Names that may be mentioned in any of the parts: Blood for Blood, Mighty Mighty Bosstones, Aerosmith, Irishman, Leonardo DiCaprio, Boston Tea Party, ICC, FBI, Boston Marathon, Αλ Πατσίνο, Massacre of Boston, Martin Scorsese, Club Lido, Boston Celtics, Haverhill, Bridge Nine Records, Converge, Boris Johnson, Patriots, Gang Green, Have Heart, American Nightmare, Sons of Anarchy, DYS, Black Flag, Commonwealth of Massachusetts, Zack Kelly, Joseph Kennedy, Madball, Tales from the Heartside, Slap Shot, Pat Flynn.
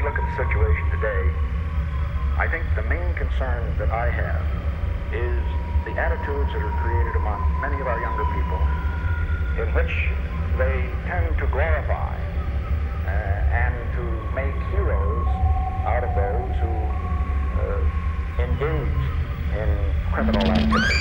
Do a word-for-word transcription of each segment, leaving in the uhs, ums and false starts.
we look at the situation today, I think the main concern that I have is the attitudes that are created among many of our younger people in which they tend to glorify uh, and to make heroes out of those who uh, engage in criminal activity.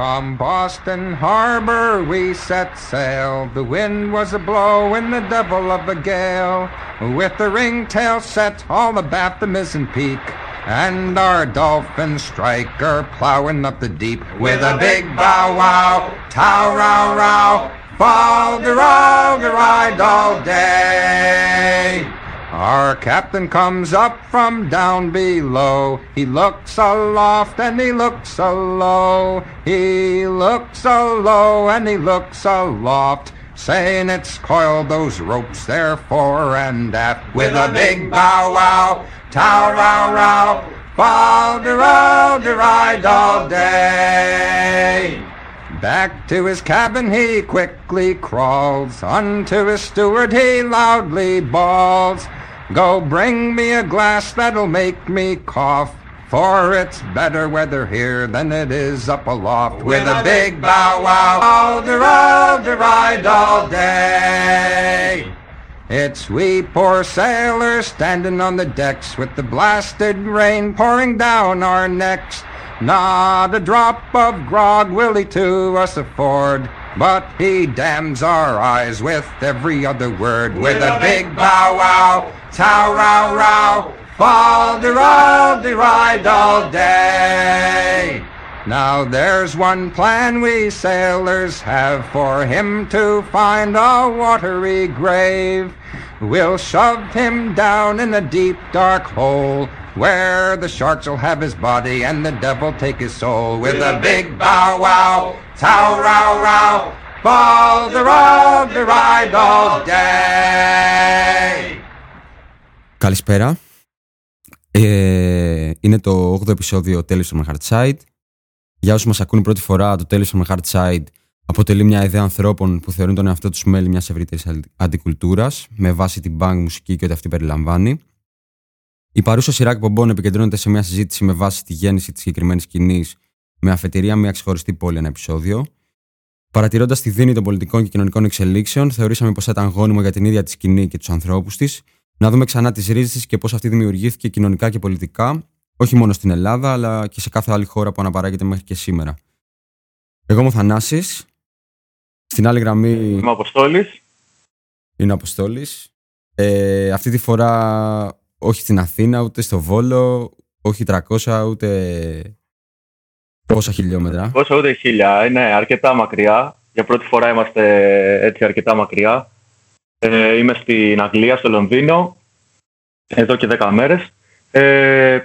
From Boston Harbor we set sail. The wind was a-blowin' the devil of a gale. With the ringtail set all about the mizzen peak, and our dolphin striker plowing up the deep. With a big bow-wow, tow-row-row, fol-de-row-de-ride all day. Our captain comes up from down below. He looks aloft and he looks alow. He looks alow and he looks aloft, saying it's coiled those ropes there fore and aft. With a big bow-wow, tow-row-row, fol-de-row-de-ride all day. Back to his cabin he quickly crawls. Unto his steward he loudly bawls, "Go bring me a glass that'll make me cough, for it's better weather here than it is up aloft." With a big bow-wow, fol-de-row-de-ride all day. It's we poor sailors standing on the decks with the blasted rain pouring down our necks. Not a drop of grog will he to us afford, but he damns our eyes with every other word. With a big bow-wow, tow-row-row, fol-de-row-de-ride all day. Now there's one plan we sailors have for him to find a watery grave. We'll shove him down in a deep dark hole, where the sharks will have his body and the devil take his soul. With a big bow-wow, tow-row-row, fol-de-row-de-ride all day. Καλησπέρα. Ε, είναι το όγδοο επεισόδιο Tales from the Heartside. Για όσους μας ακούν πρώτη φορά, το Tales from the Heartside αποτελεί μια ιδέα ανθρώπων που θεωρούν τον εαυτό τους μέλη μιας ευρύτερης αντικουλτούρας, με βάση την punk μουσική και ό,τι αυτή περιλαμβάνει. Η παρούσα σειρά εκπομπών επικεντρώνεται σε μια συζήτηση με βάση τη γέννηση της συγκεκριμένης σκηνής, με αφετηρία μια ξεχωριστή πόλη ένα επεισόδιο. Παρατηρώντας τη δίνη των πολιτικών και κοινωνικών εξελίξεων, θεωρήσαμε πως θα ήταν γόνιμο για την ίδια τη σκηνή και τους ανθρώπους της να δούμε ξανά τις ρίζες της και πώς αυτή δημιουργήθηκε κοινωνικά και πολιτικά, όχι μόνο στην Ελλάδα, αλλά και σε κάθε άλλη χώρα που αναπαράγεται μέχρι και σήμερα. Εγώ είμαι ο Θανάσης. Στην άλλη γραμμή. Είμαι ο Αποστόλης. Είναι ο Αποστόλης. Ε, αυτή τη φορά. Όχι στην Αθήνα, ούτε στο Βόλο, όχι τριακόσια, ούτε πόσα χιλιόμετρα. Πόσα ούτε χίλια, είναι αρκετά μακριά. Για πρώτη φορά είμαστε έτσι αρκετά μακριά. Ε, είμαι στην Αγγλία, στο Λονδίνο, εδώ και δέκα μέρες. Ε,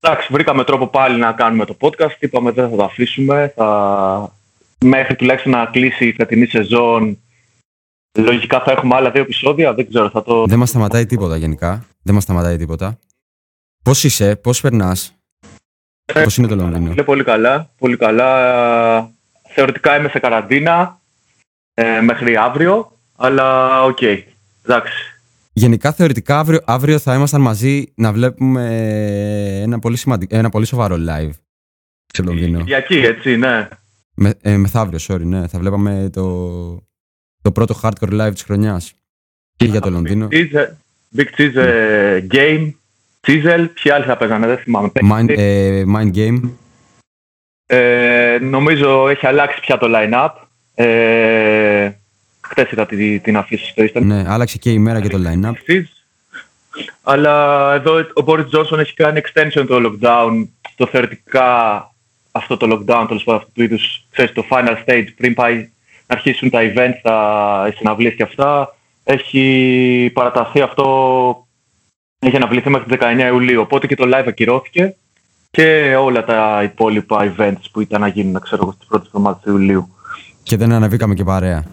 εντάξει, βρήκαμε τρόπο πάλι να κάνουμε το podcast. Είπαμε δεν θα το αφήσουμε. Θα... Μέχρι τουλάχιστον να κλείσει η φετινή σεζόν, λογικά θα έχουμε άλλα δύο επεισόδια. Δεν ξέρω, θα το... Δεν μας σταματάει τίποτα γενικά. Δεν μας σταματάει τίποτα. Πώς είσαι, πώς περνάς, ε, πώς είναι το Λονδίνο? Είναι πολύ καλά, πολύ καλά. Θεωρητικά είμαι σε καραντίνα ε, μέχρι αύριο, αλλά οκ, okay, εντάξει. Γενικά θεωρητικά αύριο, αύριο θα ήμασταν μαζί να βλέπουμε ένα πολύ, σημαντικ... ένα πολύ σοβαρό live στο Λονδίνο. Κυριακή, έτσι, ναι. Με, ε, μεθαύριο, sorry, ναι. Θα βλέπαμε το, το πρώτο hardcore live της χρονιάς. Και για το Λονδίνο. Big Cheese uh, Game, Chisel, ποιοι άλλοι θα παίζανε, δεν θυμάμαι. Mind, uh, mind Game. Ε, νομίζω έχει αλλάξει πια το line-up. Ε, χθες είδα την, την αφήση στο Instagram. Ναι, άλλαξε και η μέρα και το line-up. Αλλά εδώ ο Boris Johnson έχει κάνει extension το lockdown, το θεωρητικά αυτό το lockdown, τέλος πάντων αυτού του είδους, ξέρεις, το final stage πριν πάει να αρχίσουν τα events, τα, οι συναυλίες και αυτά. Έχει παραταθεί αυτό, έχει αναβληθεί μέχρι τις δεκαεννέα Ιουλίου, οπότε και το live ακυρώθηκε και όλα τα υπόλοιπα events που ήταν να γίνουν, ξέρω εγώ, στις πρώτες εβδομάδες Ιουλίου. Και δεν αναβήκαμε και παρέα.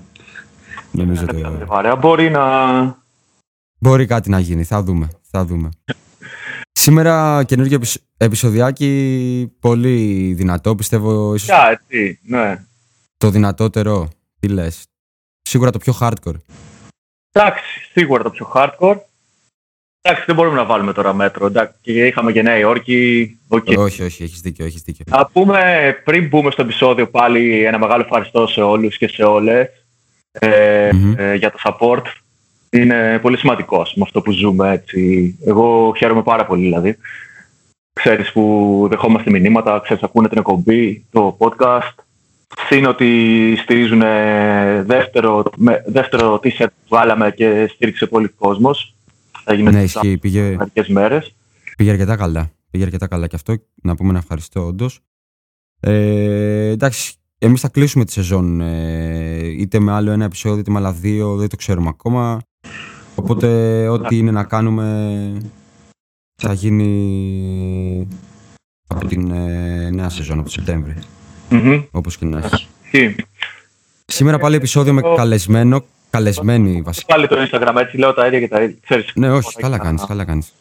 Δεν αναβήκαμε και παρέα, μπορεί να... Μπορεί κάτι να γίνει, θα δούμε, θα δούμε. Σήμερα καινούργιο επεισοδιάκι, πολύ δυνατό, πιστεύω, ίσως... Yeah, έτσι, ναι. Το δυνατότερο, τι λες, σίγουρα το πιο hardcore. Εντάξει, σίγουρα το πιο hardcore. Εντάξει, δεν μπορούμε να βάλουμε τώρα μέτρο. Εντάξει, είχαμε και Νέα Υόρκη. Okay. Όχι, όχι, έχεις δίκιο, έχεις δίκιο. Να πούμε, πριν μπούμε στο επεισόδιο, πάλι ένα μεγάλο ευχαριστώ σε όλους και σε όλες ε, mm-hmm. ε, για το support. Είναι πολύ σημαντικό με αυτό που ζούμε, έτσι. Εγώ χαίρομαι πάρα πολύ, δηλαδή. Ξέρεις που δεχόμαστε μηνύματα, ξέρεις, ακούνε την εκπομπή, το podcast. Συν ότι στηρίζουν δεύτερο, δεύτερο t-shirt που βάλαμε και στήριξε πολύ κόσμος. Ναι, ισχύει, πήγε, πήγε αρκετά καλά. Πήγε αρκετά καλά και αυτό, να πούμε ένα ευχαριστώ όντως. Ε, εντάξει, εμείς θα κλείσουμε τη σεζόν, ε, είτε με άλλο ένα επεισόδιο, είτε με άλλα δύο, δεν το ξέρουμε ακόμα. Οπότε ό,τι είναι να κάνουμε θα γίνει από την ε, νέα σεζόν, από το Σεπτέμβρη. Mm-hmm. Όπως και να έχει. Yeah. Σήμερα πάλι επεισόδιο με καλεσμένο. Καλεσμένοι βασικά. Πάλι το Instagram, έτσι λέω τα ίδια και τα ίδια. Ξέρεις, ναι, όχι, καλά κάνεις, καλά κάνεις.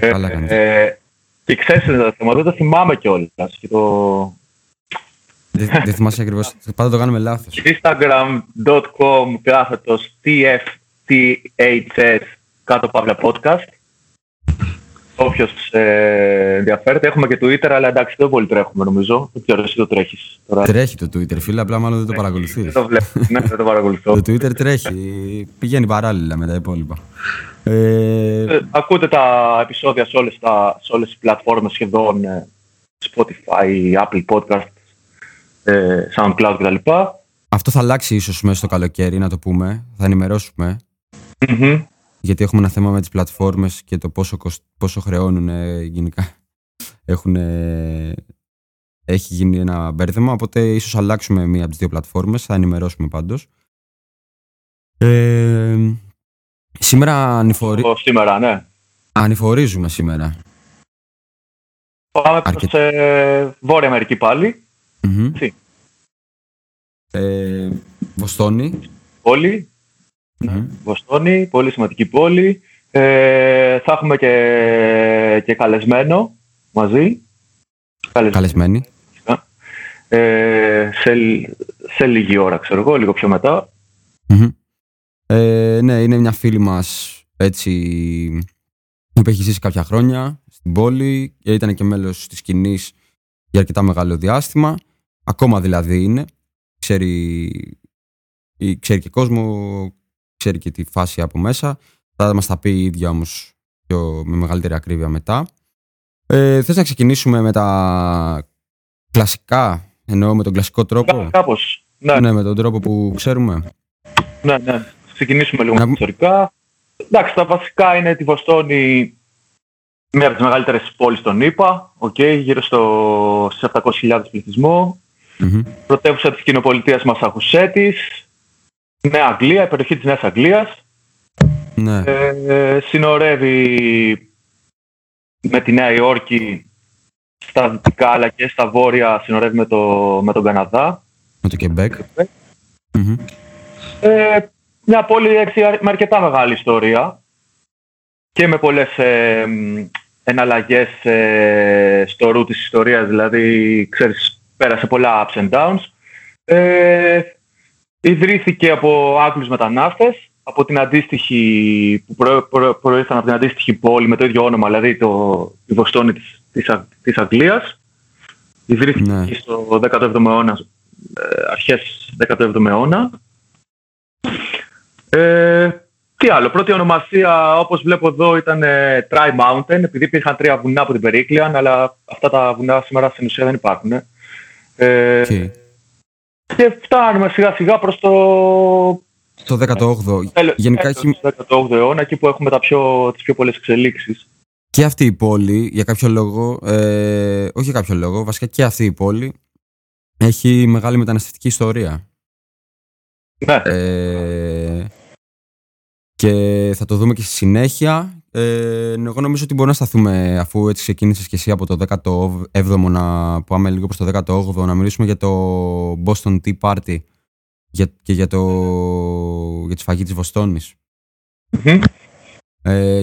Ε, καλά κάνεις. Ε, και ξέρεις τα θέματα, δεν τα θυμάμαι κιόλας. Το... Δεν δε θυμάσαι ακριβώς, πάντα το κάνουμε λάθος. Instagram.com κάθετος tfths κάτω παύλα podcast. Όποιος ε, ενδιαφέρεται, έχουμε και Twitter, αλλά εντάξει, δεν πολύ τρέχουμε νομίζω. Δεν ξέρω, εσύ το τρέχεις τώρα. Τρέχει το Twitter, φίλε, απλά μάλλον δεν το παρακολουθείς. Δεν το βλέπω, ναι, δεν το παρακολουθώ. Το Twitter τρέχει, πηγαίνει παράλληλα με τα υπόλοιπα. Ε... Ε, ακούτε τα επεισόδια σε όλες, τα, σε όλες τις πλατφόρμες σχεδόν, Spotify, Apple Podcast, ε, SoundCloud κτλ. Αυτό θα αλλάξει ίσως μέσα στο καλοκαίρι, να το πούμε, θα ενημερώσουμε. Mm-hmm. Γιατί έχουμε ένα θέμα με τις πλατφόρμες και το πόσο, κοσ... πόσο χρεώνουν ε, γενικά. Έχουν, ε... Έχει γίνει ένα μπέρδεμα, οπότε ίσως αλλάξουμε μία από τις δύο πλατφόρμες, θα ενημερώσουμε πάντως. Ε... Σήμερα, ανηφορι... σήμερα ναι. ανηφορίζουμε σήμερα. Πάμε Αρκετ... προς ε, Βόρεια Αμερική πάλι. Mm-hmm. Ε, Βοστόνη. Πόλη. Ναι. Βοστόνη, πολύ σημαντική πόλη. Ε, θα έχουμε και, και καλεσμένο μαζί. Καλεσμένοι. Ε, σε, σε λίγη ώρα, ξέρω εγώ, λίγο πιο μετά. Mm-hmm. Ε, ναι, είναι μια φίλη μας, έτσι, που έχει ζήσει κάποια χρόνια στην πόλη. Ήταν και μέλος της σκηνής για αρκετά μεγάλο διάστημα. Ακόμα δηλαδή είναι. Ξέρει, ξέρει και κόσμο... Ξέρει και τη φάση από μέσα. Θα μας τα πει η ίδια όμως πιο, με μεγαλύτερη ακρίβεια μετά. Ε, θες να ξεκινήσουμε με τα κλασικά, εννοώ με τον κλασικό τρόπο. Κάπως. Ναι, ναι, με τον τρόπο που ξέρουμε. Ναι, ναι. Ξεκινήσουμε λίγο να... με τα ιστορικά. Εντάξει, τα βασικά είναι τη Βοστόνη, μία από τις μεγαλύτερες πόλεις των ΗΠΑ. Okay, γύρω στους επτακόσιες χιλιάδες πληθυσμό. Mm-hmm. Πρωτεύουσα της κοινοπολιτείας Μασαχουσέτης. Νέα Αγγλία, η περιοχή της Νέας Αγγλίας. Ναι. Ε, συνορεύει με τη Νέα Υόρκη στα δυτικά αλλά και στα βόρεια, συνορεύει με, το, με τον Καναδά. Με το Κεμπέκ. Mm-hmm. Ε, μια πόλη έτσι, με αρκετά μεγάλη ιστορία και με πολλές ε, εναλλαγές ε, στο ρου της ιστορίας, δηλαδή ξέρεις, πέρασε πολλά ups and downs. Ε, Ιδρύθηκε από Άγγλους μετανάστες, από την αντίστοιχη, που προ, προ, προήλθαν από την αντίστοιχη πόλη με το ίδιο όνομα, δηλαδή το, τη Βοστόνη της, της, της Αγγλίας. Ιδρύθηκε ναι. στο δέκατο έβδομο αιώνα, αρχές δέκατο έβδομο αιώνα. Ε, τι άλλο, πρώτη ονομασία όπως βλέπω εδώ ήταν ε, Tri Mountain, επειδή υπήρχαν τρία βουνά από την Περίκλιαν, αλλά αυτά τα βουνά σήμερα στην ουσία δεν υπάρχουν. Ε. Ε, okay. Και φτάνουμε σιγά σιγά προς το... το δέκατο όγδοο. Τέλος, γενικά έχει... δέκατο όγδοο αιώνα, εκεί που έχουμε τα πιο, τις πιο πολλές εξελίξεις. Και αυτή η πόλη, για κάποιο λόγο, ε, όχι για κάποιο λόγο, βασικά και αυτή η πόλη έχει μεγάλη μεταναστευτική ιστορία. Ναι. Ε, και θα το δούμε και στη συνέχεια. Ε, εγώ νομίζω ότι μπορούμε να σταθούμε, αφού έτσι ξεκίνησες και εσύ από το δέκατο έβδομο, να πάμε λίγο προς το δέκατο όγδοο, να μιλήσουμε για το Boston Tea Party για, και για, το, για τη σφαγή της Βοστόνης. Mm-hmm. Ε,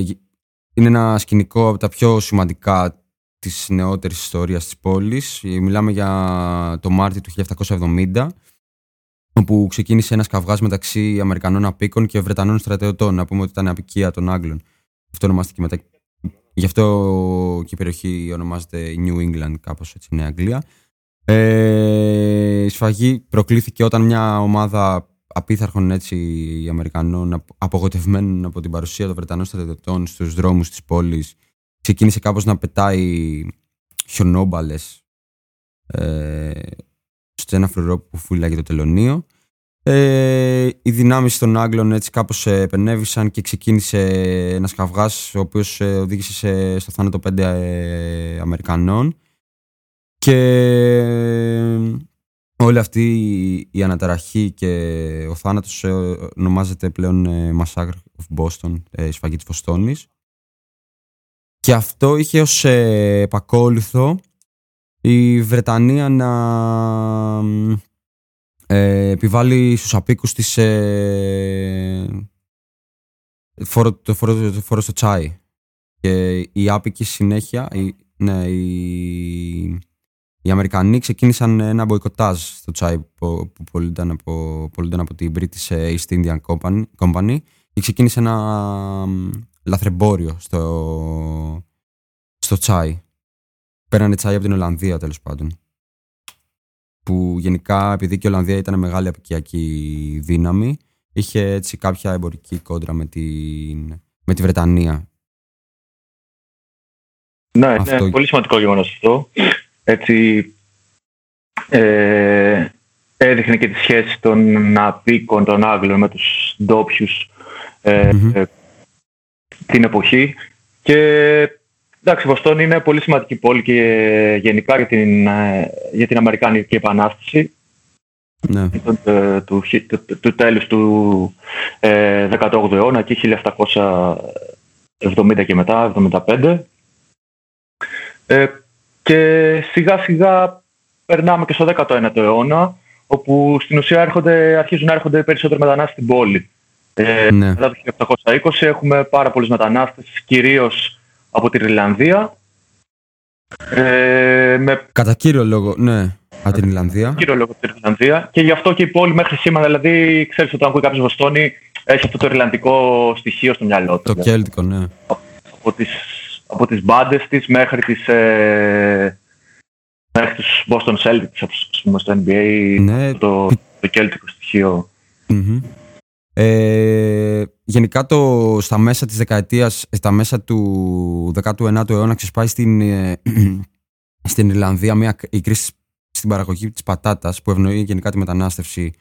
είναι ένα σκηνικό από τα πιο σημαντικά της νεότερης ιστορίας της πόλης. Μιλάμε για το Μάρτιο του χίλια επτακόσια εβδομήντα, όπου ξεκίνησε ένας καυγάς μεταξύ Αμερικανών απίκων και Βρετανών στρατιωτών. Να πούμε ότι ήταν απικία των Άγγλων. Αυτό ονομάστηκε μετά... Γι' αυτό και η περιοχή ονομάζεται New England, κάπως έτσι, Νέα Αγγλία. Ε, η σφαγή προκλήθηκε όταν μια ομάδα απίθαρχων έτσι, Αμερικανών, απογοητευμένων από την παρουσία των Βρετανών στρατιωτών στους δρόμους της πόλης, ξεκίνησε κάπως να πετάει χιονόμπαλες ε, σε ένα φρουρό που φύλαγε το τελωνείο. Ε, οι δυνάμεις των Άγγλων έτσι κάπως επενέβησαν και ξεκίνησε ένας καυγάς, ο οποίος οδήγησε σε, στο θάνατο πέντε ε, Αμερικανών. Και όλη αυτή η αναταραχή και ο θάνατος ονομάζεται πλέον Massacre of Boston, η σφαγή της Βοστόνης. Και αυτό είχε ως επακόλουθο η Βρετανία να ε, επιβάλλει στους απίκους της ε, φόρο, το, φόρο, το φόρο στο τσάι. Και οι άπικοι συνέχεια... Η, ναι, η, οι Αμερικανοί ξεκίνησαν ένα μποϊκοτάζ στο τσάι που πωλούνταν από, από την British East Indian Company, Company και ξεκίνησε ένα λαθρεμπόριο στο, στο τσάι. Πέρανε τσάι από την Ολλανδία, τέλος πάντων. Που γενικά, επειδή και η Ολλανδία ήταν μεγάλη απικιακή δύναμη, είχε έτσι κάποια εμπορική κόντρα με, την, με τη Βρετανία. Ναι, αυτό... ναι, πολύ σημαντικό γεγονός αυτό. Έτσι ε, έδειχνε και τη σχέση των απίκων των Άγγλων με τους ντόπιους ε, mm-hmm. ε, την εποχή. Και εντάξει, η Βοστόνη είναι πολύ σημαντική πόλη και ε, γενικά για την, ε, για την Αμερικανική Επανάσταση mm-hmm. το, ε, του, το, το, το τέλους του ε, δέκατου όγδοου αιώνα, εκεί χίλια επτακόσια εβδομήντα και μετά, εβδομήντα πέντε. Ε, Και σιγά σιγά περνάμε και στο δέκατο ένατο αιώνα, όπου στην ουσία έρχονται, αρχίζουν να έρχονται περισσότεροι μετανάστες στην πόλη. Ε, ναι. Μετά το χίλια επτακόσια είκοσι έχουμε πάρα πολλούς μετανάστες, κυρίως από την Ιρλανδία. Ε, με... Κατά κύριο λόγο, ναι, από την Ιρλανδία. Κύριο λόγο από την Ιρλανδία. Και γι' αυτό και η πόλη μέχρι σήμερα, δηλαδή, ξέρεις, όταν ακούει κάποιος Βοστόνη, έχει αυτό το ιρλανδικό στοιχείο στο μυαλό του. Το κέλτικο, ναι. Από, από τις... από τις μπάντες της μέχρι, τις, ε, μέχρι τους Boston Celtics, ας πούμε, στο N B A, ναι. το, το κέλτικο στοιχείο. Mm-hmm. Ε, γενικά, το, στα μέσα της δεκαετίας, στα μέσα του δέκατου ένατου αιώνα, ξεσπάει στην, ε, στην Ιρλανδία μια, η κρίση στην παραγωγή της πατάτας, που ευνοεί γενικά τη μετανάστευση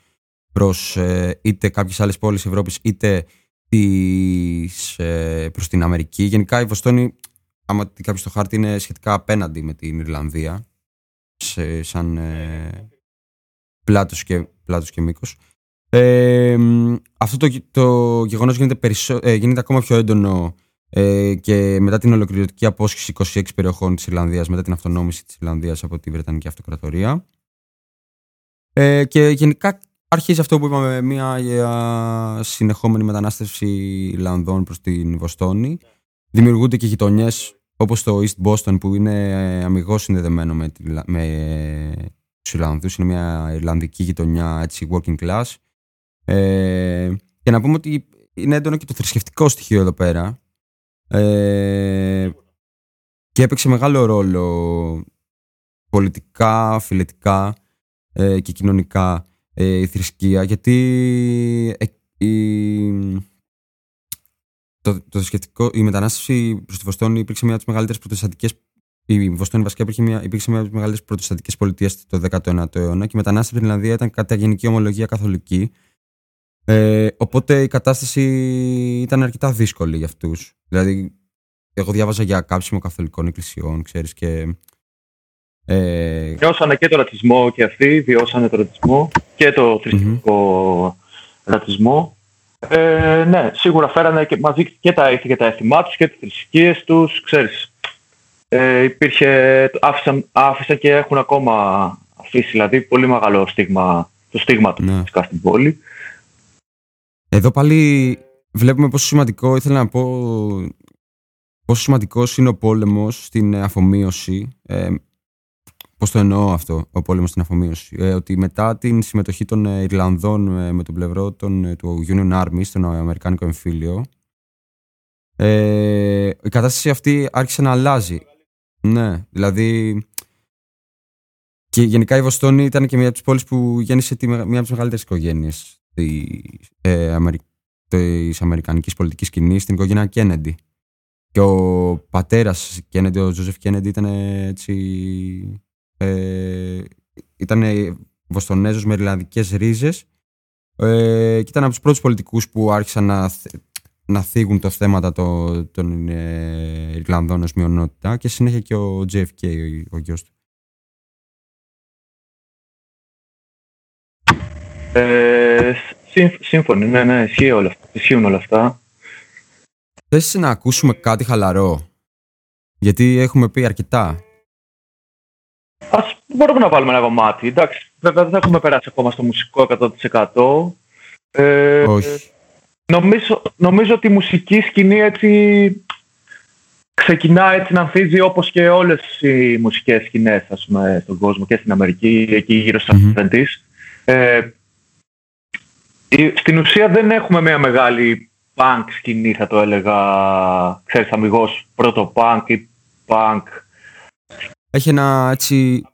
προς ε, είτε κάποιες άλλες πόλεις Ευρώπης, είτε της, ε, προς την Αμερική. Γενικά, η Βοστόνη, άμα την κάποιος στο χάρτη, είναι σχετικά απέναντι με την Ιρλανδία σε, σαν ε, πλάτος και, πλάτος και μήκος. Ε, αυτό το, το γεγονός γίνεται, περισσο, ε, γίνεται ακόμα πιο έντονο ε, και μετά την ολοκληρωτική απόσχηση είκοσι έξι περιοχών της Ιρλανδίας, μετά την αυτονόμηση της Ιρλανδίας από τη Βρετανική Αυτοκρατορία. Ε, και γενικά αρχίζει αυτό που είπαμε, μια συνεχόμενη μετανάστευση Ιρλανδών προς την Βοστόνη. Δημιουργούνται και γειτονιές όπως το East Boston, που είναι αμιγώς συνδεδεμένο με, με τους Ιρλανδούς. Είναι μια Ιρλανδική γειτονιά, έτσι, working class. Ε, και να πούμε ότι είναι έντονο και το θρησκευτικό στοιχείο εδώ πέρα. Ε, και έπαιξε μεγάλο ρόλο πολιτικά, φιλετικά ε, και κοινωνικά ε, η θρησκεία, γιατί ε, η... Το, το η μετανάστευση προς τη Βοστόνη υπήρξε μια από τις μεγαλύτερες προτεσταντικές Η Βοστόνη βασικά υπήρχε μια, υπήρξε μια από τις μεγαλύτερες πρωτοστατικές πολιτείες το δέκατο ένατο αιώνα και οι μετανάστες στην Ιρλανδία ήταν κατά γενική ομολογία καθολική. Ε, οπότε η κατάσταση ήταν αρκετά δύσκολη για αυτούς. Δηλαδή, εγώ διάβαζα για κάψιμο καθολικών εκκλησιών, ξέρεις, και. Ε... Βιώσανε και το ρατσισμό και αυτοί, βιώσανε το ρατσισμό και το θρησκευτικό mm-hmm. ρατσισμό. Ε, ναι, σίγουρα φέρανε και μαζί και τα ήθη και τα έθιμά τους και τις θρησκείες τους, ξέρεις. Ε, υπήρχε, άφησαν, άφησαν και έχουν ακόμα αφήσει, δηλαδή, πολύ μεγάλο στίγμα, το στίγμα του ναι. φυσικά στην πόλη. Εδώ πάλι βλέπουμε πόσο σημαντικό, ήθελα να πω, πόσο σημαντικός είναι ο πόλεμος στην αφομοίωση. Ε, πώς το εννοώ αυτό, ο πόλεμος στην αφομοίωση. Ε, ότι μετά την συμμετοχή των Ιρλανδών ε, με τον πλευρό των, του Union Army στον Αμερικάνικο εμφύλιο, ε, η κατάσταση αυτή άρχισε να αλλάζει. Ναι, δηλαδή... Και γενικά η Βοστόνη ήταν και μια από τις πόλεις που γέννησε τη, μια από τις μεγαλύτερες οικογένειες της, ε, Αμερι... της αμερικανικής πολιτικής σκηνής, την οικογένεια Κέννεντι. Και ο πατέρας Κέννεντι, ο Τζόζεφ Κέννεντι, ήταν έτσι... Ε, ήταν Βοστονέζος με ιρλανδικές ρίζες ε, και ήταν από τους πρώτους πολιτικούς που άρχισαν να, να θίγουν το θέματα των, των ε, Ιρλανδών ως μειονότητα και συνέχεια και ο τζέι εφ κέι, ο, ο γιος του. Ε, Σύμφωνοι, ναι, ναι, ισχύει όλα αυτά, ισχύουν όλα αυτά. Θες να ακούσουμε κάτι χαλαρό, γιατί έχουμε πει αρκετά. Ας μπορούμε να βάλουμε ένα κομμάτι, εντάξει, βέβαια δεν έχουμε περάσει ακόμα στο μουσικό εκατό τοις εκατό. Ε, Όχι. Νομίζω, νομίζω ότι η μουσική σκηνή έτσι ξεκινά έτσι να ανθίζει όπως και όλες οι μουσικές σκηνές, ας πούμε, στον κόσμο και στην Αμερική, εκεί γύρω στα πενήντα. Ε, στην ουσία δεν έχουμε μια μεγάλη punk σκηνή, θα το έλεγα, ξέρεις, αμιγώς πρώτο punk ή punk. Έχει ένα έτσι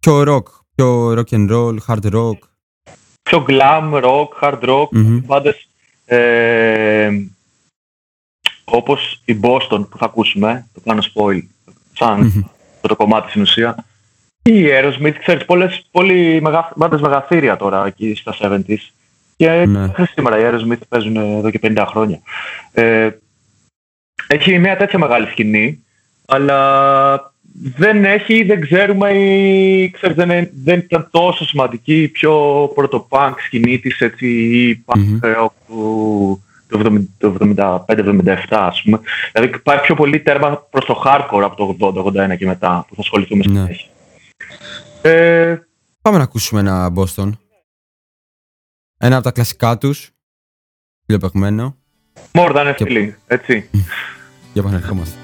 πιο rock, πιο rock and roll, hard rock. Πιο glam rock, hard rock, mm-hmm. μπάντες ε, όπως η Boston που θα ακούσουμε, το κάνω spoil, σαν mm-hmm. το, το κομμάτι στην ουσία. Η Aerosmith, ξέρεις, πολλές, πολύ μεγα, μπάντες μεγαθύρια τώρα εκεί στα εβδομήντα. Και ναι. σήμερα οι Aerosmith παίζουν εδώ και πενήντα χρόνια. Ε, έχει μια τέτοια μεγάλη σκηνή, αλλά δεν έχει, δεν ξέρουμε, ή, ξέρεις, δεν, δεν ήταν τόσο σημαντική η πιο πρωτοπάνκ σκηνή της, έτσι, ή mm-hmm. του, του, του εβδομήντα πέντε εβδομήντα επτά, ας πούμε. Δηλαδή πάει πιο πολύ τέρμα προς το hardcore από το ογδόντα ογδόντα ένα και μετά, που θα ασχοληθούμε ναι. συνέχεια. Ε, Πάμε να ακούσουμε ένα Boston. Ένα από τα κλασικά τους, φιλοπαιγμένο. More than a feeling, και... έτσι. Για πάνω ερχόμαστε.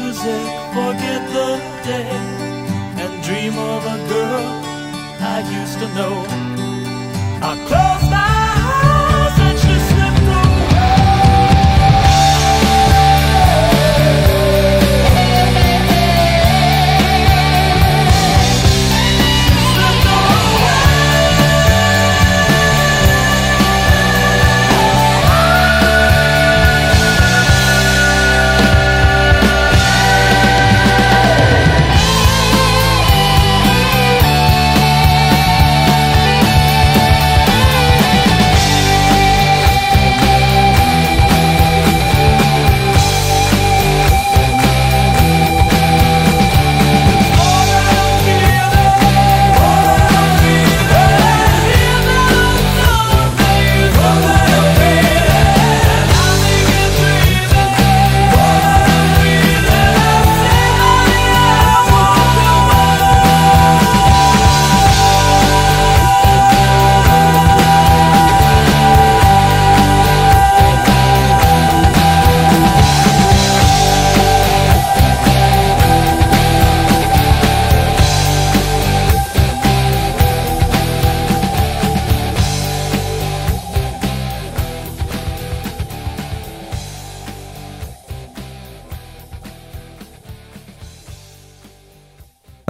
music, forget the day, and dream of a girl I used to know. I closed my eyes and she slipped away.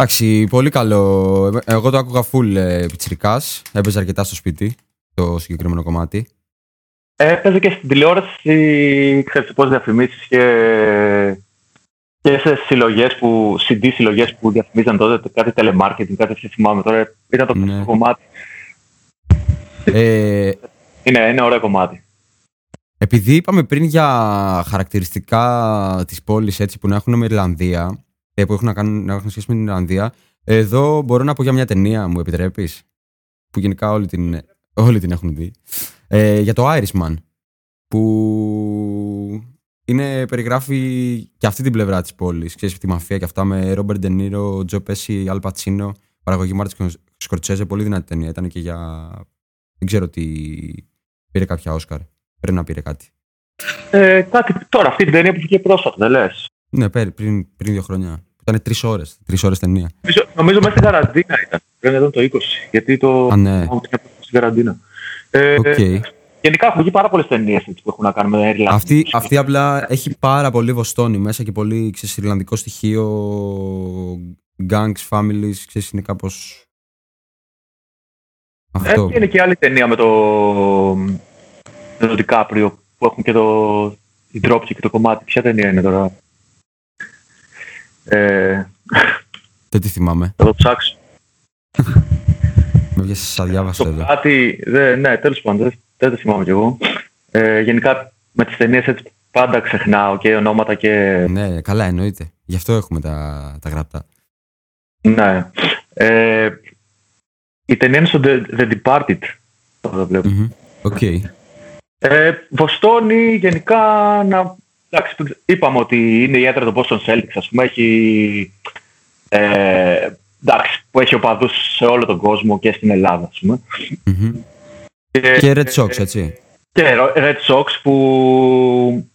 Εντάξει, πολύ καλό. Εγώ το άκουγα full ε, πιτσιρικάς. Έπαιζε αρκετά στο σπίτι το συγκεκριμένο κομμάτι. Έπαιζε και στην τηλεόραση, ξέρεις πώς διαφημίσεις και, και σε συλλογές που, σι ντι συλλογές που διαφημίζαν τότε, κάτι telemarketing, κάτι τέτοιο θυμάμαι τώρα. Ήταν το ναι. κομμάτι. Ε... Είναι ένα ωραίο κομμάτι. Επειδή είπαμε πριν για χαρακτηριστικά της πόλης έτσι, που να έχουν με Ιρλανδία, που έχουν να, κάνουν, να έχουν σχέση με την Ιρλανδία. Εδώ μπορώ να πω για μια ταινία, μου επιτρέπεις, που γενικά όλοι την, όλοι την έχουν δει, ε, για το Irishman, που είναι, περιγράφει και αυτή την πλευρά της πόλης, ξέρεις, τη μαφία και αυτά, με Ρόμπερτ Ντε Νίρο, Τζο Πέσι, Αλ Πατσίνο, παραγωγή Μάρτιν Σκορτσέζε, πολύ δυνατή ταινία, ήταν και για... δεν ξέρω τι πήρε, κάποια Όσκαρ, πρέπει να πήρε κάτι. Ε, κάτι τώρα, αυτή την ταινία που βγήκε πρόσφατα, δεν λες? Ναι, πριν, πριν δύο χρόνια. Ήταν τρεις ώρες. Τρεις ώρες ταινία. Νομίζω, νομίζω μέσα στην καραντίνα ήταν. Πρέπει να ήταν το είκοσι. Γιατί το. Α, ναι. Στην καραντίνα. Ε, okay. Γενικά έχουν βγει πάρα πολλές ταινίες που έχουν να κάνουν με Ιρλανδία. Αυτή, αυτή απλά έχει πάρα πολύ βοστόνη μέσα και πολύ ξεσυλλανδικό στοιχείο. Gangs, families, ξέρεις, είναι κάπως. Ε, αυτό. Είναι και άλλη ταινία με το. με τον Ντικάπριο που έχουν και το. Η Dropkick και το κομμάτι. Ποια ταινία είναι τώρα? Ε... Δεν τη θυμάμαι. Θα το ψάξω. Με βγες σαν διάβαστο εδώ. Κάτι, δε, ναι, τέλος πάντων, δεν, δεν το θυμάμαι κι εγώ. Ε, γενικά με τις ταινίες έτσι πάντα ξεχνάω και ονόματα και... Ναι, καλά εννοείται. Γι' αυτό έχουμε τα, τα γραπτά. Ναι. Ε, η ταινία είναι στο The, The Departed. Το βλέπω. Οκ. Mm-hmm. Okay. Ε, Βοστόνη γενικά να... Εντάξει, είπαμε ότι είναι η έδρα των Boston Celtics, ας πούμε, έχει, ε, εντάξει, που έχει οπαδούς σε όλο τον κόσμο και στην Ελλάδα, ας πούμε. Mm-hmm. Και, και Red Sox, έτσι. Και Red Sox που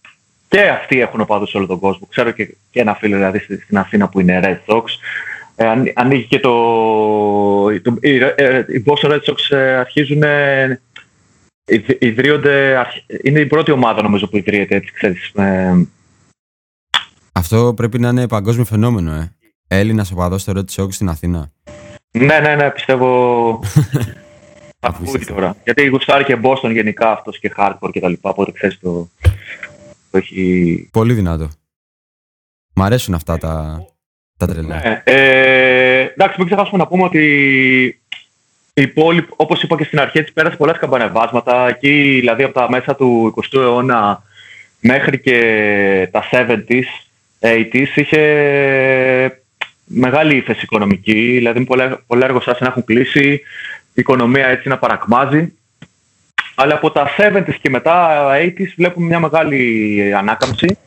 και αυτοί έχουν οπαδούς σε όλο τον κόσμο. Ξέρω και, και ένα φίλο, δηλαδή, στην Αθήνα που είναι Red Sox. Ε, ανοίγει και το... το οι, οι Boston Red Sox αρχίζουν... Ιδρύονται, είναι η πρώτη ομάδα νομίζω που ιδρύεται, έτσι, ξέρεις. Ε... Αυτό πρέπει να είναι παγκόσμιο φαινόμενο, ε. Έλληνας οπαδός στο Red Sox στην Αθήνα. Ναι, ναι, ναι, πιστεύω. Ακούγεται τώρα. Γιατί γουστάρει και Boston γενικά αυτός και hardcore και τα λοιπά, οπότε ξέρεις το, το έχει... Πολύ δυνατό. Μ' αρέσουν αυτά τα, τα τρελά. Ναι. Ε, εντάξει, μην ξεχάσουμε να πούμε ότι... Η πόλη, όπως είπα και στην αρχή, της πέρασε πολλά σκαμπανεβάσματα. Εκεί, δηλαδή, από τα μέσα του εικοστού αιώνα μέχρι και τα εβδομήντα, ογδόντα, είχε μεγάλη ύφεση οικονομική. Δηλαδή, πολλά, πολλά εργοστάσια να έχουν κλείσει, η οικονομία έτσι να παρακμάζει. Αλλά από τα εβδομήντα και μετά, ογδόντα, βλέπουμε μια μεγάλη ανάκαμψη.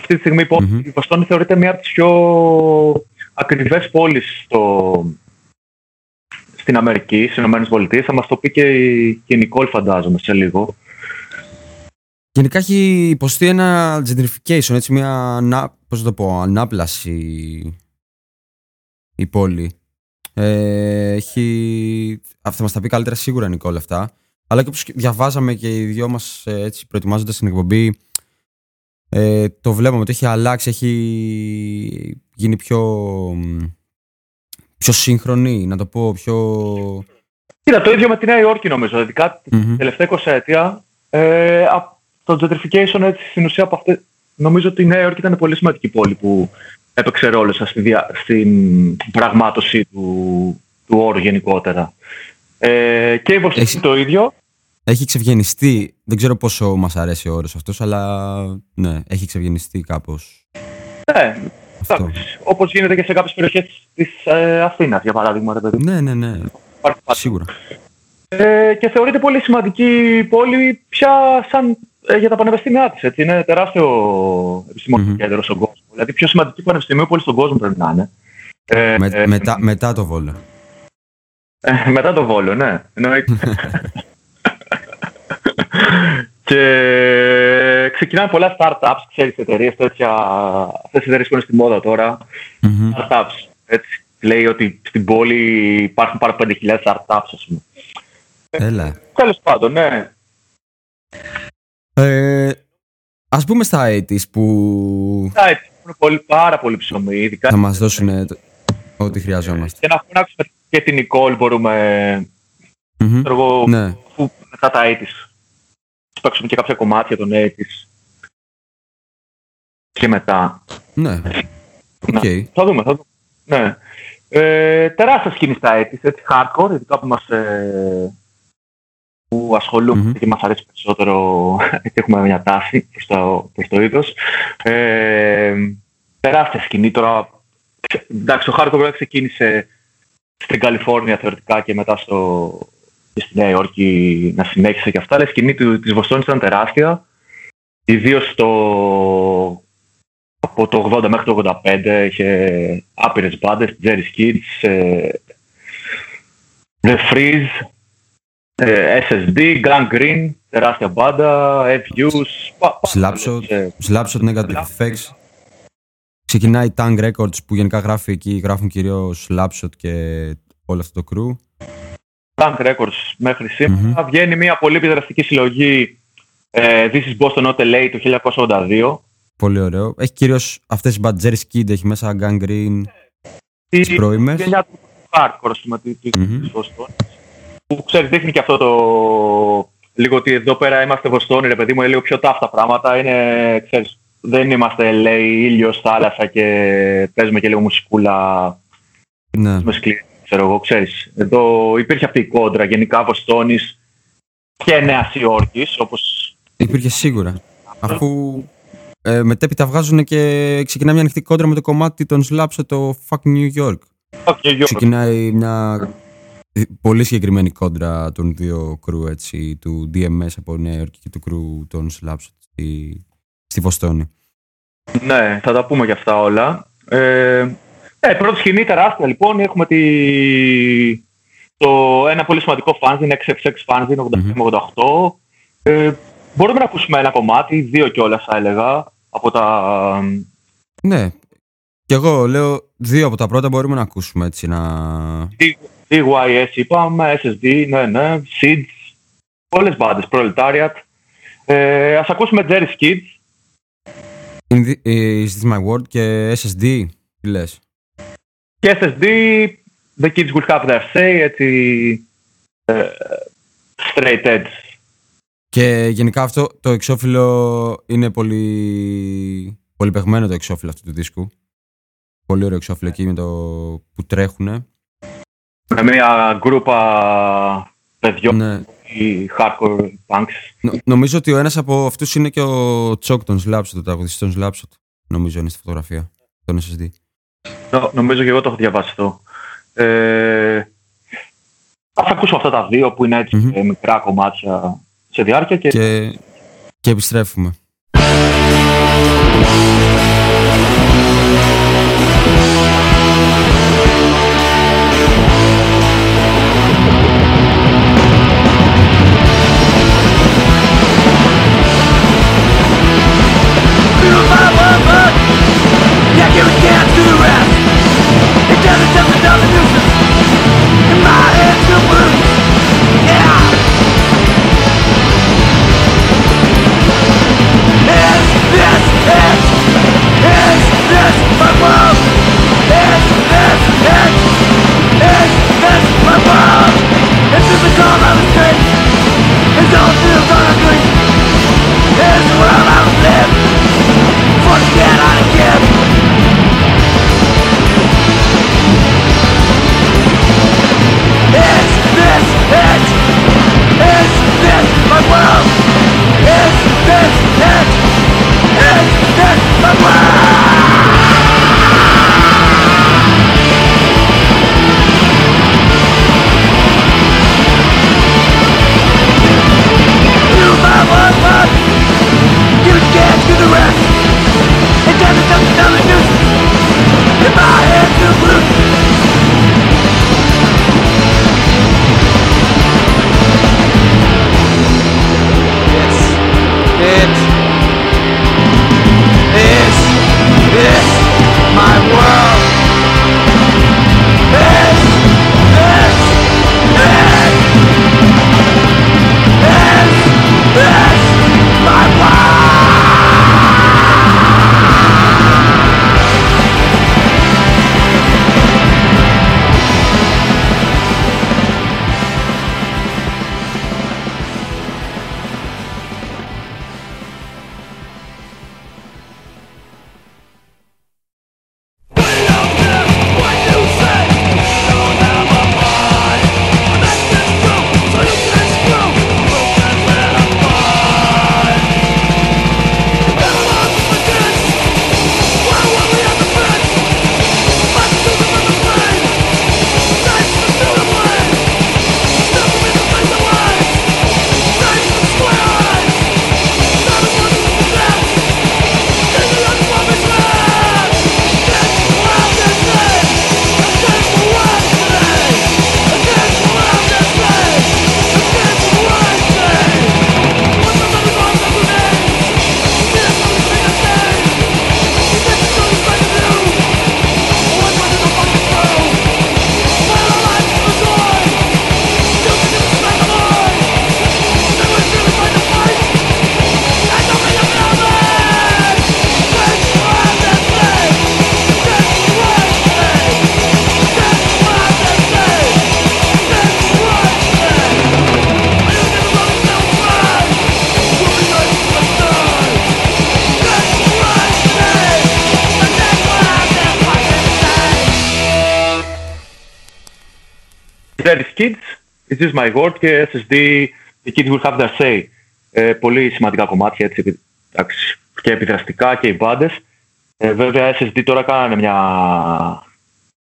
Αυτή τη στιγμή, η πόλη mm-hmm. Βοστόνη θεωρείται μια από τις πιο ακριβές πόλεις στο... στην Αμερική, στις ΗΠΑ. Θα μας το πει και η Νικόλ, φαντάζομαι, σε λίγο. Γενικά έχει υποστεί ένα gentrification, έτσι, μια ανα, πώς το πω, ανάπλαση η πόλη. Ε, έχει, θα μας τα πει καλύτερα σίγουρα Νικόλα αυτά. Αλλά και όπως διαβάζαμε και οι δυο μας, έτσι, προετοιμάζοντας την εκπομπή, ε, το βλέπαμε ότι έχει αλλάξει, έχει γίνει πιο, πιο σύγχρονη, να το πω, πιο... Κοίτα, το ίδιο με τη Νέα Υόρκη νομίζω, δηλαδή mm-hmm. την τελευταία είκοσι αιτία, ε, το gentrification, έτσι, στην ουσία από αυτή, νομίζω ότι η Νέα Υόρκη ήταν πολύ σημαντική πόλη που έπαιξε ρόλο στη δια... στην πραγμάτωση του, του όρου γενικότερα. Ε, και η Βοστόνη έχει... το ίδιο. Έχει ξευγενιστεί. Δεν ξέρω πόσο μας αρέσει ο όρος αυτός, αλλά ναι, έχει ξευγενιστεί κάπως. Ναι, όπως γίνεται και σε κάποιες περιοχές της ε, Αθήνας, για παράδειγμα. Ναι, ναι, ναι. Υπάρχει σίγουρα. Ε, και θεωρείται πολύ σημαντική πόλη πια σαν, ε, για τα πανεπιστήμια της. Έτσι. Είναι τεράστιο επιστημονικό mm-hmm. κέντρο στον κόσμο. Δηλαδή, πιο σημαντική πανεπιστημίου πόλη στον κόσμο πρέπει να είναι. Ε, Με, ε, μετά, μετά το Βόλο. Ε, μετά το Βόλο, ναι. Και ξεκινάνε πολλά startups, ξέρεις, εταιρείες τέτοια, αυτές οι εταιρείες που είναι στη μόδα τώρα. Mm-hmm. Startups. Έτσι, λέει ότι στην πόλη υπάρχουν πάρα πέντε χιλιάδες startups, ας πούμε. Έλα. Τέλος πάντων, ναι. Ε, ας πούμε στα ογδόντα που... Στα ογδόντα είναι πολύ, πάρα πολύ ψωμί. Ειδικά... Θα μας δώσουν το... ό,τι χρειαζόμαστε. Και να φωνάξουμε και την Νικόλ μπορούμε, mm-hmm. εγώ, ναι. που μετά τα ογδόντα. Παίξουμε και κάποια κομμάτια των ογδόντα. Και μετά. Ναι. Να. Okay. Θα δούμε, θα δούμε. Ναι. Ε, τεράστια σκηνή στα ογδόντα, έτσι, hardcore, ειδικά που μας... Ε... που ασχολούμαστε mm-hmm. και μας αρέσει περισσότερο και έχουμε μια τάση προς το, προς το είδος. Ε, τεράστια σκηνή τώρα. Εντάξει, ο hardcore ξεκίνησε στην Καλιφόρνια θεωρητικά και μετά στο, και στη Νέα Υόρκη να συνέχισε και αυτά. Αλλά η σκηνή του, της Βοστόνης ήταν τεράστια. Ιδίως στο, από το ογδόντα μέχρι το ογδόντα πέντε είχε άπειρες μπάντες, Jerry's Kids, ε, The Freeze, ες ες ντι, Gang Green, τεράστια μπάντα, F U's, Slap Shot, Slap Shot, Negative Effects. Ξεκινάει Tang Records που γενικά γράφει εκεί, γράφουν κυρίως Slap Shot και όλο αυτό το crew. Tang Records μέχρι σήμερα. Mm-hmm. Βγαίνει μια πολύ επιδραστική συλλογή ε, This is Boston Not ελ έι το χίλια εννιακόσια ογδόντα δύο. Πολύ ωραίο. Έχει κυρίως αυτές οι μπατζέρες Kid, έχει μέσα Gang Green, τις πρώιμες. Η γενιά του hardcore, ας πούμε, της Βοστόνης. Που ξέρεις, δείχνει και αυτό το λίγο ότι εδώ πέρα είμαστε Βοστόνοι, ρε παιδί μου, είναι λίγο πιο ταύτα πράγματα. Είναι, ξέρεις, δεν είμαστε, λέει, ήλιος, θάλασσα και παίζουμε και λίγο μουσικούλα. Ναι. Με σκληρή, ξέρω εγώ, ξέρεις. Εδώ υπήρχε αυτή η κόντρα γενικά Βοστόνης και Νέας Υόρκης, όπως... Υπήρχε σίγουρα. Αφού ε, μετέπειτα βγάζουν και ξεκινά μια ανοιχτή κόντρα με το κομμάτι των Slapshot, το Fuck New York. Fuck New York. Ξεκινάει μια... Πολύ συγκεκριμένη κόντρα των δύο κρου, έτσι, του ντι εμ ες από Νέα Υόρκη και του κρου των Slapshot στη, στη Βοστόνη. Ναι, θα τα πούμε για αυτά όλα. Ε, ναι, πρώτη σκηνή τεράστια λοιπόν. Έχουμε τη, το, ένα πολύ σημαντικό fanzine, εξ εξ εξ fanzine, ογδόντα επτά με ογδόντα οκτώ. Ε, μπορούμε να ακούσουμε ένα κομμάτι, δύο κιόλας θα έλεγα, από τα... Ναι, και εγώ λέω δύο από τα πρώτα μπορούμε να ακούσουμε, έτσι, να... ντι γουάι ες είπαμε, ες ες ντι, ναι, ναι, Seeds, όλες μπάντες, Proletariat. Ε, ας ακούσουμε Jerry's Kids. In the, is this my word και ες ες ντι, τι λες? Και ες ες ντι, the kids will have their say, έτσι, uh, straight edge. Και γενικά αυτό το εξώφυλλο είναι πολύ, πολύ παιγμένο το εξώφυλλο αυτού του δίσκου. Πολύ ωραίο εξώφυλλο εκεί με το που τρέχουνε. Με μια γκρούπα παιδιών, ναι. ή hardcore punks. Νο- νομίζω ότι ο ένας από αυτούς είναι και ο Τσόκ των Slapshot, ο τραγουδιστής των Slapshot. Νομίζω είναι στη φωτογραφία, τον ες ες ντι. Νο- νομίζω και εγώ το έχω διαβάσει αυτό. Ε... Ας ακούσω αυτά τα δύο που είναι έτσι mm-hmm. μικρά κομμάτια σε διάρκεια και, και... και επιστρέφουμε. There is kids, it is my word και ες ες ντι, the kids will have their say. Ε, πολύ σημαντικά κομμάτια, έτσι, και επιδραστικά και οι μπάντες. Ε, βέβαια, ες ες ντι τώρα κάνανε μια...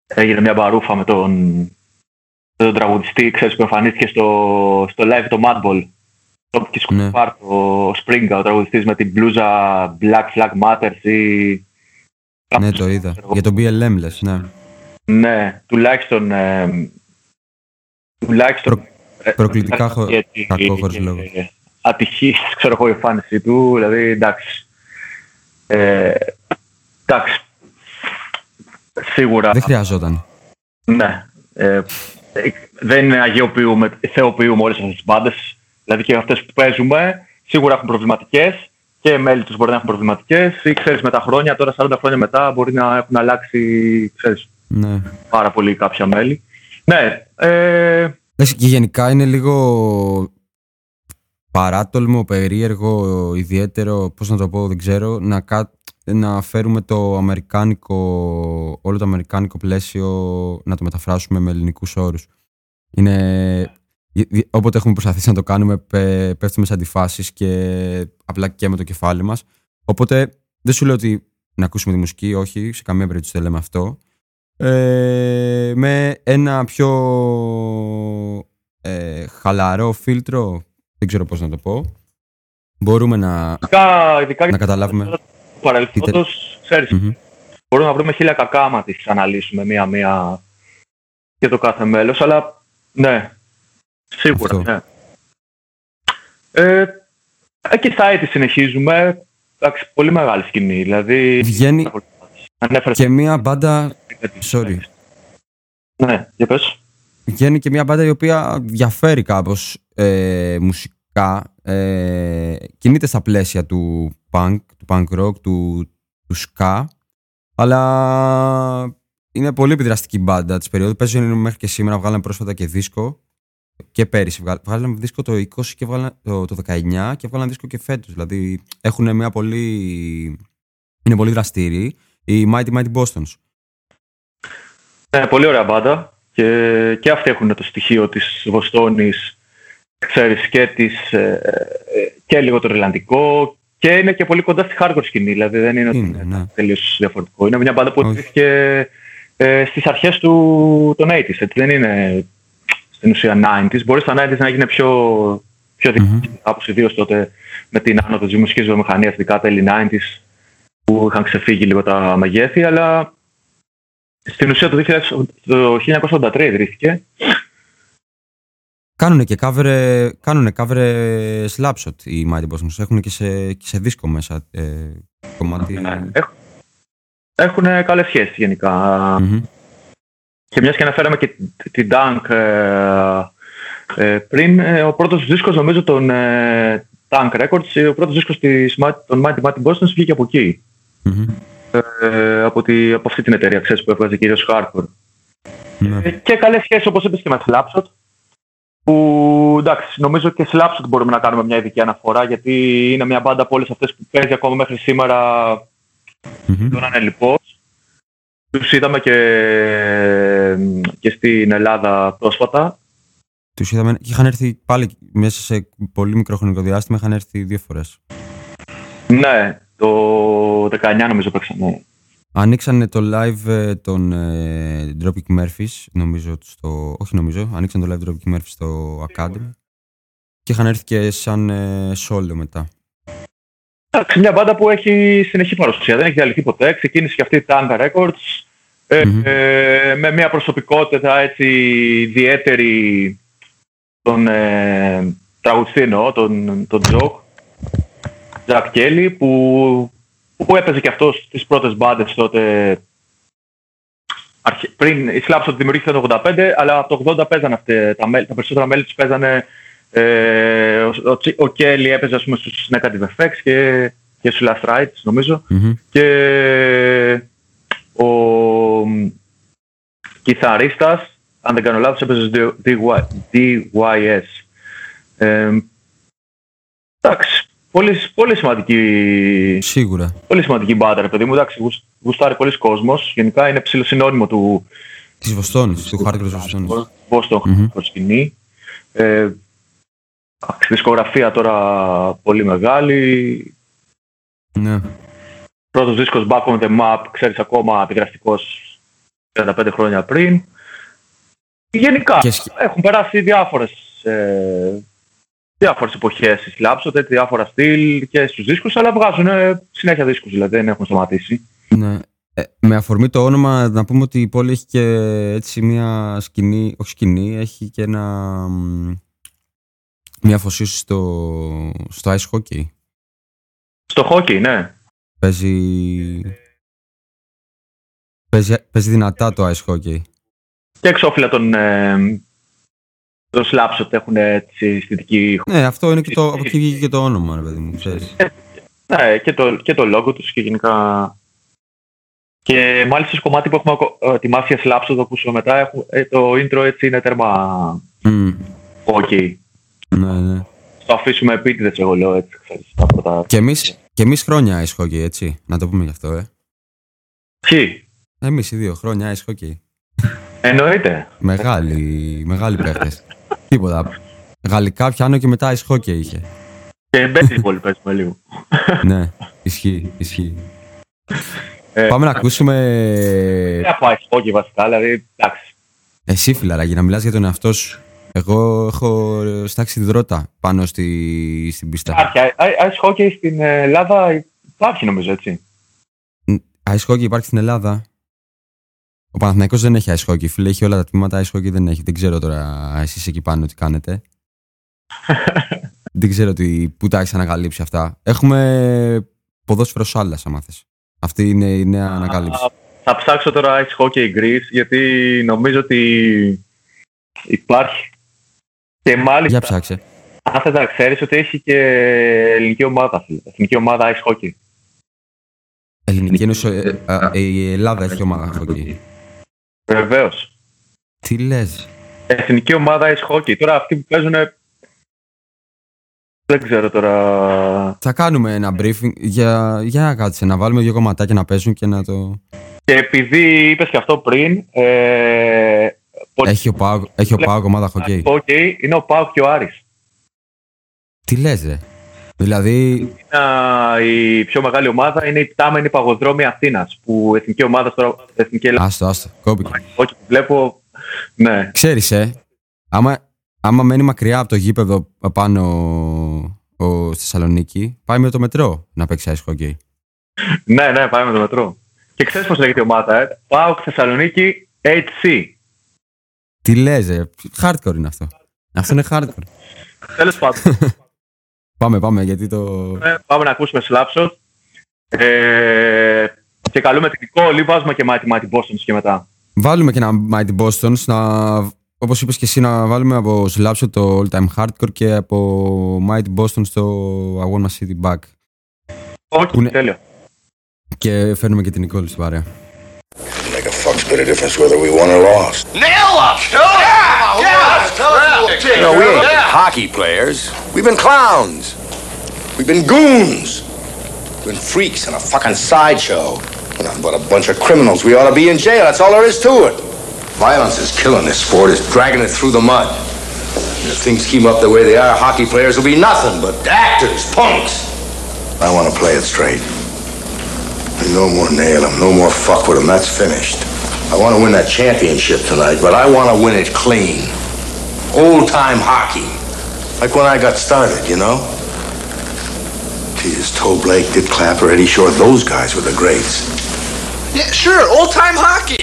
έγινε μια μπαρούφα με τον, με τον τραγουδιστή, ξέρεις, που εμφανίστηκε στο, στο live το Madball. Το Kiss Park, ο Springa, ο τραγουδιστής με την μπλούζα Black Flag Matters ή... Ναι, το είδα. Για τον μπι ελ εμ λες, ναι. Ναι, τουλάχιστον... Ε, τουλάχιστον Προ, προκλητικά χω... κακό χωρίς λόγο. Ατυχής, ξέρω εγώ, η εμφάνισή του, δηλαδή, εντάξει. Ε, εντάξει. Σίγουρα... Δεν χρειαζόταν. Ναι. Ε, δεν αγιοποιούμε, θεοποιούμε όλες αυτές τις μπάντες. Δηλαδή και αυτές που παίζουμε σίγουρα έχουν προβληματικές και μέλη τους μπορεί να έχουν προβληματικές ή ξέρεις με τα χρόνια, τώρα σαράντα χρόνια μετά μπορεί να έχουν αλλάξει, ξέρεις, ναι, πάρα πολύ κάποια μέλη. Ναι. Ε... Και γενικά είναι λίγο παράτολμο, περίεργο, ιδιαίτερο, πώς να το πω, δεν ξέρω, να, κα... να φέρουμε το αμερικάνικο, όλο το αμερικάνικο πλαίσιο να το μεταφράσουμε με ελληνικούς όρους. Είναι... Όποτε έχουμε προσπαθήσει να το κάνουμε, πέφτουμε σε αντιφάσεις και απλά και με το κεφάλι μας. Οπότε δεν σου λέω ότι να ακούσουμε τη μουσική, όχι, σε καμία περίπτωση δεν λέμε αυτό. Ε, με ένα πιο ε, χαλαρό φίλτρο, δεν ξέρω πώς να το πω, μπορούμε να, ειδικά, ειδικά να καταλάβουμε. Παρελθόντος, ξέρεις, mm-hmm. μπορούμε να βρούμε χίλια κακά άμα τις αναλύσουμε μία-μία και το κάθε μέλος, αλλά ναι. Σίγουρα, ναι. Ε, εκεί στα έτη συνεχίζουμε. Εντάξει, πολύ μεγάλη σκηνή. Δηλαδή, βγαίνει ανέφερες... και μία μπάντα. Sorry. Ναι, για πες. Βγαίνει και μία μπάντα η οποία διαφέρει κάπως ε, μουσικά. Ε, κινείται στα πλαίσια του punk, του punk rock, του, του ska. Αλλά είναι πολύ επιδραστική μπάντα της περίοδου. Παίζουν μέχρι και σήμερα. Βγάλαμε πρόσφατα και δίσκο. Και πέρυσι βγάλαμε δίσκο το είκοσι και βγάλα, το, το δεκαεννιά και βγάλαμε δίσκο και φέτος. Δηλαδή έχουν μια πολύ... είναι πολύ δραστήριοι οι Mighty Mighty Bosstones. Ναι, πολύ ωραία μπάντα και, και αυτοί έχουν το στοιχείο της Βοστόνης, ξέρεις, και, της, ε, και λίγο το ρελαντικό και είναι και πολύ κοντά στη hardcore σκηνή, δηλαδή δεν είναι, είναι ότι ναι. τελείως διαφορετικό. Είναι μια μπάντα που οδηγήθηκε ε, στις αρχές του, των ογδόντα, έτσι δεν είναι... Στην ουσία ενενήντα, μπορεί στα ενενήντα να γίνει πιο, πιο δική mm-hmm. άποψη, ιδίως τότε με την άνοδο της μουσικής βιομηχανίας, ειδικά τέλη ενενήντα, που είχαν ξεφύγει λίγο τα μεγέθη, αλλά στην ουσία το, το χίλια εννιακόσια ογδόντα τρία ιδρύθηκε. Κάνουνε και cover, κάνουνε cover slap shot οι Mighty Bosstones, έχουν και σε, και σε δίσκο μέσα ε, κομμάτι. Έχ, έχουν καλές σχέσεις γενικά. Mm-hmm. Και μιας και αναφέραμε και την Tank ε, ε, πριν, ε, ο πρώτος δίσκος νομίζω των ε, Tank Records, ο πρώτος δίσκος της, των Mighty Mighty Boston βγήκε από εκεί. Mm-hmm. Ε, από, τη, από αυτή την εταιρεία, ξέρεις, που έβγαζε κυρίως hardcore. Mm-hmm. Ε, και καλές σχέσεις όπως είπες και με Slapshot, που εντάξει, νομίζω και Slapshot μπορούμε να κάνουμε μια ειδική αναφορά, γιατί είναι μια μπάντα από όλες αυτές που παίζει ακόμα μέχρι σήμερα mm-hmm. τον ανελιπώς. Τους είδαμε και, και στην Ελλάδα πρόσφατα. Τους είδαμε και είχαν έρθει πάλι μέσα σε πολύ μικρό χρονικό διάστημα, είχαν έρθει δύο φορές. Ναι, το δεκαεννιά νομίζω παίξανε. Ανοίξανε το live των ε, Dropkick Murphys, νομίζω, στο, όχι νομίζω, ανοίξανε το live Dropkick Murphys στο Academy και είχαν έρθει και σαν ε, solo μετά. Εντάξει, μια μπάντα που έχει συνεχή παρουσία, δεν έχει διαλυθεί ποτέ. Ξεκίνησε και αυτή η Tank Records ε, mm-hmm. ε, με μια προσωπικότητα έτσι ιδιαίτερη, τον ε, τραγουδιστή εννοώ, τον, τον Τζοκ, Zack Kelly, που, που έπαιζε και αυτός τις πρώτες μπάντες τότε. Αρχι, πριν η Slapshot δημιουργήθηκε το ογδόντα πέντε, αλλά από το ογδόντα παίζανε αυτές, τα, τα περισσότερα μέλη τους παίζανε. Ε, ο, ο Κέλλη έπαιζε, ας πούμε, στους Negative Effects και, και στους Last Rites, νομίζω. Mm-hmm. Και ο κιθαρίστας, αν δεν κάνω λάθος, έπαιζε στους ντι γουάι ες. Ε, εντάξει, πολύ, πολύ σημαντική... Σίγουρα. Πολύ σημαντική μπάντα, ρε παιδί μου. Εντάξει, γουστάρει πολλοί κόσμος. Γενικά είναι ψηλοσυνώνυμο του, Της Βοστόνης, του hardcore της Βοστόνης. Boston Harbor σκηνή. Δισκογραφία τώρα πολύ μεγάλη. Ναι. Πρώτος δίσκος Back on the Map, ξέρεις, ακόμα επιγραφτικός τριάντα πέντε χρόνια πριν. Γενικά σκ... έχουν περάσει διάφορες, ε, διάφορες εποχές στις Slap Shot, διάφορα στυλ και στους δίσκους, αλλά βγάζουν ε, συνέχεια δίσκους, δηλαδή δεν έχουν σταματήσει. Ναι. Ε, με αφορμή το όνομα, να πούμε ότι η πόλη έχει και έτσι μια σκηνή, όχι σκηνή, έχει και ένα, μια αφοσίωση στο, στο ice hockey. Στο hockey, ναι. Παίζει, παίζει, παίζει δυνατά το ice hockey. Και εξώφυλλα των ε, το Slap Shot έχουν έτσι αισθητική... Ναι, αυτό είναι και το, από εκεί βγήκε και το όνομα, ρε παιδί μου, ξέρεις. Ε, ναι, και το, και το logo τους και γενικά... Και μάλιστα στο κομμάτι που έχουμε ετοιμάσει για Slap Shot, το ακούσουμε μετά, έχουν, ε, το intro έτσι είναι τέρμα mm. hockey. Ναι, ναι. Το αφήσουμε επίτηδες, εγώ λέω, έτσι, ξέρεις, τα πρώτα... Και εμείς, και εμείς χρόνια ice hockey, έτσι, να το πούμε γι' αυτό, ε. Ποιοι? Εμείς οι δύο, χρόνια ice hockey. Εννοείται. Μεγάλοι, μεγάλοι παίχτες. Τίποτα. Γαλλικά πιάνω και μετά ice hockey είχε. Και baseball παίζουμε λίγο. Ναι, ισχύει, ισχύει. Ε, πάμε να ακούσουμε... Δεν από ice hockey βασικά, δηλαδή, εντάξει. Εσύ φιλαράκι, να μιλάς για τον εαυτό σου. Εγώ έχω στάξει την τρότα πάνω στη, στην πίστα. Υπάρχει ice hockey στην Ελλάδα, υπάρχει νομίζω, έτσι. Ice hockey υπάρχει στην Ελλάδα. Ο Παναθηναϊκός δεν έχει ice hockey, φίλε, έχει όλα τα τμήματα, ice hockey δεν έχει. Δεν ξέρω τώρα εσείς εκεί πάνω τι κάνετε. Δεν ξέρω τι, που τα έχεις ανακαλύψει αυτά. Έχουμε ποδόσφαιρο σάλας, άμα θες. Αυτή είναι η νέα ανακάλυψη. Θα ψάξω τώρα ice hockey Greece, γιατί νομίζω ότι υπάρχει. Και μάλιστα, για ψάξε. Αν θες να ξέρεις ότι έχει και ελληνική ομάδα, φίλε. Εθνική ομάδα ice hockey. Ελληνική Ένωση, ε, ε, η Ελλάδα έχει ομάδα ice hockey. Βεβαίως. Τι λες? Εθνική ομάδα ice hockey. Τώρα αυτοί που παίζουν... Δεν ξέρω τώρα... Θα κάνουμε ένα briefing για, για να κάτσε, να βάλουμε δύο κομματάκια να παίζουν και να το... Και επειδή είπες και αυτό πριν... Ε, πολύ... Έχει ο Πάο, έχει ο Πάο ομάδα hockey. Okay, είναι ο Πάο και ο Άρης. Τι λες, ρε? Δηλαδή... Η πιο μεγάλη ομάδα είναι η πτάμενη παγοδρόμη Αθήνας, που εθνική ομάδα τώρα... Εθνική... Άστο, άστο, κόπηκε. Όχι, βλέπω... Ναι. Ξέρεις, ε, άμα, άμα μένει μακριά από το γήπεδο πάνω ο, στη Θεσσαλονίκη, πάει με το μετρό να παίξει ice hockey. Ναι, ναι, πάει με το μετρό. Και ξέρεις πώς λέγεται η ομάδα, ε. Πάω στη Θεσσαλονίκη έιτς σι. Τι λες, ε, hardcore είναι αυτό. Αυτό είναι hardcore. Τέλος πάντων. Πάμε, πάμε, γιατί το... Ε, πάμε να ακούσουμε Slap Shot. Ε, και καλούμε την Νικόλη, βάζουμε και Mighty Mighty Bosstones και μετά. Βάλουμε και ένα Mighty Bosstones, να, όπως είπες και εσύ, να βάλουμε από Slap Shot το All Time Hardcore και από Mighty Bosstones το I Wanna See The Back. Όχι, okay, είναι... τέλειο. Και φέρνουμε και την Νικόλη στην παρέα. Fucks been a difference whether we won or lost. Nail up, dude! Yeah, yeah. You know, we ain't been hockey players. We've been clowns. We've been goons. We've been freaks on a fucking sideshow. We're nothing but a bunch of criminals. We ought to be in jail. That's all there is to it. Violence is killing this sport. It's dragging it through the mud. And if things keep up the way they are, hockey players will be nothing but actors, punks. I want to play it straight. No more nail him, no more fuck with him, that's finished. I want to win that championship tonight, but I want to win it clean. Old-time hockey. Like when I got started, you know? Geez, Toe Blake, Dick Clapper, Eddie Shore, those guys were the greats. Yeah, sure, old-time hockey.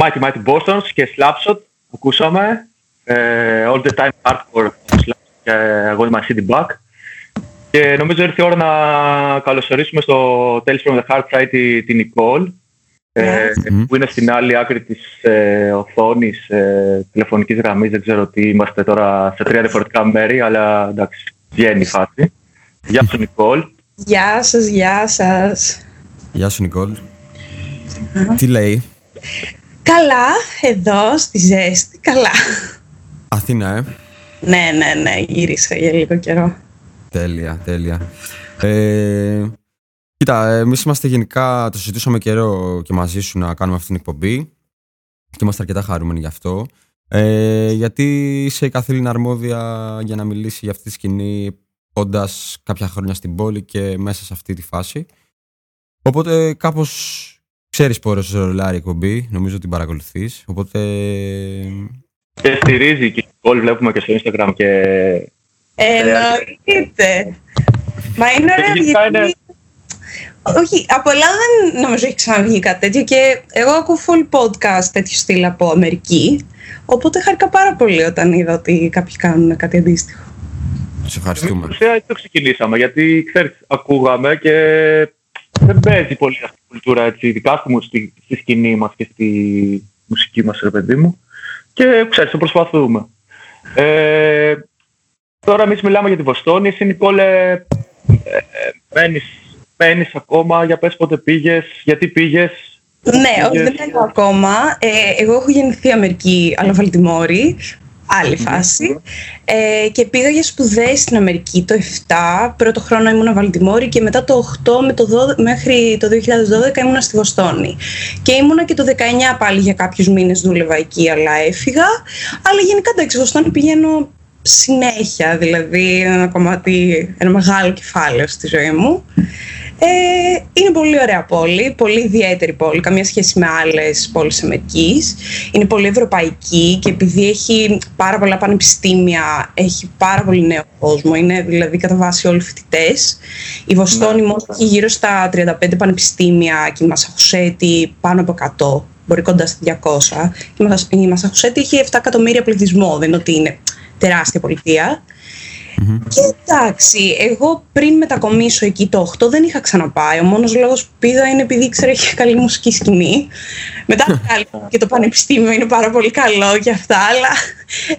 Mighty Mighty Bosstones και Slap Shot που ακούσαμε. Ε, all the time hardcore και αγώνι μας City Back. Και νομίζω ήρθε η ώρα να καλωσορίσουμε στο Tales from the Heartside την Νικόλ, ε, mm. που είναι στην άλλη άκρη της ε, οθόνης ε, τηλεφωνικής γραμμής. Δεν ξέρω τι, είμαστε τώρα σε τρία διαφορετικά μέρη, αλλά εντάξει, βγαίνει η φάση. Γεια σου Νικόλ. Γεια σας, γεια σας. Γεια σου Νικόλ. Mm. Τι λέει? Καλά, εδώ στη ζέστη, καλά. Αθήνα, ε. Ναι, ναι, ναι, γύρισα για λίγο καιρό. Τέλεια, τέλεια. Ε, κοίτα, εμείς είμαστε γενικά, το συζητούσαμε καιρό και μαζί σου να κάνουμε αυτή την εκπομπή και είμαστε αρκετά χαρούμενοι γι' αυτό, ε, γιατί είσαι η καθήλυνα αρμόδια για να μιλήσει για αυτή τη σκηνή όντας κάποια χρόνια στην πόλη και μέσα σε αυτή τη φάση. Οπότε κάπως ξέρεις πόρες ρολάρει η εκπομπή, νομίζω ότι την παρακολουθείς, οπότε... Και στηρίζει και όλοι βλέπουμε και στο Instagram και... Εννοείται. Μα είναι ωραία γιατί... Όχι, από Ελλάδα δεν νομίζω έχει ξαναβγεί κάτι τέτοιο και εγώ ακούω full podcast τέτοιο στυλ από Αμερική, οπότε χάρηκα πάρα πολύ όταν είδα ότι κάποιοι κάνουν κάτι αντίστοιχο. Σας ευχαριστούμε. Στην ουσία το ξεκινήσαμε γιατί ξέρεις, ακούγαμε και δεν παίζει πολύ αυτή η κουλτούρα, έτσι, ειδικά στη, στη σκηνή μας και στη μουσική μας, ρε παιδί μου, και ξέρεις, το προσπαθούμε. Ε, Τώρα εμείς μιλάμε για τη Βοστόνη. Εσύ Νικόλε, ε, μένεις, μένεις ακόμα, για πες πότε πήγες, γιατί πήγες? Ναι, όχι, δεν μένω ακόμα. Ε, εγώ έχω γεννηθεί Αμερική, αλλά Βαλτιμόρη, άλλη φάση. Ε, και πήγα για σπουδές στην Αμερική το επτά, πρώτο χρόνο ήμουνα Βαλτιμόρη και μετά το οκτώ με το δώδεκα, μέχρι το δύο χιλιάδες δώδεκα ήμουνα στη Βοστόνη. Και ήμουνα και το δεκαεννιά πάλι για κάποιους μήνες δούλευα εκεί, αλλά έφυγα. Αλλά γενικά εντάξει, Βοστόνη πηγαίνω συνέχεια, δηλαδή ένα κομμάτι, ένα μεγάλο κεφάλαιο στη ζωή μου. Ε, είναι πολύ ωραία πόλη, πολύ ιδιαίτερη πόλη, καμία σχέση με άλλες πόλεις Αμερικής. Είναι πολύ ευρωπαϊκή και επειδή έχει πάρα πολλά πανεπιστήμια, έχει πάρα πολύ νέο κόσμο, είναι δηλαδή κατά βάση όλοι φοιτητές. Η Βοστόνη μόνο έχει γύρω στα τριάντα πέντε πανεπιστήμια και η Μασαχουσέτη πάνω από εκατό, μπορεί κοντά στα διακόσια. Η Μασαχουσέτη έχει επτά εκατομμύρια πληθυσμό, δεν είναι ότι είναι τεράστια πολιτεία. Mm-hmm. Και εντάξει, εγώ πριν μετακομίσω εκεί το οκτώ δεν είχα ξαναπάει. Ο μόνος λόγος που πήγα είναι επειδή ήξερα είχε καλή μουσική σκηνή. Μετά και το πανεπιστήμιο είναι πάρα πολύ καλό και αυτά, αλλά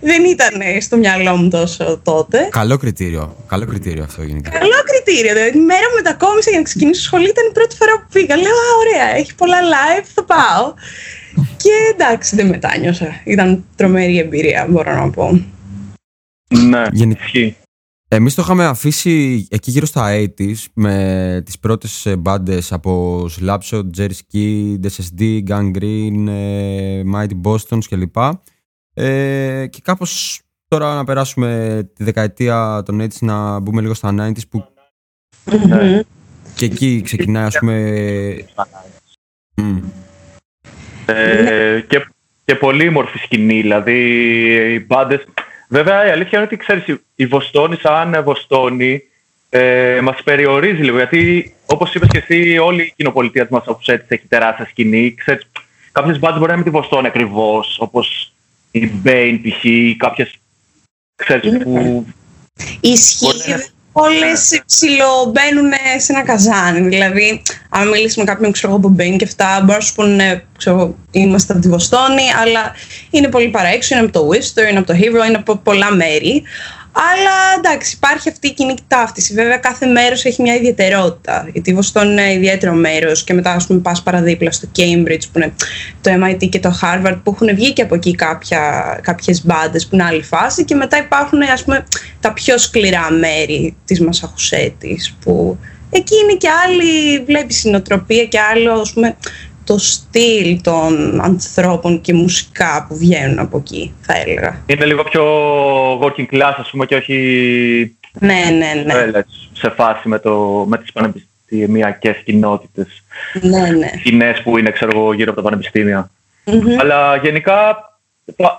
δεν ήταν στο μυαλό μου τόσο τότε. Καλό κριτήριο, καλό κριτήριο αυτό γενικά. Καλό κριτήριο, δηλαδή η μέρα που μετακόμισα για να ξεκινήσω σχολή ήταν η πρώτη φορά που πήγα. Λέω, α, ωραία, έχει πολλά live, θα πάω. Και εντάξει, δεν μετάνιωσα, ήταν τρομερή εμπειρία, μπορώ να πω. Ναι, γενικά. Εμείς το είχαμε αφήσει εκεί γύρω στα ογδόντα με τις πρώτες μπάντες από Slap Shot, Jerry Ski, ες ες ντι, Gang Green, Mighty Boston κλπ. Ε, και κάπως τώρα να περάσουμε τη δεκαετία των ογδόντα, να μπούμε λίγο στα ενενήντα που mm-hmm. και εκεί ξεκινάει ας πούμε... Mm. Ε, και, και πολύμορφη σκηνή, δηλαδή οι μπάντες... Βέβαια η αλήθεια είναι ότι ξέρεις, η Βοστόνη σαν Βοστόνη ε, μας περιορίζει λίγο, γιατί όπως είπες και εσύ όλη η κοινοπολιτεία της Μασαχουσέτης έχει τεράστια σκηνή. Ξέρεις, κάποιες μπάντες μπορεί να μην τη Βοστόνη ακριβώς, όπως η Bane π.χ. ή κάποιες ξέρεις που... Ισχύει, να... όλες ψιλομπαίνουν σε ένα καζάνι, δηλαδή αν μιλήσουμε με κάποιον ξέρω από Bane και αυτά μπορώ να σου πούνε ξέρω, είμαστε από τη Βοστόνη, αλλά είναι πολύ παραέξω, είναι από το Whistler, είναι από το Hero, είναι από πολλά μέρη. Αλλά εντάξει, υπάρχει αυτή η κοινή ταύτιση. Βέβαια, κάθε μέρος έχει μια ιδιαιτερότητα. Γιατί η Βοστόνη είναι ιδιαίτερο μέρος, και μετά, ας πούμε, πας παραδίπλα στο Cambridge, που είναι το εμ άι τι και το Harvard, που έχουν βγει και από εκεί κάποιες μπάντες που είναι άλλη φάση. Και μετά υπάρχουν, ας πούμε, τα πιο σκληρά μέρη της Μασαχουσέτης, που εκεί είναι και άλλη, βλέπεις, η νοοτροπία και άλλο, ας πούμε, το στυλ των ανθρώπων και μουσικά που βγαίνουν από εκεί, θα έλεγα. Είναι λίγο πιο working class, ας πούμε, και όχι... Ναι, ναι, ναι. Έλεξ, σε φάση με, το, με τις πανεπιστημιακές κοινότητες. Ναι, ναι. Σκηνές που είναι, ξέρω εγώ, γύρω από τα πανεπιστήμια. Mm-hmm. Αλλά γενικά,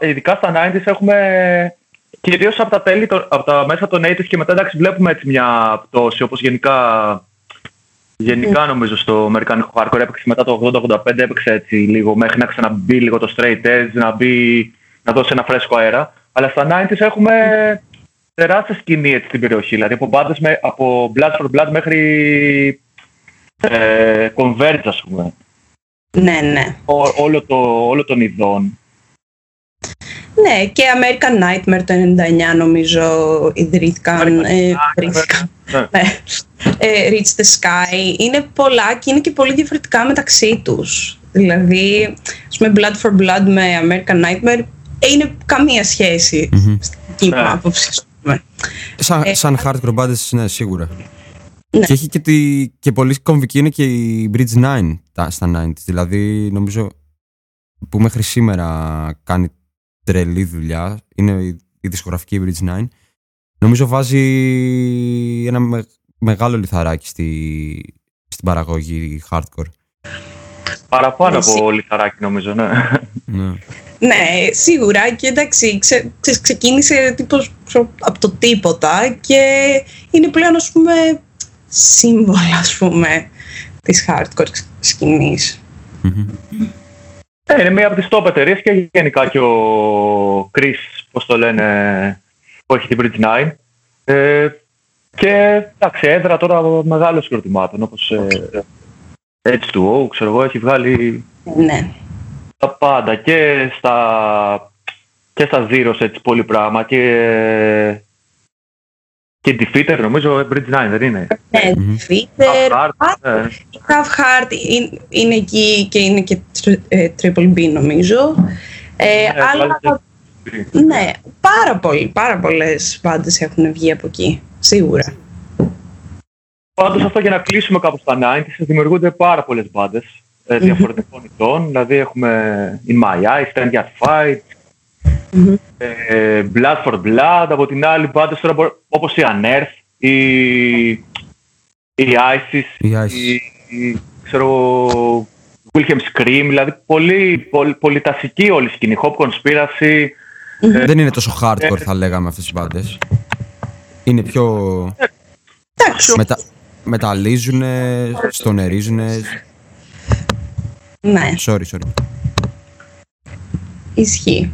ειδικά στα ενενήντα έχουμε... Κυρίως από τα, τέλη, από τα μέσα των ογδόντα και μετά, εντάξει, βλέπουμε έτσι μια πτώση, όπως γενικά... Γενικά νομίζω στο αμερικάνικο hardcore έπαιξε μετά το ογδόντα ογδόντα πέντε, έπαιξε έτσι λίγο μέχρι να ξαναμπεί λίγο το straight edge, να, μπει, να δώσει ένα φρέσκο αέρα. Αλλά στα ενενήντα έχουμε τεράστια σκηνή έτσι στην περιοχή, δηλαδή από μπάντες με, από Blood for Blood μέχρι ε, Converge ας πούμε. Ναι, ναι. Ό, όλο, το, όλο των ειδών. Ναι, και American Nightmare το ενενήντα εννιά νομίζω ιδρύθηκαν, ε, βρίσκαν, ναι. ε, Reach the Sky. Είναι πολλά και είναι και πολύ διαφορετικά μεταξύ τους. Δηλαδή, ας πούμε, Blood for Blood με American Nightmare ε, είναι καμία σχέση mm-hmm. στην δική μου άποψη. Σαν, ε, σαν hardcore μπάντες, ναι, σίγουρα. Ναι. Και έχει και, τη, και πολύ κομβική είναι και η Bridge Nine στα ενενήντα, δηλαδή νομίζω που μέχρι σήμερα κάνει τρελή δουλειά, είναι η, η δισκογραφική Bridge Nine. Νομίζω βάζει ένα με, μεγάλο λιθαράκι στη, στην παραγωγή hardcore. Παραπάνω Εσύ... από λιθαράκι νομίζω, ναι. ναι. Ναι, σίγουρα και εντάξει, ξε, ξε, ξεκίνησε τύπος από το τίποτα και είναι πλέον ας πούμε... σύμβολα, ας πούμε, της hardcore σκηνής. Mm-hmm. Ε, είναι μία από τις top εταιρείες και γενικά και ο Chris, πώς το λένε, που έχει την Bridge Nine. Ε, και, εντάξει, έδρα τώρα μεγάλων συγκροτημάτων, όπως ε, έιτς του ο, ξέρω εγώ, έχει βγάλει ναι. τα πάντα και στα, και στα Zeros, έτσι, πολύ πράγμα και... Και Defeater νομίζω, Bridge Nine δεν είναι. Ναι, mm-hmm. Defeater, Have Heart, Have Heart είναι εκεί και είναι και Triple B νομίζω. Ε, ναι, αλλά, και... ναι, πάρα, πολύ, πάρα πολλές πάντες έχουν βγει από εκεί, σίγουρα. Πάντως αυτό για να κλείσουμε κάπου στα ενενήντα, δημιουργούνται πάρα πολλές πάντες ε, διαφορετικών mm-hmm. ετών. Δηλαδή έχουμε In My Eyes, Stand Your Fight. Mm-hmm. Ε, Blood for Blood, από την άλλη μπάντες τώρα όπως η Unearth, η, η ISIS, η, η ξέρω, Wilhelm Scream, δηλαδή πολύ, πολύ, πολύ τασική όλη σκηνή, Hop Conspiracy. Mm-hmm. ε, Δεν είναι τόσο hardcore ε, θα λέγαμε αυτές οι μπάντες, είναι πιο... Ε, μετα, μεταλλίζουνε, στονερίζουνε. Ναι. Sorry, sorry. Ισχύει.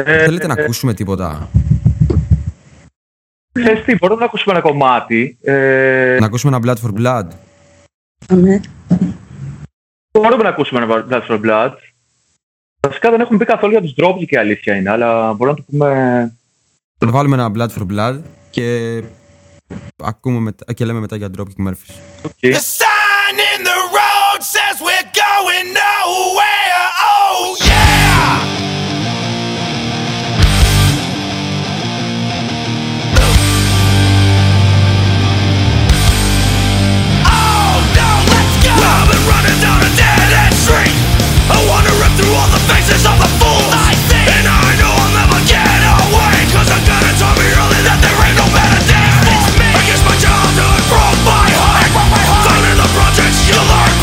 Ε, Θέλετε να ακούσουμε τίποτα? Λες τι, μπορούμε να ακούσουμε ένα κομμάτι. Ε... Να ακούσουμε ένα Blood for Blood. Ναι. Μπορούμε να ακούσουμε ένα Blood for Blood. Βασικά δεν έχουμε πει καθόλου για τους Dropkick και η αλήθεια είναι, αλλά μπορούμε να το πούμε... Θα βάλουμε ένα Blood for Blood και, ακούμε μετα... και λέμε μετά για Dropkick Murphys. Okay. The sign in the road says we're going nowhere, oh yeah! I wanna rip through all the faces of the fools I see, and I know I'll never get away, cause I'm gonna tell me early that there ain't no better day. It's me against my childhood, broke my heart, found in the projects you learn.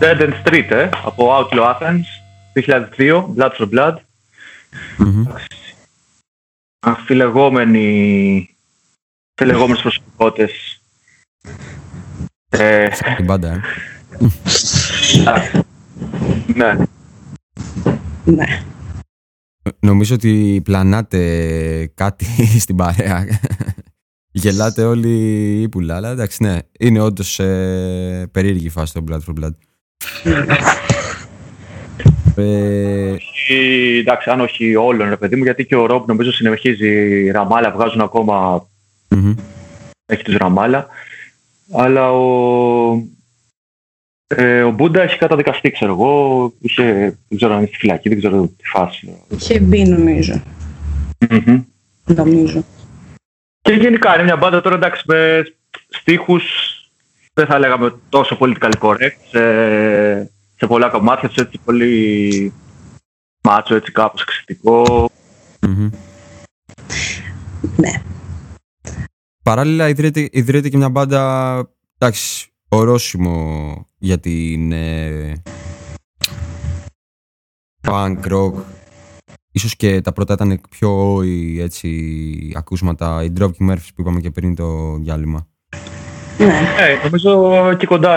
Dead and Street, ε, από Outlaw Athens, δύο χιλιάδες δύο, Blood for Blood. Mm-hmm. Αμφιλεγόμενοι φιλεγόμενες προσωπικότητες. Ε, στην πάντα, ε. Ναι. Ναι. Νομίζω ότι πλανάτε κάτι στην παρέα. Γελάτε όλοι η πουλά, αλλά εντάξει, ναι. Είναι όντως ε, περίεργη η φάση των Blood for Blood. ε... ε, εντάξει, αν όχι όλων, ρε παιδί μου, γιατί και ο Ρόμπ νομίζω συνεχίζει Ραμάλα, βγάζουν ακόμα. Mm-hmm. Έχει τους Ραμάλα. Αλλά ο, ε, ο Μπούντα έχει καταδικαστεί, ξέρω εγώ. Είχε, δεν ξέρω αν είναι στη φυλακή, δεν ξέρω τη φάση. Είχε μπει, νομίζω. Mm-hmm. Νομίζω. Και γενικά είναι μια μπάντα τώρα, εντάξει, με στίχους, δεν θα λέγαμε τόσο political correct, σε, σε πολλά κομμάτια, σε έτσι πολύ μάτσο, έτσι κάπως εξαιρετικό. Mm-hmm. Ναι. Παράλληλα ιδρύεται, ιδρύεται και μια μπάντα, εντάξει, ορόσημο για την ε, punk rock. Ίσως και τα πρώτα ήταν πιο οι, έτσι, ακούσματα, οι Dropkick Murphys που είπαμε και πριν το διάλειμμα. Ναι, hey, νομίζω και κοντά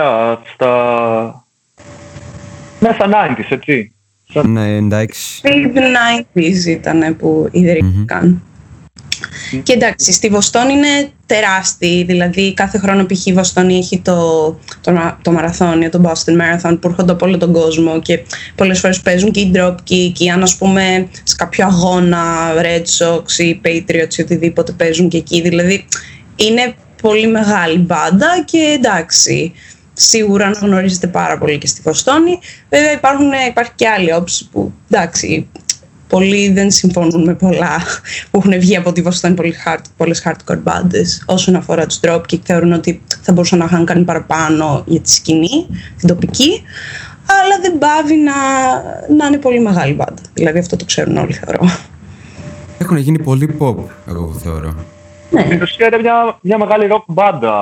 στα... Ναι, στα ενενήντα, έτσι. Ναι, εντάξει. Mid-ενενήντα ήταν που ιδρύθηκαν. Mm-hmm. Και εντάξει, στη Βοστόνη είναι τεράστιοι, δηλαδή κάθε χρόνο π.χ. η Βοστόνη έχει το, το, το μαραθώνιο, το Boston Marathon που έρχονται από όλο τον κόσμο και πολλές φορές παίζουν και οι Dropkick και αν ας πούμε σε κάποιο αγώνα Red Sox ή Patriots ή οτιδήποτε παίζουν και εκεί, δηλαδή είναι πολύ μεγάλη μπάντα και εντάξει, σίγουρα να γνωρίζετε πάρα πολύ και στη Βοστόνη. Βέβαια υπάρχουν, υπάρχει και άλλη όψη που εντάξει, πολλοί δεν συμφωνούν με πολλά που έχουν βγει από τη Βοστόνη, πολλές hardcore bands. Όσον αφορά τους Dropkick, θεωρούν ότι θα μπορούσαν να είχαν κάνει παραπάνω για τη σκηνή, την τοπική, αλλά δεν πάβει να, να είναι πολύ μεγάλη μπάντα. Δηλαδή αυτό το ξέρουν όλοι, θεωρώ. Έχουν γίνει πολύ pop, εγώ θεωρώ. Ναι. Στην ουσία είναι μια, μια μεγάλη rock μπάντα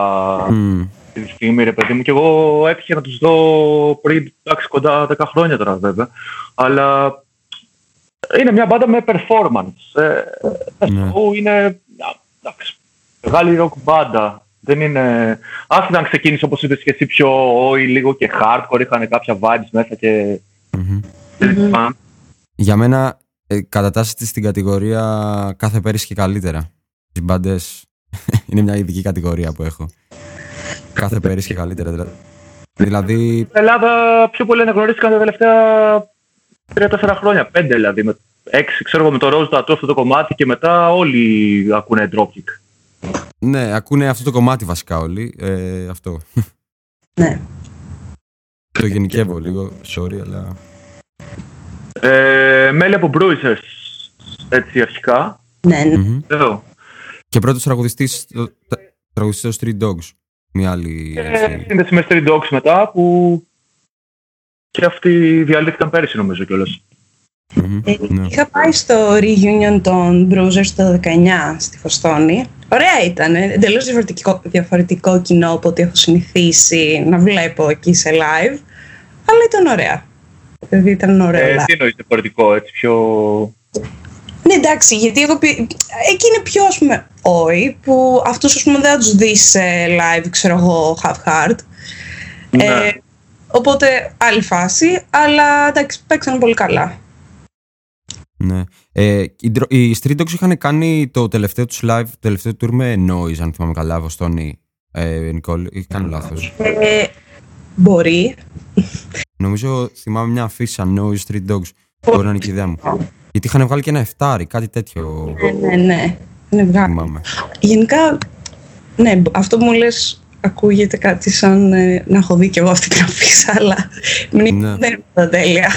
mm. τη στιγμή, ρε παιδί μου, και εγώ έτυχε να τους δω πριν, εντάξει, κοντά δέκα χρόνια τώρα βέβαια, αλλά... Είναι μια μπάντα με performance. Ε, ναι. Είναι εντάξει, μεγάλη rock μπάντα. Δεν είναι... Άσχετα αν ξεκίνησε όπως είδες και εσύ πιο όι, λίγο και hardcore, είχαν κάποια vibes μέσα και... Mm-hmm. Mm-hmm. Για μένα ε, κατατάσσεται στην κατηγορία κάθε πέρυσι και καλύτερα. Τις μπάντες είναι μια ειδική κατηγορία που έχω. Κάθε πέρυσι και καλύτερα δηλαδή. δηλαδή... Στην Ελλάδα πιο πολύ αναγνωρίστηκαν τα τελευταία... τρία τέσσερα χρόνια, πέντε δηλαδή, με, έξι ξέρω εγώ με το Ρόζ το αυτό το κομμάτι και μετά όλοι ακούνε Dropkick. Ναι, ακούνε αυτό το κομμάτι βασικά όλοι, ε, αυτό. Ναι. Το γενικεύω λίγο, sorry, αλλά... Ε, μέλη από Bruisers, έτσι αρχικά. Ναι, ναι. Mm-hmm. Και πρώτος τραγουδιστής, τραγουδιστής στο Street Dogs, μια άλλη... Ε, σύνδεση με Street Dogs μετά που... Και αυτοί διαλύθηκαν πέρυσι νομίζω κιόλας. Mm-hmm. Ε, yeah. Είχα πάει στο reunion των Bruisers το δεκαεννιά στη Βοστόνη. Ωραία ήταν, εντελώς διαφορετικό, διαφορετικό κοινό από ό,τι έχω συνηθίσει να βλέπω εκεί σε live. Αλλά ήταν ωραία. Δηλαδή ήταν ωραία. Ε, τι εννοείς διαφορετικό, έτσι πιο... Ναι, εντάξει, γιατί εγώ πει... εκεί είναι πιο ας πούμε όι, που αυτούς ας πούμε δεν θα τους δεις live, ξέρω εγώ, Have Heart. Ναι. Ε, Οπότε άλλη φάση, αλλά εντάξει, παίξανε πολύ καλά. Ναι. Ε, οι, οι Street Dogs είχαν κάνει το τελευταίο τους live, το τελευταίο tour με Noise, αν θυμάμαι καλά, Βοστόνη, ε, Νικόλ, ή κάνω λάθος. Ε, μπορεί. Νομίζω θυμάμαι μια αφίσα Noise Street Dogs, μπορεί να είναι και η ιδέα μου. Γιατί είχαν βγάλει και ένα εφτάρι, κάτι τέτοιο. Ναι, ναι, ναι. ναι βγάλει. Γενικά, ναι, αυτό που μου λες... Ακούγεται κάτι σαν ε, να έχω δει και εγώ αυτή την αφίσα, αλλά ναι. Δεν είναι τα τέλεια.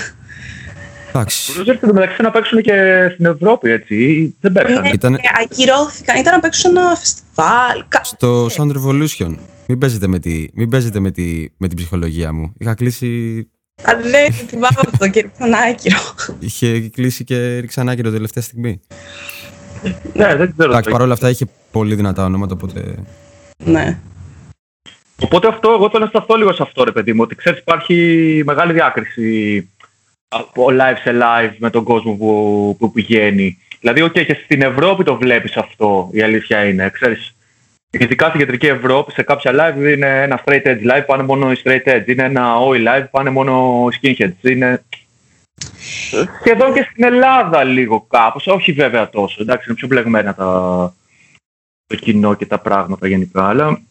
Εντάξει. Μπορούσατε το μεταξύ να παίξουν και στην Ευρώπη, έτσι, δεν παίξανε. Ήτανε... Ακυρώθηκαν, ήταν να παίξουν ένα φεστιβάλ. Στο Sound Revolution. Μην παίζετε με, τη, μην παίζετε με, τη, με την ψυχολογία μου. Είχα κλείσει... Α, ναι, θυμάμαι αυτό και ήρθαν άκυρο. Είχε κλείσει και ρίξαν άκυρο τελευταία στιγμή. Ναι, δεν ξέρω. Εντάξει, παρόλα αυτά είχε πολύ δυνατά ονόματα, οπότε... Ναι. Οπότε αυτό, εγώ θέλω να σταθώ λίγο σε αυτό, ρε παιδί μου, ότι ξέρεις υπάρχει μεγάλη διάκριση από live σε live με τον κόσμο που, που πηγαίνει. Δηλαδή, okay, και στην Ευρώπη το βλέπεις αυτό, η αλήθεια είναι, ξέρεις. Ειδικά στην κεντρική Ευρώπη, σε κάποια live είναι ένα straight edge live, πάνε μόνο οι straight edge. Είναι ένα oi live, πάνε μόνο οι skinheads. Είναι... Σχεδόν και στην Ελλάδα λίγο κάπως, όχι βέβαια τόσο. Εντάξει, είναι πιο μπλεγμένα τα... το κοινό και τα πράγματα γενικά, αλλά...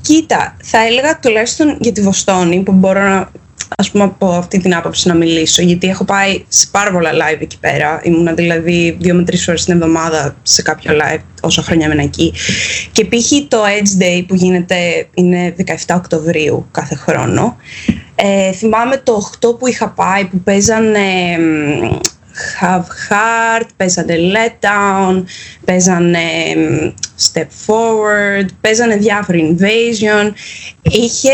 Κοίτα, θα έλεγα τουλάχιστον για τη Βοστόνη που μπορώ να, ας πούμε, από αυτή την άποψη να μιλήσω, γιατί έχω πάει σε πάρα πολλά live εκεί πέρα. Ήμουνα δηλαδή δύο με τρεις ώρες την εβδομάδα σε κάποιο live όσα χρόνια έμενα εκεί. Και π.χ. το Edge Day που γίνεται είναι δεκαεφτά Οκτωβρίου κάθε χρόνο. Ε, θυμάμαι το οκτώ που είχα πάει που παίζανε Have Heart, παίζανε Let Down, παίζανε Step Forward, παίζανε διάφοροι Invasion. Είχε,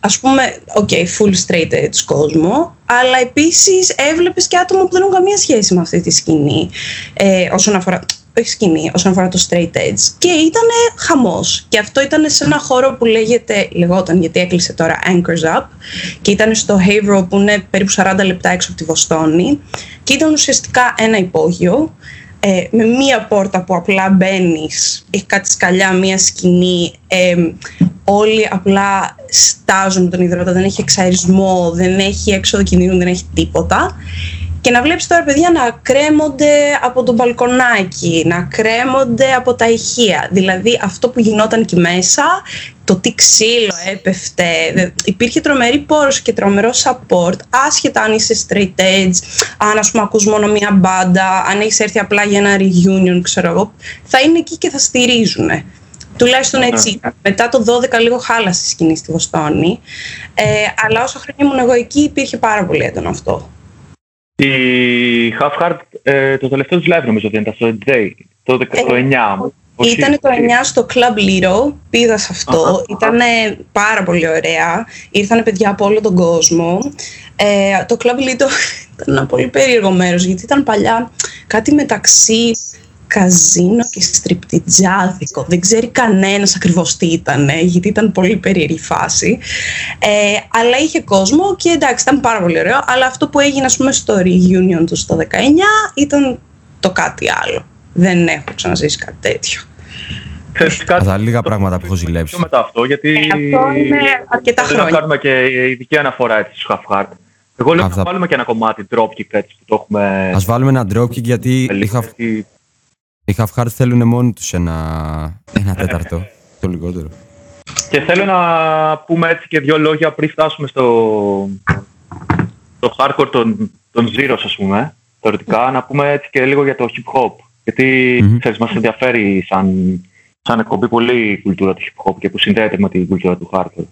ας πούμε, ok, full straight edge κόσμο, αλλά επίσης έβλεπες και άτομα που δεν έχουν καμία σχέση με αυτή τη σκηνή, ε, όσον αφορά, όχι σκηνή, όσον αφορά το straight edge. Και ήταν χαμός. Και αυτό ήταν σε ένα χώρο που λέγεται, λεγόταν, γιατί έκλεισε τώρα, Anchors Up, και ήταν στο Haverhill που είναι περίπου σαράντα λεπτά έξω από τη Βοστόνη. Και ήταν ουσιαστικά ένα υπόγειο, ε, με μία πόρτα που απλά μπαίνεις, έχει κάτι σκαλιά, μία σκηνή, ε, όλοι απλά στάζουν τον υδρότα, δεν έχει εξαερισμό, δεν έχει έξοδο κινδύνου, δεν έχει τίποτα. Και να βλέπεις τώρα παιδιά να κρέμονται από τον μπαλκονάκι, να κρέμονται από τα ηχεία. Δηλαδή αυτό που γινόταν εκεί μέσα, το τι ξύλο έπεφτε, υπήρχε τρομερή πόρος και τρομερό support, άσχετα αν είσαι straight edge, αν ας πούμε ακούς μόνο μία μπάντα, αν έχεις έρθει απλά για ένα reunion, ξέρω εγώ, θα είναι εκεί και θα στηρίζουνε. Τουλάχιστον έτσι. Μετά το δώδεκα λίγο χάλασε η σκηνή στη Βοστόνη, ε, αλλά όσα χρόνια ήμουν εγώ εκεί υπήρχε πάρα πολύ έντονο αυτό. Η Half Heart, ε, το τελευταίο του live νομίζω ότι ήταν στο Edge Day, το εννιά. Ήταν το εννιά στο Club Lido, πήγα σε αυτό, ήταν πάρα πολύ ωραία, ήρθαν παιδιά από όλο τον κόσμο. Ε, το Club Lido ήταν ένα πολύ περίεργο μέρος, γιατί ήταν παλιά κάτι μεταξύ καζίνο και στριπτιτζάδικο. Δεν ξέρει κανένας ακριβώς τι ήταν, γιατί ήταν πολύ περίεργη φάση. Ε, αλλά είχε κόσμο και εντάξει, ήταν πάρα πολύ ωραίο. Αλλά αυτό που έγινε, ας πούμε, στο reunion του στο δεκαεννιά ήταν το κάτι άλλο. Δεν έχω ξαναζήσει κάτι τέτοιο. Από τα λίγα πράγματα που έχω ζηλέψει. Μετά αυτό, γιατί. Ε, αυτό είναι αρκετά χρόνια. Να κάνουμε και ειδική αναφορά έτσι στους Half Heart. Εγώ λέω να θα... βάλουμε και ένα κομμάτι Dropkick έτσι που το έχουμε. Ας βάλουμε ένα Dropkick γιατί. Είχα... Οι Half Heart θέλουν μόνοι τους ένα, ένα τέταρτο, το λιγότερο. Και θέλω να πούμε έτσι και δύο λόγια πριν φτάσουμε στο, στο hardcore των, των Zeros, ας πούμε, θεωρητικά, να πούμε έτσι και λίγο για το hip hop. Γιατί mm-hmm. ξέρεις, μας ενδιαφέρει σαν, σαν εκπομπή πολύ η κουλτούρα του hip hop και που συνδέεται με την κουλτούρα του hardcore.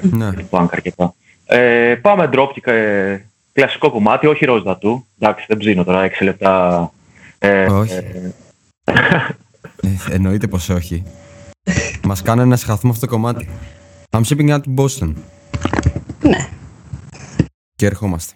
Ναι. Και του punk αρκετά. Ε, πάμε Dropkick, ε, κλασικό κομμάτι, όχι ρόζδα του. Εντάξει, δεν ψήνω τώρα έξι λεπτά. Ε, όχι. Ε, ε, εννοείται πως όχι. Μας κάνει ένα σχαθμό αυτό το κομμάτι. I'm shipping out to Boston. Ναι. Και ερχόμαστε.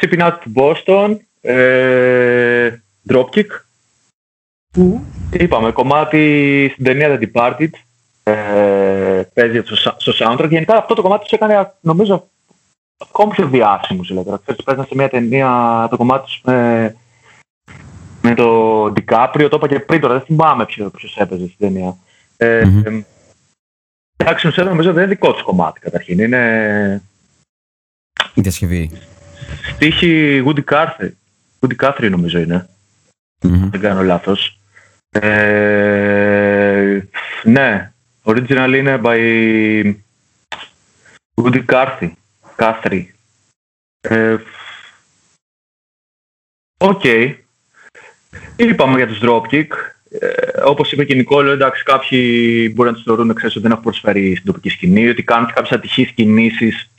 Sipping Out του Boston, ε, Dropkick. Πού? Είπαμε, κομμάτι στην ταινία The Departed. Ε, παίζει στο, στο soundtrack. Γενικά αυτό το κομμάτι τους έκανε, νομίζω, ακόμη πιο διάσημους. Παίζανε σε μια ταινία το κομμάτι τους με, με το Ντικάπριο. Το είπα και πριν τώρα, δεν θυμάμαι ποιος έπαιζε στην ταινία. Ε, mm-hmm. Εντάξει, νομίζω, νομίζω δεν είναι δικό τους κομμάτι καταρχήν. Είναι η διασκευή. Στοίχη Woody Guthrie. Woody Guthrie νομίζω είναι. Mm-hmm. Δεν κάνω λάθος. Ε, ναι, original είναι by Woody Guthrie. Guthrie. Οκ. Okay. Είπαμε για τους Dropkick. Ε, όπως είπε και η Νικόλο, εντάξει, κάποιοι μπορεί να τους θεωρούν εξαίσου ότι δεν έχουν προσφέρει στην τοπική σκηνή, ότι κάνουν και κάποιες ατυχείς κινήσεις,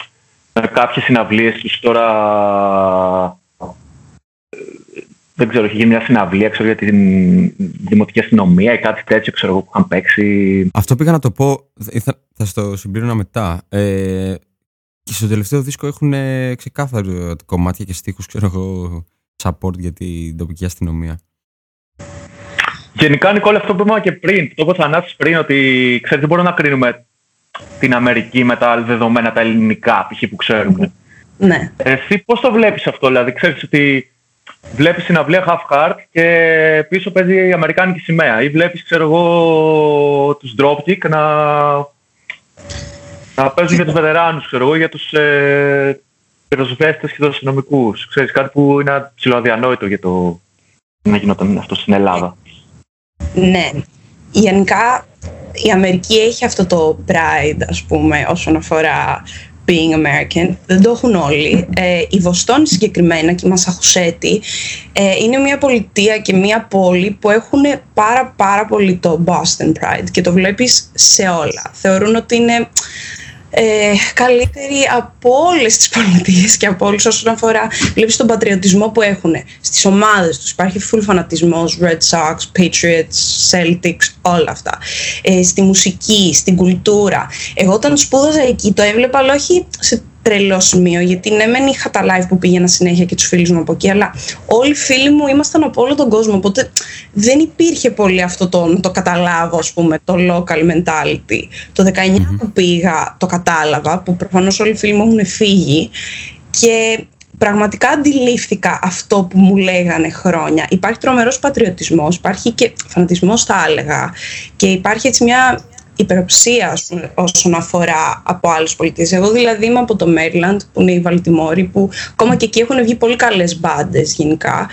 κάποιες συναυλίες τους. Τώρα δεν ξέρω, έχει γίνει μια συναυλία ξέρω, για την δημοτική αστυνομία ή κάτι τέτοιο ξέρω εγώ, που είχαν παίξει. Αυτό πήγα να το πω, θα, θα στο συμπλήρωνα μετά. Ε, και στο τελευταίο δίσκο έχουν ξεκάθαρα κομμάτια και στίχους, ξέρω εγώ, support για την τοπική αστυνομία. Γενικά, Νικόλα, αυτό που είπαμε και πριν, το που θα ανάψεις πριν, ότι ξέρεις, δεν μπορούμε να κρίνουμε την Αμερική με τα δεδομένα τα ελληνικά, π.χ. που ξέρουμε. Ναι. Εσύ πώς το βλέπεις αυτό, δηλαδή, ξέρεις ότι βλέπεις συναυλία Have Heart και πίσω παίζει η αμερικάνικη σημαία, ή βλέπεις, ξέρω εγώ, τους Dropkick να, να παίζουν για τους βετεράνους, ξέρω εγώ, για τους ε, πυροσβέστες και τους αστυνομικούς. Ξέρεις, κάτι που είναι ψιλοαδιανόητο για το να γινόταν αυτό στην Ελλάδα. Ναι, γενικά η Αμερική έχει αυτό το pride, ας πούμε, όσον αφορά being American. Δεν το έχουν όλοι. Ε, η Βοστόνη συγκεκριμένα και η Μασαχουσέτη ε, είναι μια πολιτεία και μια πόλη που έχουν πάρα πάρα πολύ το Boston pride και το βλέπεις σε όλα. Θεωρούν ότι είναι ε, καλύτεροι από όλες τις πολιτείες και από όλους όσον αφορά. Βλέπεις τον πατριωτισμό που έχουν στις ομάδες τους. Υπάρχει full φανατισμός, Red Sox, Patriots, Celtics, όλα αυτά. Ε, στη μουσική, στην κουλτούρα. Εγώ όταν σπούδαζα εκεί το έβλεπα, αλλά όχι σε τρελό σημείο, γιατί ναι μεν είχα τα live που πήγαινα συνέχεια και τους φίλους μου από εκεί, αλλά όλοι οι φίλοι μου ήμασταν από όλο τον κόσμο, οπότε δεν υπήρχε πολύ αυτό το, το καταλάβω, ας πούμε, το local mentality. Το δεκαεννιά mm-hmm. που πήγα το κατάλαβα, που προφανώς όλοι οι φίλοι μου έχουν φύγει και πραγματικά αντιλήφθηκα αυτό που μου λέγανε χρόνια. Υπάρχει τρομερός πατριωτισμός, υπάρχει και φανατισμός θα έλεγα και υπάρχει έτσι μια υπεροψία όσον αφορά από άλλες πολιτείες. Εγώ δηλαδή είμαι από το Maryland που είναι η Βαλτιμόρη, που ακόμα και εκεί έχουν βγει πολύ καλές μπάντες γενικά,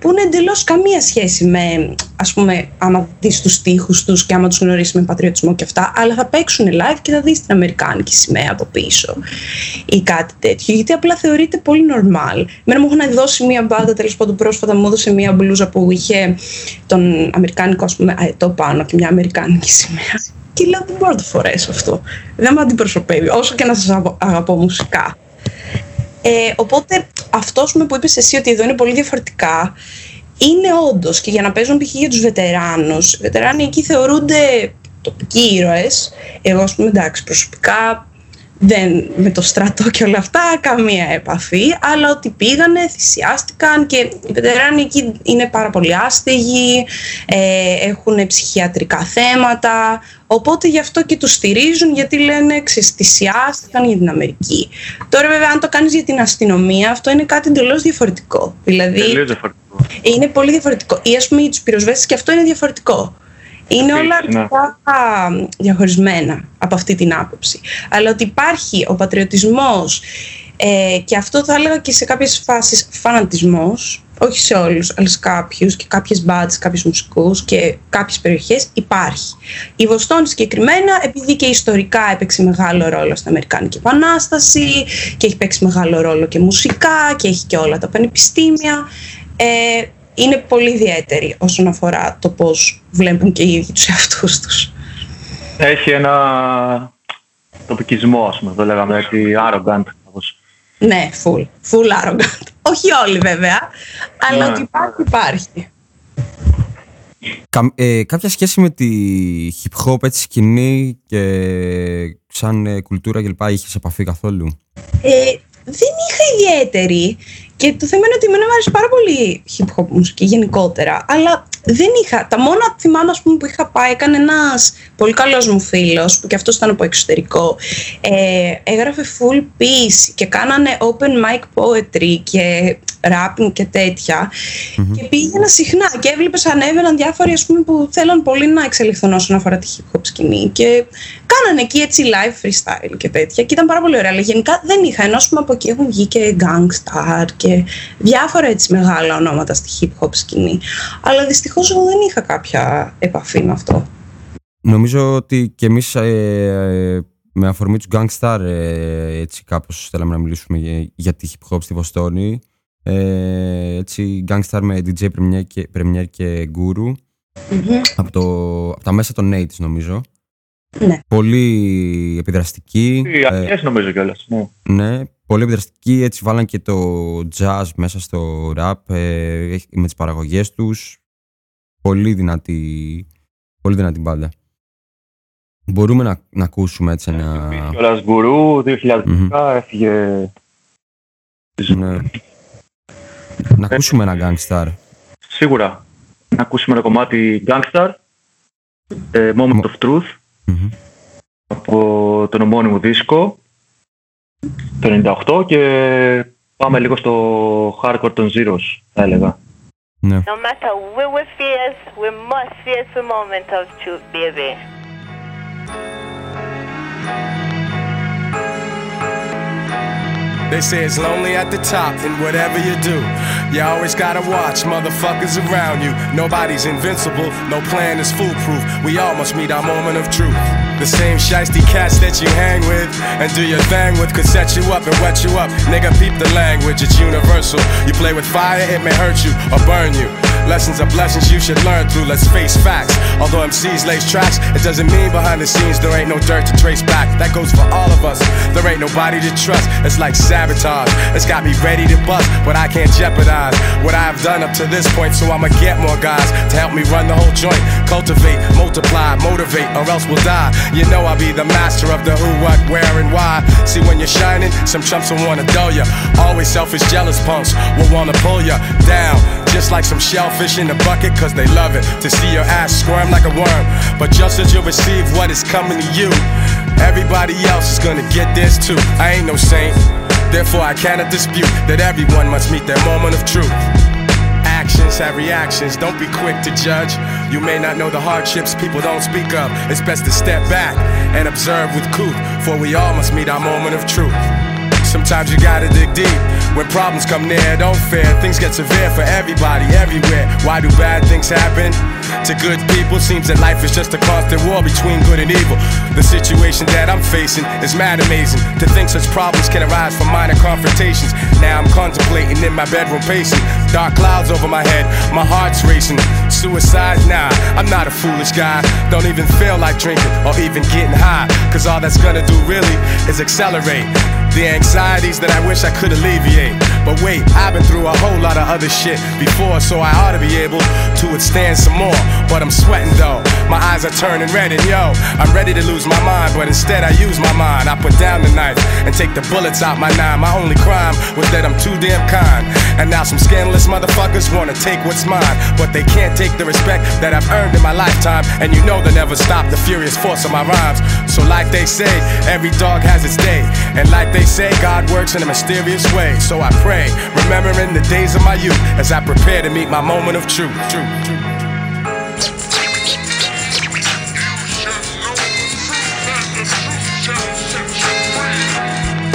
που είναι εντελώς καμία σχέση με, ας πούμε, άμα δεις τους στίχους τους και άμα τους γνωρίσεις με πατριωτισμό και αυτά, αλλά θα παίξουν live και θα δεις την αμερικάνικη σημαία από πίσω ή κάτι τέτοιο, γιατί απλά θεωρείται πολύ normal. Εμένα μου έχουν δώσει μία μπάντα, τέλος πάντων πρόσφατα μου έδωσε μία μπλούζα που είχε τον αμερικάνικο, ας πούμε, αετό πάνω και μια αμερικάνικη σημαία. Και λέω δεν μπορώ να το φορέσω αυτό. Δεν με αντιπροσωπεύει, όσο και να σας αγαπώ μουσικά. Ε, οπότε αυτός που είπες εσύ ότι εδώ είναι πολύ διαφορετικά, είναι όντως και για να παίζουν π.χ. για τους βετεράνους. Οι βετεράνοι εκεί θεωρούνται τοπικοί ήρωες. Εγώ ας πούμε εντάξει προσωπικά δεν, με το στρατό και όλα αυτά καμία επαφή, αλλά ότι πήγανε, θυσιάστηκαν και οι βετεράνοι εκεί είναι πάρα πολύ άστεγοι, ε, έχουν ψυχιατρικά θέματα, οπότε γι' αυτό και τους στηρίζουν, γιατί λένε ξεστησιάστηκαν για την Αμερική. Τώρα βέβαια αν το κάνεις για την αστυνομία αυτό είναι κάτι εντελώς διαφορετικό, δηλαδή διαφορετικό. Είναι πολύ διαφορετικό, ή ας πούμε για τους πυροσβέστες και αυτό είναι διαφορετικό. Είναι okay, όλα αρκετά ναι. διαχωρισμένα από αυτή την άποψη. Αλλά ότι υπάρχει ο πατριωτισμός ε, και αυτό θα έλεγα και σε κάποιες φάσεις φανατισμός, όχι σε όλους, αλλά σε κάποιους και κάποιες μπάντες, κάποιους μουσικούς και κάποιες περιοχές υπάρχει. Η Βοστόνη συγκεκριμένα, επειδή και ιστορικά έπαιξε μεγάλο ρόλο στην Αμερικάνικη Επανάσταση και έχει παίξει μεγάλο ρόλο και μουσικά και έχει και όλα τα πανεπιστήμια, ε, είναι πολύ ιδιαίτερη όσον αφορά το πώς βλέπουν και οι ίδιοι τους εαυτούς τους. Έχει ένα τοπικισμό, ας πούμε, το λέγαμε, έτσι, arrogant. Ναι, full, full arrogant. Όχι όλοι βέβαια, αλλά ναι. Ότι υπάρχει, υπάρχει. Κα, ε, κάποια σχέση με τη hip hop, έτσι, σκηνή και σαν ε, κουλτούρα κλπ. Είχες επαφή καθόλου? Ε, δεν είχα ιδιαίτερη. Και το θέμα είναι ότι εμένα μου άρεσε πάρα πολύ hip hop μουσική γενικότερα. Αλλά δεν είχα. Τα μόνα θυμάμαι, ας πούμε, που είχα πάει, έκανε ένας πολύ καλός μου φίλος, που και αυτός ήταν από εξωτερικό. Ε, έγραφε full piece και κάνανε open mic poetry και rapping και τέτοια. Mm-hmm. Και πήγαινα συχνά και έβλεπες, ανέβαιναν διάφοροι, ας πούμε, που θέλαν πολύ να εξελιχθούν όσον αφορά τη hip hop σκηνή. Και κάνανε εκεί έτσι live freestyle και τέτοια. Και ήταν πάρα πολύ ωραία. Αλλά γενικά δεν είχα. Ενώ, ας πούμε, από εκεί έχουν βγει και Gangstar και διάφορα έτσι μεγάλα ονόματα στη hip hop σκηνή. Αλλά δυστυχώς εγώ δεν είχα κάποια επαφή με αυτό. Νομίζω ότι και εμείς ε, ε, με αφορμή τους Gangstar ε, έτσι κάπως θέλαμε να μιλήσουμε για, για τη hip hop στη Βοστόνη. Ε, έτσι Gangstar με ντι τζέι Premier και, Premier και Guru. Mm-hmm. από, το, από τα μέσα των ογδόντα νομίζω. Ναι. Πολύ επιδραστική. Οι ε, αρχές νομίζω κιόλας. Ναι. Πολύ επιδραστική, έτσι βάλαν και το jazz μέσα στο rap ε, με τις παραγωγές τους. Πολύ δυνατή, πολύ δυνατή μπάντα. Μπορούμε να, να ακούσουμε έτσι ένα... Ο Λασγκουρού δύο χιλιάδες δέκα mm-hmm. έφυγε... Ναι. Να ακούσουμε ένα Gangstar. Σίγουρα. Να ακούσουμε ένα κομμάτι Gangstar, ε, Moment of Truth, mm-hmm. από τον ομώνυμο δίσκο. Το ενενήντα οκτώ και πάμε λίγο στο hardcore των Zeros, θα έλεγα. Ναι. No matter where we face, we must face the moment of truth, baby. They say it's lonely at the top, and whatever you do, you always gotta watch motherfuckers around you. Nobody's invincible, no plan is foolproof. We all must meet our moment of truth. The same shiesty cats that you hang with and do your thing with could set you up and wet you up. Nigga, peep the language, it's universal. You play with fire, it may hurt you or burn you. Lessons are blessings you should learn through, let's face facts. Although M Cs lays tracks, it doesn't mean behind the scenes there ain't no dirt to trace back. That goes for all of us, there ain't nobody to trust. It's like sabotage, it's got me ready to bust, but I can't jeopardize what I've done up to this point. So I'ma get more guys to help me run the whole joint. Cultivate, multiply, motivate, or else we'll die. You know I'll be the master of the who, what, where, and why. See when you're shining, some chumps will wanna dull ya. Always selfish, jealous punks will wanna pull ya down. Just like some shellfish in a bucket, cause they love it to see your ass squirm like a worm. But just as you receive what is coming to you, everybody else is gonna get this too. I ain't no saint, therefore I cannot dispute that everyone must meet their moment of truth. Actions have reactions, don't be quick to judge. You may not know the hardships people don't speak of. It's best to step back and observe with couth, for we all must meet our moment of truth. Sometimes you gotta dig deep. When problems come near, don't fear. Things get severe for everybody, everywhere. Why do bad things happen to good people? Seems that life is just a constant war between good and evil. The situation that I'm facing is mad amazing. To think such problems can arise from minor confrontations. Now I'm contemplating in my bedroom pacing. Dark clouds over my head, my heart's racing. Suicide? Nah, I'm not a foolish guy. Don't even feel like drinking or even getting high. Cause all that's gonna do really is accelerate the anxieties that I wish I could alleviate. But wait, I've been through a whole lot of other shit before, so I ought to be able to withstand some more. But I'm sweating though, my eyes are turning red, and yo, I'm ready to lose my mind, but instead I use my mind. I put down the knife and take the bullets out my nine. My only crime was that I'm too damn kind. And now some scandalous motherfuckers wanna take what's mine, but they can't take the respect that I've earned in my lifetime. And you know they'll never stop the furious force of my rhymes. So like they say, every dog has its day, and like they say, God works in a mysterious way. So I pray, remembering the days of my youth, as I prepare to meet my moment of truth.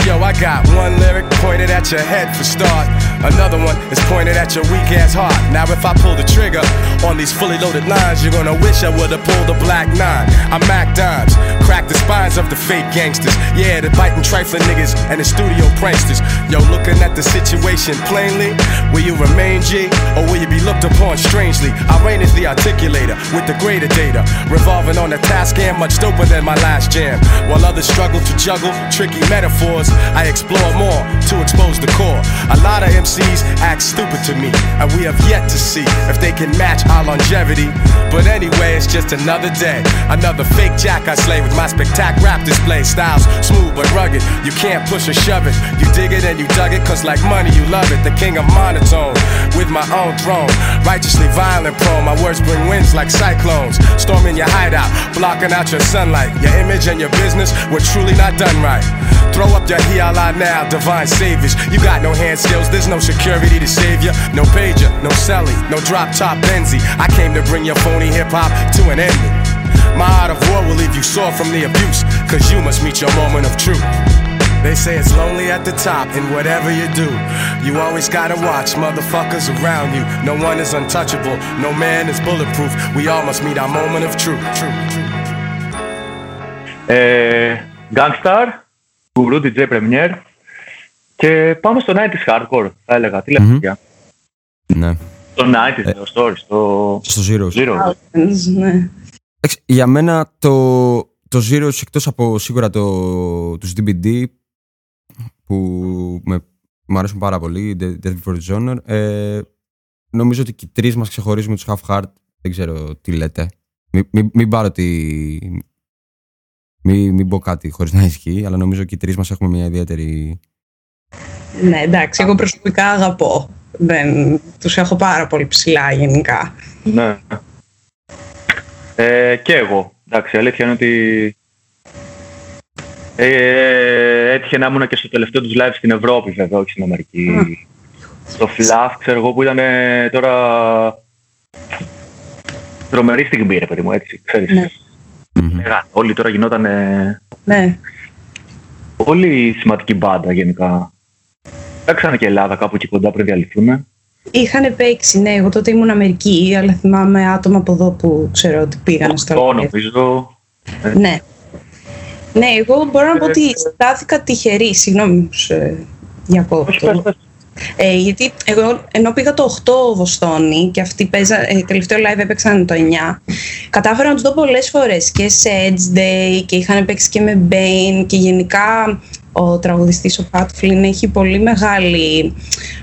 Yo, I got one lyric pointed at your head for start. Another one is pointed at your weak ass heart. Now if I pull the trigger on these fully loaded lines, you're gonna wish I would've pulled a black nine. I'm Mac Dimes, crack the spines of the fake gangsters. Yeah, the biting trifling niggas and the studio pranksters. Yo, looking at the situation plainly, will you remain G or will you be looked upon strangely? I reign as the articulator with the greater data, revolving on a task and much doper than my last jam. While others struggle to juggle tricky metaphors, I explore more to expose the core. A lot of M Cs act stupid to me, and we have yet to see if they can match our longevity. But anyway, it's just another day, another fake jack I slay with my spectac rap display. Styles smooth but rugged, you can't push or shove it. You dig it and you dug it, cause like money you love it. The king of monotone, with my own throne, righteously violent prone. My words bring winds like cyclones, storming your hideout, blocking out your sunlight. Your image and your business were truly not done right. Throw up your hiala now, divine saviors. You got no hand skills, there's no security to save ya. No pager, no celly, no drop top Benzie. I came to bring your phony hip hop to an end. My art of war will leave you sore from the abuse, cause you must meet your moment of truth. They say it's lonely at the top, and whatever you do, you always gotta watch motherfuckers around you. No one is untouchable, no man is bulletproof. We all must meet our moment of truth. Ε, Gangstar, Guru ντι τζέι Premier. Και πάμε στο ενενήντα hardcore, θα έλεγα. Τι λέμε πια. Ναι. Στο ενενήντα, ε, το story, στο... στο Zeros. Zeros. Ναι. Για μένα το, το Zeros, εκτός από σίγουρα το, τους ντι μπι ντι, που με, μου αρέσουν πάρα πολύ, Death Before Dishonor, ε, νομίζω ότι και οι τρεις μας ξεχωρίζουμε τους Have Heart, δεν ξέρω τι λέτε. Μην μη, μη πάρω τη... Μην μη πω κάτι χωρίς να ισχύει, αλλά νομίζω και οι τρεις μας έχουμε μια ιδιαίτερη... Ναι, εντάξει, εγώ προσωπικά αγαπώ. Δεν... Τους έχω πάρα πολύ ψηλά γενικά. Ναι. Ε, και εγώ. Εντάξει, αλήθεια είναι ότι... Ε, έτυχε να ήμουν και στο τελευταίο τους live στην Ευρώπη, βέβαια, όχι στην Αμερική. Mm. Στο Flav, ξέρω εγώ, που ήταν τώρα... Τρομερή στιγμή, ρε παιδί μου, έτσι, ξέρεις. Ναι. Mm-hmm. Όλοι τώρα γινόταν. Ναι. Πολύ σημαντική μπάντα γενικά. Παίξανε και Ελλάδα κάπου εκεί κοντά πριν διαλυθούν. Είχανε παίξει, ναι. Εγώ τότε ήμουν Αμερική, αλλά θυμάμαι άτομα από εδώ που ξέρω ότι πήγανε στο Ελλάδα. Νομίζω. Ναι. ναι. Ναι, εγώ μπορώ να ε, πω ότι στάθηκα τυχερή. Συγγνώμη που σε διακόπτω. Ε, γιατί εγώ ενώ πήγα το οκτώ Βοστόνη και αυτοί παίζα, ε, τελευταίο live έπαιξαν το εννιά, κατάφερα να τους δω πολλές φορές και σε Edge Day και είχαν παίξει και με Bane και γενικά ο τραγουδιστής ο Pat Flynn έχει πολύ μεγάλη,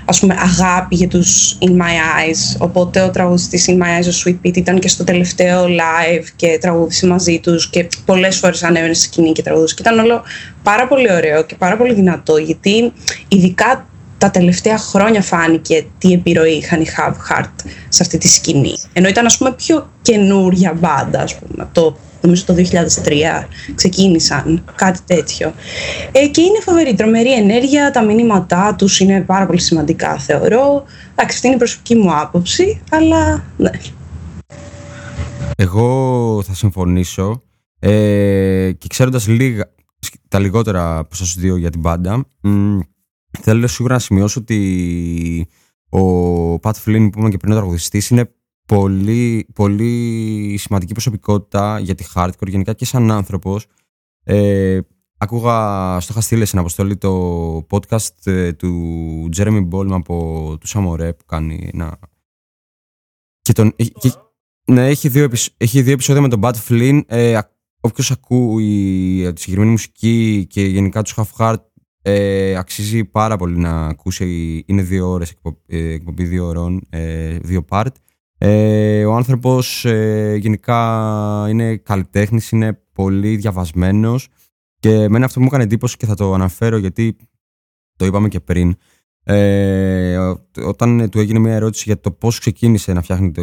ας πούμε, αγάπη για τους In My Eyes, οπότε ο τραγουδιστής In My Eyes ο Sweet Pete ήταν και στο τελευταίο live και τραγούδισε μαζί τους και πολλές φορές ανέβαινε στη σκηνή και τραγουδούσε και ήταν όλο πάρα πολύ ωραίο και πάρα πολύ δυνατό, γιατί ειδικά τα τελευταία χρόνια φάνηκε τι επιρροή είχαν οι Have Heart σε αυτή τη σκηνή. Ενώ ήταν, ας πούμε, πιο καινούρια μπάντα, ας πούμε. Το, νομίζω το δύο χιλιάδες τρία ξεκίνησαν, κάτι τέτοιο. Ε, και είναι φοβερή, τρομερή ενέργεια, τα μηνύματά τους είναι πάρα πολύ σημαντικά, θεωρώ. Εντάξει, αυτή είναι η προσωπική μου άποψη, αλλά ναι. Εγώ θα συμφωνήσω ε, και ξέροντας λίγα, τα λιγότερα που σας δύο για την μπάντα, θέλω σίγουρα να σημειώσω ότι ο Pat Flynn, που είπαμε και πριν, ο τραγουδιστής, είναι πολύ, πολύ σημαντική προσωπικότητα για τη hardcore γενικά και σαν άνθρωπος. Ε, ακούγα, στο είχα στείλει στην αποστολή το podcast ε, του Jeremy Bolm από του Σαμορέ που κάνει ένα... Και τον, και, ναι, έχει δύο, έχει δύο επεισόδια με τον Pat Flynn. Ε, όποιος ακούει τη συγκεκριμένη μουσική και γενικά τους Have Heart, Ε, αξίζει πάρα πολύ να ακούσει. Είναι δύο ώρες εκπομπή, δύο ώρων, ε, δύο part. Ε, ο άνθρωπος ε, γενικά είναι καλλιτέχνης, είναι πολύ διαβασμένος και εμένα αυτό που μου έκανε εντύπωση και θα το αναφέρω γιατί το είπαμε και πριν. Ε, όταν του έγινε μια ερώτηση για το πώς ξεκίνησε να φτιάχνει το,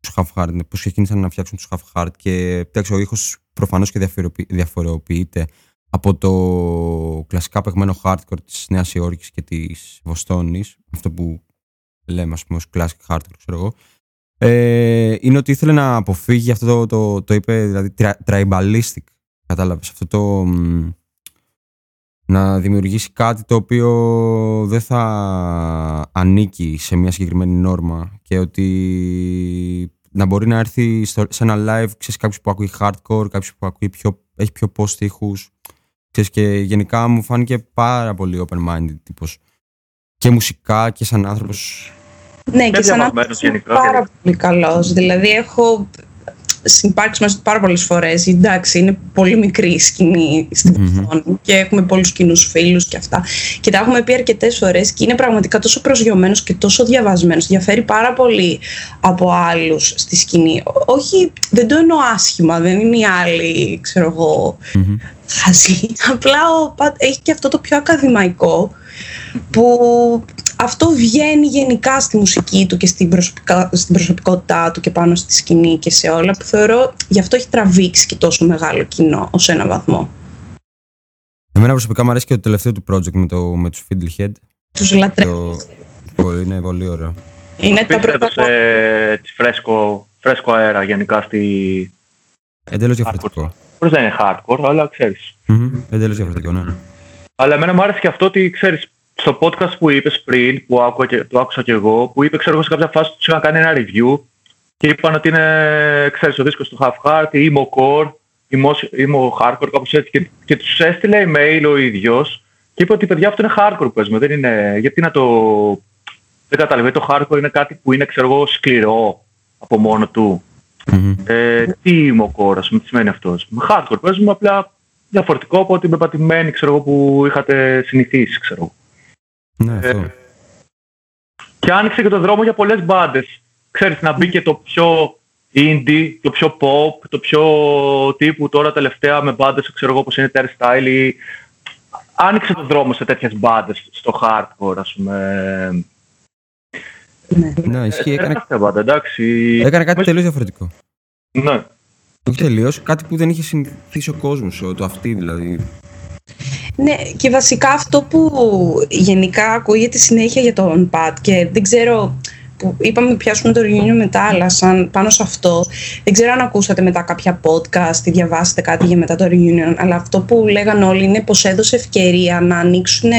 τους Have Heart, πώς ξεκίνησαν να φτιάξουν τους Have Heart και εντάξει, ο ήχος προφανώς και διαφοροποιείται από το κλασικά παιγμένο hardcore της Νέας Υόρκης και της Βοστόνης, αυτό που λέμε ας πούμε ως classic hardcore, ξέρω εγώ, ε, είναι ότι ήθελε να αποφύγει αυτό το, το, το είπε, δηλαδή tribalistic, κατάλαβες, αυτό το μ, να δημιουργήσει κάτι το οποίο δεν θα ανήκει σε μια συγκεκριμένη νόρμα και ότι να μπορεί να έρθει στο, σε ένα live, ξέρεις, κάποιος που ακούει hardcore, κάποιος που ακούει πιο, έχει πιο post ήχους, ξέρεις, και γενικά μου φάνηκε πάρα πολύ open-minded τύπος και μουσικά και σαν άνθρωπος. Ναι, και σαν άνθρωπος πάρα πολύ καλός, δηλαδή έχω συμπάρξει μας πάρα πολλές φορές. Εντάξει, είναι πολύ μικρή η σκηνή στην οθόνη mm-hmm. και έχουμε πολλούς κοινούς φίλους και αυτά. Και τα έχουμε πει αρκετές φορές και είναι πραγματικά τόσο προσγειωμένος και τόσο διαβασμένος. Διαφέρει πάρα πολύ από άλλους στη σκηνή. Όχι, δεν το εννοώ άσχημα, δεν είναι οι άλλοι, ξέρω εγώ, mm-hmm. χαζοί. Απλά ο Πατ έχει και αυτό το πιο ακαδημαϊκό που... Αυτό βγαίνει γενικά στη μουσική του και στην, προσωπικά, στην προσωπικότητά του και πάνω στη σκηνή και σε όλα που θεωρώ γι' αυτό έχει τραβήξει και τόσο μεγάλο κοινό ως ένα βαθμό. Εμένα προσωπικά μου αρέσει και το τελευταίο του project με, το, με τους Fiddlehead. Τους λατρεύω. Το, είναι πολύ ωραίο. Είναι τα πρώτα... φρέσκο, φρέσκο αέρα γενικά στη... Εντελώς διαφορετικό. Πώς δεν είναι hardcore, αλλά ξέρεις. Mm-hmm. Εντελώς διαφορετικό, ναι. Αλλά εμένα μου άρεσε και αυτό ότι ξέρεις, στο podcast που είπες πριν, που άκουσα και, το άκουσα και εγώ, που είπε, ξέρω εγώ, σε κάποια φάση τους είχαν κάνει ένα review και είπαν ότι είναι, ξέρεις, ο δίσκος του Have Heart, emo core, emo hardcore, κάπως έτσι. Και, και τους έστειλε email ο ίδιος και είπε ότι, παιδιά, αυτό είναι hardcore, πες με, δεν είναι, γιατί να το... Δεν καταλαβαίνει, το hardcore είναι κάτι που είναι, ξέρω εγώ, σκληρό από μόνο του. Mm-hmm. Ε, τι emo core, ας πούμε, τι σημαίνει αυτός. Hardcore, πες μου, απλά διαφορετικό από ό,τι πεπατημένοι, ξέρω εγώ, που είχατε συνηθίσει, ξέρω. Ναι, ε, και άνοιξε και τον δρόμο για πολλές μπάντες. Ξέρεις, να μπει και το πιο indie, το πιο pop, το πιο τύπου τώρα τελευταία με μπάντες, ξέρω εγώ, όπως είναι Terry Style. Άνοιξε τον δρόμο σε τέτοιες μπάντες, στο hardcore, ας πούμε. Ναι, ναι, ισχύει. Έκανε, μπάντα, έκανε κάτι με... τελείως διαφορετικό. Ναι. Όχι τελείως, κάτι που δεν είχε συνηθίσει ο κόσμος, το αυτή δηλαδή. Ναι, και βασικά αυτό που γενικά ακούγεται συνέχεια για τον Pat και δεν ξέρω, που είπαμε πιάσουμε το reunion μετά, αλλά σαν πάνω σε αυτό, δεν ξέρω αν ακούσατε μετά κάποια podcast ή διαβάσετε κάτι για μετά το reunion, αλλά αυτό που λέγαν όλοι είναι πως έδωσε ευκαιρία να ανοίξουν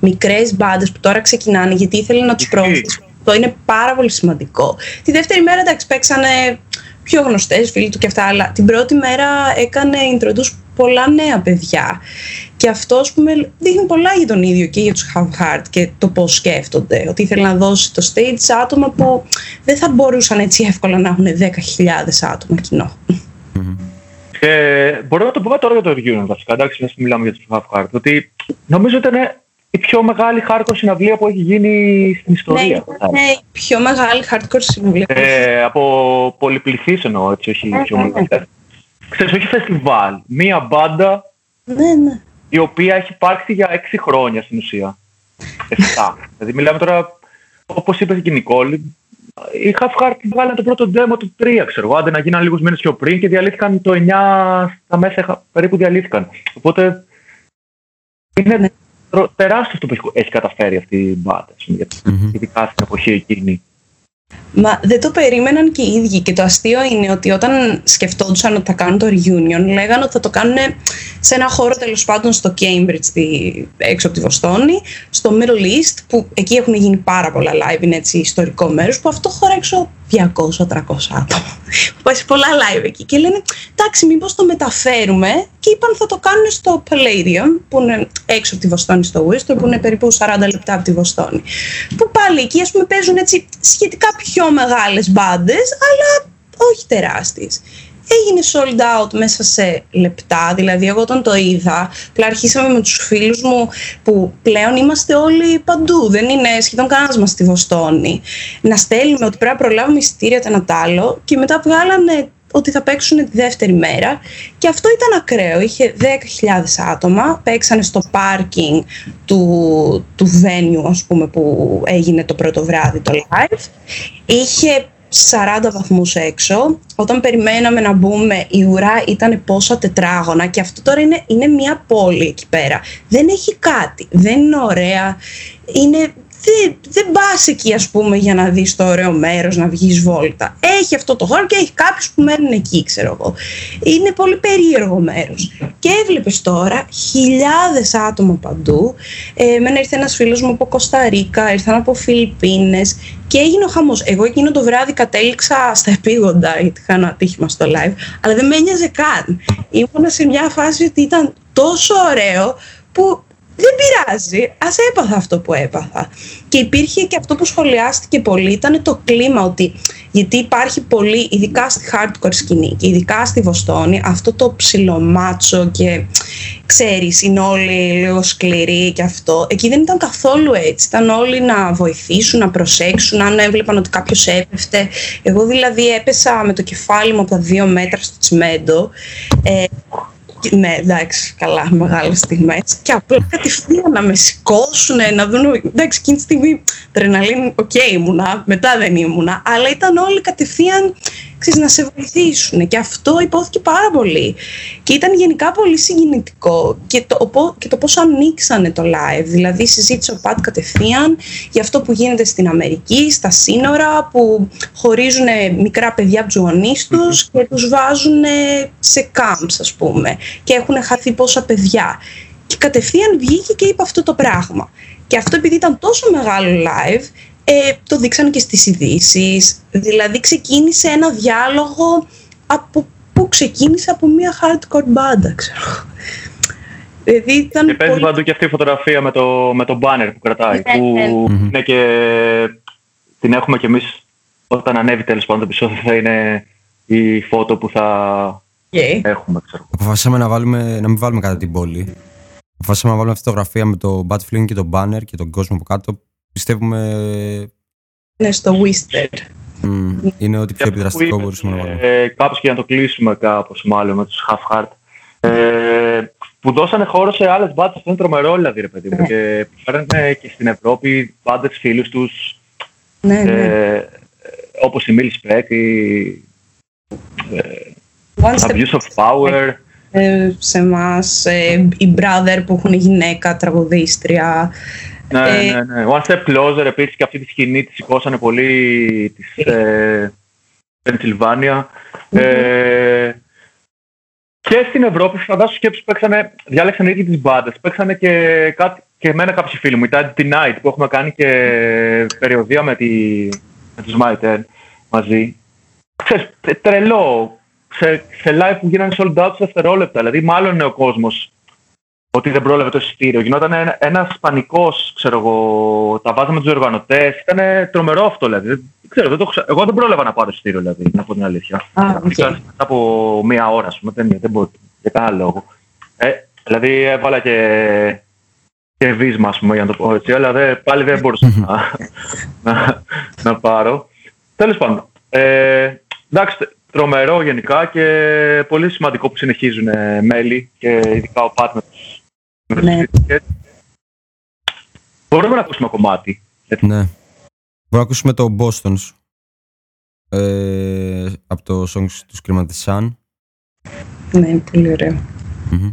μικρές μπάντες που τώρα ξεκινάνε γιατί ήθελε να τους προωθήσουν. Αυτό είναι πάρα πολύ σημαντικό. Τη δεύτερη μέρα εντάξει παίξανε πιο γνωστές φίλοι του και αυτά, αλλά την πρώτη μέρα έκανε introduce πολλά νέα παιδιά. Και αυτό, ας πούμε, δείχνει πολλά για τον ίδιο και για τους Have Heart και το πώς σκέφτονται. Ότι ήθελε να δώσει το stage σε άτομα που δεν θα μπορούσαν έτσι εύκολα να έχουν δέκα χιλιάδες άτομα κοινό. Mm-hmm. Ε, μπορώ να το πούμε τώρα για το reunion βασικά, εντάξει, ας μιλάμε για τους Have Heart. Ότι νομίζω ότι είναι η πιο μεγάλη hardcore συναυλία που έχει γίνει στην ιστορία. Ναι, ναι, η πιο μεγάλη hardcore συναυλία. Ε, από πολυπληθείς εννοώ, έτσι, όχι πιο μεγάλη. Ξέρεις, όχι φεστιβάλ, μία μπάντα. Ναι, ναι. Η οποία έχει υπάρξει για έξι χρόνια στην ουσία. Εφτά. Δηλαδή μιλάμε τώρα, όπως είπες και η Νικόλη, η Have Heart βγάλανε το πρώτο demo του τρία, ξέρω εγώ, άντε να γίνανε λίγους μήνες πιο πριν και διαλύθηκαν το εννιά στα μέσα περίπου διαλύθηκαν. Οπότε είναι τεράστιο αυτό που έχει καταφέρει αυτή η μπάτα, ειδικά στην εποχή εκείνη. Μα δεν το περίμεναν και οι ίδιοι και το αστείο είναι ότι όταν σκεφτόντουσαν ότι θα κάνουν το reunion λέγανε ότι θα το κάνουν σε ένα χώρο τέλος πάντων στο Cambridge έξω από τη Βοστόνη, στο Middle East που εκεί έχουν γίνει πάρα πολλά live, είναι έτσι ιστορικό μέρος που αυτό χωράει έξω διακόσια με τριακόσια άτομα. Που πάει σε πολλά live εκεί και λένε εντάξει μήπως το μεταφέρουμε και είπαν θα το κάνουν στο Palladium που είναι έξω από τη Βοστόνη στο Worcester που είναι περίπου σαράντα λεπτά από τη Βοστόνη που πάλι εκεί ας πούμε παίζουν έτσι σχετικά πιο μεγάλες μπάντες αλλά όχι τεράστιες. Έγινε sold out μέσα σε λεπτά, δηλαδή εγώ όταν το είδα, πλά αρχίσαμε με τους φίλους μου που πλέον είμαστε όλοι παντού, δεν είναι σχεδόν κανένας μας στη Βοστόνη. Να στέλνουμε ότι πρέπει να προλάβουμε εισιτήρια το ένα τ' άλλο και μετά βγάλανε ότι θα παίξουν τη δεύτερη μέρα και αυτό ήταν ακραίο, είχε δέκα χιλιάδες άτομα, παίξανε στο πάρκινγκ του, του venue ας πούμε που έγινε το πρώτο βράδυ το live, είχε σαράντα βαθμούς έξω. Όταν περιμέναμε να μπούμε, η ουρά ήταν πόσα τετράγωνα και αυτό τώρα είναι, είναι μια πόλη εκεί πέρα. Δεν έχει κάτι, δεν είναι ωραία. Είναι, δεν, δεν πας εκεί ας πούμε για να δεις το ωραίο μέρος, να βγεις βόλτα. Έχει αυτό το χώρο και έχει κάποιους που μένουν εκεί, ξέρω εγώ. Είναι πολύ περίεργο μέρος. Και έβλεπες τώρα χιλιάδες άτομα παντού. Ε, εμένα ήρθε ένας φίλος μου από Κοσταρίκα, ήρθαν από Φιλιππίνες. Και έγινε ο χαμός. Εγώ εκείνο το βράδυ κατέληξα στα επίγοντα, γιατί είχα ένα ατύχημα στο live, αλλά δεν με ένοιαζε καν. Ήμουνα σε μια φάση ότι ήταν τόσο ωραίο που δεν πειράζει. Ας έπαθα αυτό που έπαθα. Και υπήρχε και αυτό που σχολιάστηκε πολύ, ήταν το κλίμα ότι γιατί υπάρχει πολύ, ειδικά στη hardcore σκηνή και ειδικά στη Βοστόνη, αυτό το ψιλομάτσο και ξέρεις, είναι όλοι λίγο σκληροί και αυτό. Εκεί δεν ήταν καθόλου έτσι, ήταν όλοι να βοηθήσουν, να προσέξουν, αν έβλεπαν ότι κάποιος έπεφτε. Εγώ δηλαδή έπεσα με το κεφάλι μου από τα δύο μέτρα στο τσιμέντο. Ε, Ναι, εντάξει, καλά, μεγάλες στιγμές. Και απλά κατευθείαν να με σηκώσουν, να δουν. Εντάξει, εκείνη τη στιγμή τρεναλίνη, οκ, okay, ήμουνα, μετά δεν ήμουνα. Αλλά ήταν όλοι κατευθείαν, ξέρεις, να σε βοηθήσουν. Και αυτό υπόθηκε πάρα πολύ. Και ήταν γενικά πολύ συγκινητικό. Και το, και το πώς ανοίξανε το live. Δηλαδή, συζήτησε ο Πατ κατευθείαν για αυτό που γίνεται στην Αμερική, στα σύνορα, που χωρίζουν μικρά παιδιά από τους γονείς τους και τους βάζουν σε camps, ας πούμε. Και έχουν χαθεί πόσα παιδιά. Και κατευθείαν βγήκε και είπε αυτό το πράγμα. Και αυτό επειδή ήταν τόσο μεγάλο live, ε, το δείξαν και στις ειδήσεις. Δηλαδή ξεκίνησε ένα διάλογο από που ξεκίνησε από μια hardcore μπάντα, ξέρω. Δηλαδή ήταν και παίζει πολύ... παντού και αυτή η φωτογραφία με το, με το banner που κρατάει, ναι, που ναι. Είναι και... την έχουμε κι εμείς όταν ανέβει τέλος πάντων το επεισόδιο, θα είναι η φώτο που θα... Okay. Έχουμε, ξέρω. Αποφασίσαμε να, βάλουμε, να μην βάλουμε κάτω την πόλη. Αποφασίσαμε να βάλουμε αυτή τη φωτογραφία με το Pat Flynn και το banner και τον κόσμο από κάτω. Πιστεύουμε. Ναι, στο Wister. Mm, είναι ό,τι πιο επιδραστικό μπορούσαμε να βάλουμε. Ε, κάπως και να το κλείσουμε, κάπως μάλλον με τους Have Heart. Ε, που δώσανε χώρο σε άλλες μπάντες. Αυτό είναι τρομερό, δηλαδή, ρε παιδί μου. Και φέρνανε και στην Ευρώπη μπάντες φίλους τους. Ναι, ναι. Ε, όπως η Millie Speck ή. Ε, Abuse of Power. Ε, σε εμάς, ε, οι Brother που έχουν γυναίκα, τραγουδίστρια. Ναι, ε, ναι, ναι. One Step Closer επίσης, και αυτή τη σκηνή τη σηκώσανε πολύ της ε, Πενσιλβάνια. Mm-hmm. Ε, και στην Ευρώπη, φαντάσου σκέψου, παίξανε, διάλεξαν ήδη τις μπάντες. Παίξανε και, κάτι, και εμένα κάποιοι φίλοι μου, η Tide Night που έχουμε κάνει και περιοδία με, τη, με τους Mighty μαζί. Ξέρεις, τρελό. Σε, σε live που γίνανε sold out σε δευτερόλεπτα. Δηλαδή, μάλλον ο κόσμος ότι δεν πρόλαβε το εισιτήριο. Γινόταν ένα, ένας πανικός, ξέρω εγώ. Τα βάζαμε τους οργανωτές. Ήταν τρομερό αυτό, δηλαδή. Δεν, ξέρω, δεν το, εγώ δεν πρόλαβα να πάρω εισιτήριο, δηλαδή, να πω την αλήθεια. Ah, okay. Μετά από μία ώρα, ας πούμε, δεν, δεν μπορώ, για κανένα λόγο. Ε, δηλαδή, έβαλα και, και βίσμα, ας πούμε, για να το πω έτσι, αλλά δε, πάλι δεν μπορούσα να, να, να πάρω. Τέλος πάντων. Ε, εντάξει. Τρομερό γενικά και πολύ σημαντικό που συνεχίζουν μέλη και ειδικά ο Πατ με τους Σκινχέντς. Μπορούμε να ακούσουμε κομμάτι. Έτσι. Ναι. Μπορούμε να ακούσουμε το Boston's ε, από το songs του Σκριματισάν. Ναι, είναι πολύ ωραίο. Mm-hmm.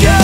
Again.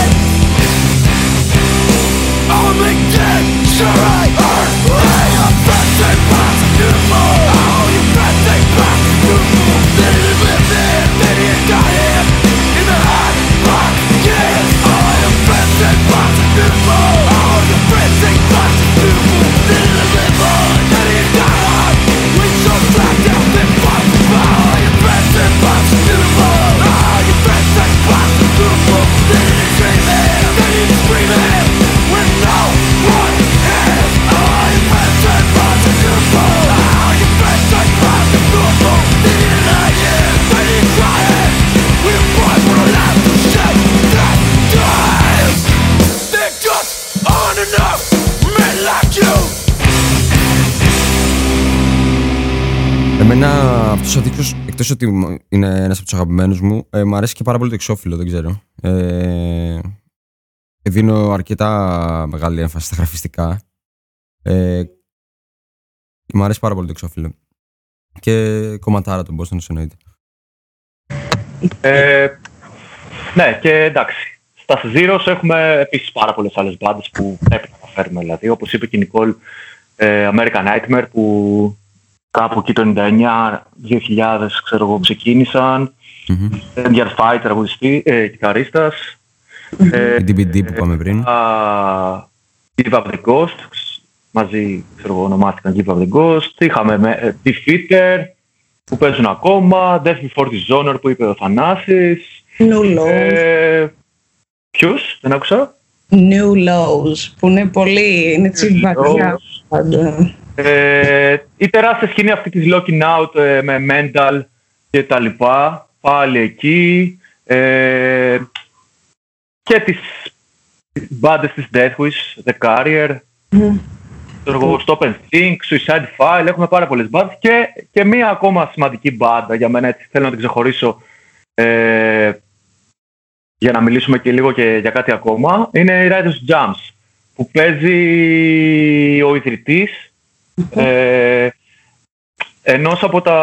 αυτούς τους αδίκους, εκτός ότι είναι ένας από τους αγαπημένους μου, ε, μου αρέσει και πάρα πολύ το εξώφυλλο, δεν ξέρω. Ε, δίνω αρκετά μεγάλη έμφαση στα γραφιστικά. Ε, μου αρέσει πάρα πολύ το εξώφυλλο. Και κομματάρα του Boston, εννοείται. Ε, ναι, και εντάξει. Στα Zeros έχουμε επίσης πάρα πολλές άλλες μπάντες που πρέπει να αναφέρουμε. Δηλαδή, όπως είπε και η Νικόλ, ε, American Nightmare, που κάπου εκεί το ενενήντα εννιά δύο χιλιάδες, ξέρω εγώ, ξεκίνησαν. Ender Fight, τραγουδιστή, κιθαρίστας. ντι μπι ντι που πάμε πριν. Give Up The Ghost, μαζί, ξέρω εγώ, ονομάστηκαν Give Up The Ghost. Είχαμε Defeater, που παίζουν ακόμα. Death Before This Honor, που είπε ο Θανάσης. New Lows. Ποιους, δεν άκουσα. New Lows, που είναι πολύ, είναι τσιμπακιά. Ε, η τεράστια σκηνή αυτή της Locking Out, ε, με Mental και τα λοιπά, πάλι εκεί, ε, και τις μπάντες της Death Wish, The Carrier, mm. το mm. Stop and Think, Suicide File, έχουμε πάρα πολλές μπάντες και, και μία ακόμα σημαντική μπάντα για μένα, έτσι θέλω να την ξεχωρίσω, ε, για να μιλήσουμε και λίγο και για κάτι ακόμα, είναι η Riders Jumps, που παίζει ο ιδρυτής, ε, ενός από τα,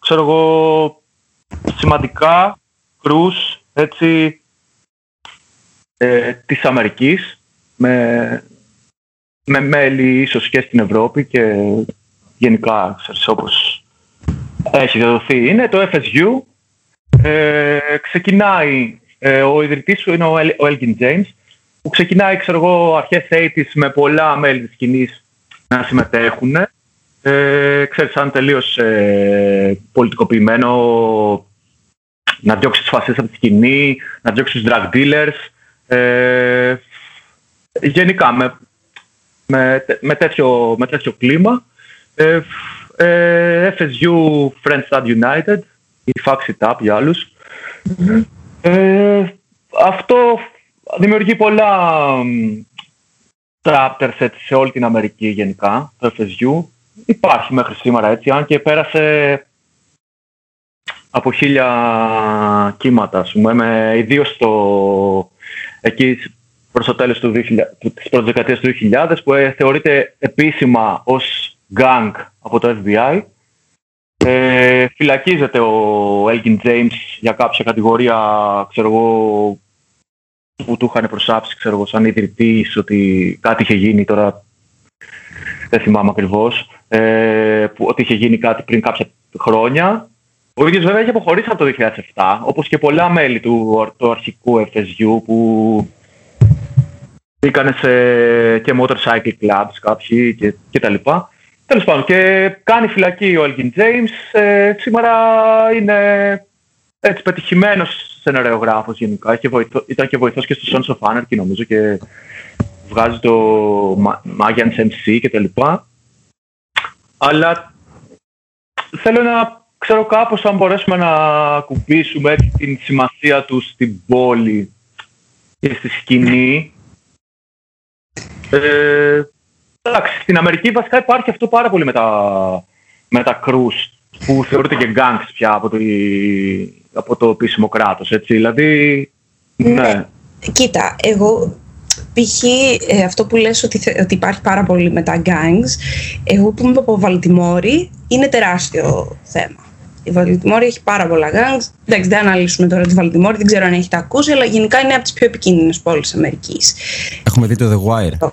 ξέρω εγώ, σημαντικά κρούς, έτσι, ε, της Αμερικής, με, με μέλη ίσως και στην Ευρώπη και γενικά, ξέρεις, όπως έχει δεδοθεί. Είναι το εφ ες γιου, ε, ξεκινάει, ε, ο ιδρυτής είναι ο, ο Elgin James, που ξεκινάει, ξέρω εγώ, αρχές ογδόντα με πολλά μέλη της σκηνής να συμμετέχουν. Ε, ξέρεις, σαν τελείως, ε, πολιτικοποιημένο, να διώξει τους φασίστες από τη σκηνή, να διώξει τους drug dealers. Ε, γενικά, με, με, με, τέτοιο, με τέτοιο κλίμα. Ε, ε, εφ ες γιου, Friends Stand United, ή Fax It Up για άλλους. Mm-hmm. Ε, αυτό δημιουργεί πολλά chapters σε όλη την Αμερική γενικά, το εφ ες γιου. Υπάρχει μέχρι σήμερα, έτσι, αν και πέρασε από χίλια κύματα, ας πούμε, ιδίως στο, εκεί προς το τέλος του δύο χιλιάδες, της πρώτης δεκαετίας του δύο χιλιάδες, που θεωρείται επίσημα ως gang από το εφ μπι άι. Ε, φυλακίζεται ο Elgin James για κάποια κατηγορία, ξέρω εγώ, που του είχαν προσάψει, ξέρω εγώ, σαν ιδρυτής, ότι κάτι είχε γίνει, τώρα δεν θυμάμαι ακριβώς, ε, που, ότι είχε γίνει κάτι πριν κάποια χρόνια. Ο ίδιος βέβαια είχε αποχωρήσει από το δύο χιλιάδες επτά, όπως και πολλά μέλη του, του αρχικού εφ ες γιου που μπήκανε σε και motorcycle clubs κάποιοι και, και τα λοιπά. Τέλος πάντων, και κάνει φυλακή ο Elgin James, ε, σήμερα είναι έτσι πετυχημένος σεναριογράφος γενικά, και βοηθώ, ήταν και βοηθός και στο Sons of Anarchy, νομίζω, και βγάζει το Magian's εμ σι και τα λοιπά. Αλλά θέλω να ξέρω κάπως αν μπορέσουμε να κουμπήσουμε την σημασία του στην πόλη και στη σκηνή. Ε, εντάξει, στην Αμερική βασικά υπάρχει αυτό πάρα πολύ με τα, με τα κρούς, που θεωρείται και gangs πια από το, από το επίσημο κράτος, έτσι, δηλαδή, ναι. ναι. Κοίτα, εγώ, π.χ. Ε, αυτό που λες ότι, ότι υπάρχει πάρα πολύ με τα gangs, εγώ που είμαι από Βαλτιμόρη, είναι τεράστιο θέμα. Η Βαλτιμόρη έχει πάρα πολλά gangs, εντάξει, δεν αναλύσουμε τώρα τη Βαλτιμόρη, δεν ξέρω αν έχετε ακούσει, αλλά γενικά είναι από τις πιο επικίνδυνες πόλεις της Αμερικής. Έχουμε δει το The Wire.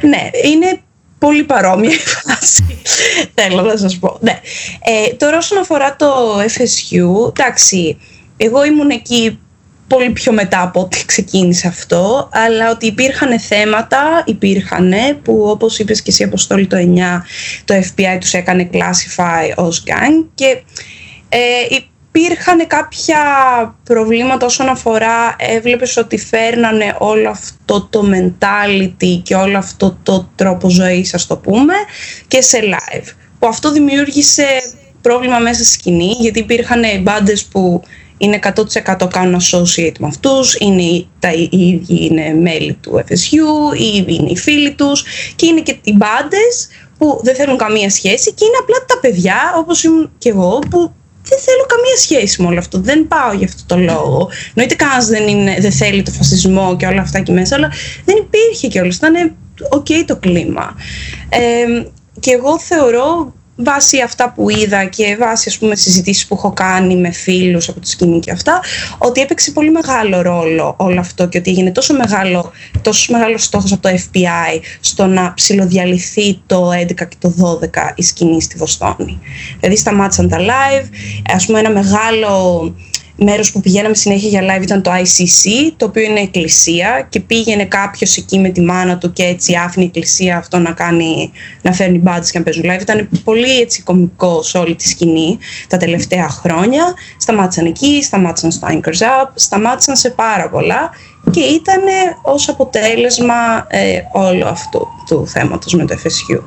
Ναι, είναι πολύ παρόμοια η φάση, θέλω να σας πω. Ναι. Ε, τώρα όσον αφορά το εφ ες γιου, εντάξει, εγώ ήμουν εκεί πολύ πιο μετά από ό,τι ξεκίνησε αυτό, αλλά ότι υπήρχαν θέματα, υπήρχαν, που όπως είπες και εσύ, Αποστόλη, το εννιά, το εφ μπι άι τους έκανε classify ως gang, και ε, υπήρχαν κάποια προβλήματα όσον αφορά, έβλεπες ότι φέρνανε όλο αυτό το mentality και όλο αυτό το τρόπο ζωής, ας το πούμε, και σε live. Που αυτό δημιούργησε πρόβλημα μέσα στη σκηνή, γιατί υπήρχαν μπάντες που είναι εκατό τοις εκατό κάνουν associate με αυτούς, είναι τα, είναι μέλη του εφ ες γιου, είναι οι φίλοι τους, και είναι και οι μπάντες που δεν θέλουν καμία σχέση και είναι απλά τα παιδιά, όπως ήμουν και εγώ, που δεν θέλω καμία σχέση με όλο αυτό. Δεν πάω για αυτό το λόγο. Νοείται κανένας δεν, δεν θέλει το φασισμό και όλα αυτά εκεί μέσα, αλλά δεν υπήρχε κιόλας. Ήταν οκ okay το κλίμα. Ε, και εγώ θεωρώ, βάσει αυτά που είδα και βάσει ας πούμε συζητήσεις που έχω κάνει με φίλους από τη σκηνή και αυτά, ότι έπαιξε πολύ μεγάλο ρόλο όλο αυτό και ότι έγινε τόσο μεγάλο, τόσο μεγάλο στόχος από το εφ μπι άι στο να ψιλοδιαλυθεί το έντεκα και το δώδεκα η σκηνή στη Βοστόνη. Δηλαδή σταμάτησαν τα live, ας πούμε ένα μεγάλο μέρος που πηγαίναμε συνέχεια για live ήταν το άι σι σι, το οποίο είναι εκκλησία και πήγαινε κάποιος εκεί με τη μάνα του και έτσι άφηνε η εκκλησία αυτό να, κάνει, να φέρνει μπάντες και να παίζουν live. Ήταν πολύ έτσι κωμικό σε όλη τη σκηνή τα τελευταία χρόνια. Σταμάτησαν εκεί, σταμάτησαν στο Anchors Up, σταμάτησαν σε πάρα πολλά και ήταν ως αποτέλεσμα ε, όλου αυτού του θέματος με το εφ ες γιου.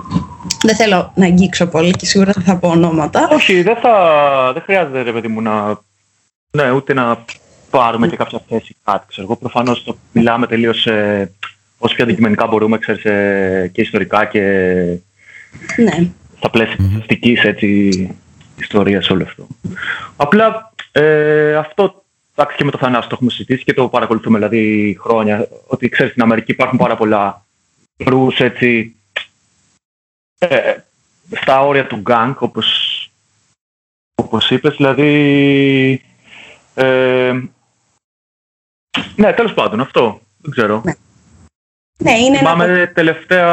Δεν θέλω να αγγίξω πολύ και σίγουρα θα πω ονόματα. Όχι, δεν, θα, δεν χρειάζεται ρε παιδί μου να... Ναι, ούτε να πάρουμε και κάποια θέση κάτι, ξέρω εγώ. Προφανώς το μιλάμε τελείως ε, όσο πιο αντικειμενικά μπορούμε, ξέρεις, ε, και ιστορικά και ναι, στα πλαίσια αστικής ιστορίας όλο αυτό. Απλά ε, αυτό, εντάξει, και με το Θανάση το έχουμε συζητήσει και το παρακολουθούμε δηλαδή χρόνια, ότι ξέρεις, στην Αμερική υπάρχουν πάρα πολλά ρούς έτσι ε, στα όρια του γκάνγκ, όπως, όπως είπες, δηλαδή... Ε, ναι, τέλος πάντων, αυτό. Δεν ξέρω. Ναι. Ναι, θυμάμαι ένα... τελευταία,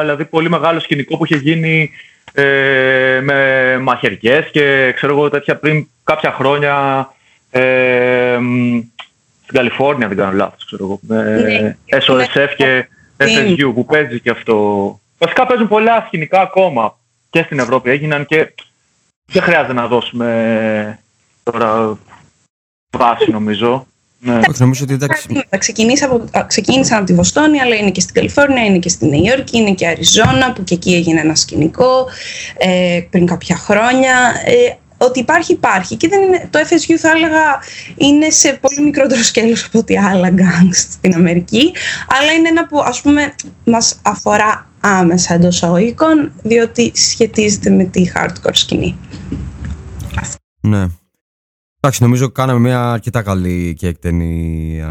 δηλαδή, πολύ μεγάλο σκηνικό που είχε γίνει ε, με μαχαιριές και ξέρω εγώ τέτοια πριν κάποια χρόνια ε, ε, στην Καλιφόρνια, δεν κάνω λάθος, ξέρω εγώ. Με ναι, ες ο ες εφ και ες ες γιου που παίζει και αυτό. Βασικά παίζουν πολλά σκηνικά ακόμα και στην Ευρώπη έγιναν και δεν χρειάζεται να δώσουμε τώρα... Βάση, νομίζω. Ναι. νομίζω ότι ξεκίνησαν από τη Βοστόνη, αλλά είναι και στην Καλιφόρνια, είναι και στη Νέα Υόρκη, είναι και Αριζόνα, που και εκεί έγινε ένα σκηνικό ε, πριν κάποια χρόνια. Ε, ότι υπάρχει, υπάρχει. Και δεν είναι, το εφ ες γιου θα έλεγα είναι σε πολύ μικρότερο σκέλος από ό,τι άλλα γκάνγκς στην Αμερική. Αλλά είναι ένα που ας πούμε μας αφορά άμεσα εντός αγωγικών, διότι σχετίζεται με τη hardcore σκηνή. Ναι. Εντάξει, νομίζω κάναμε μια αρκετά καλή και εκτενή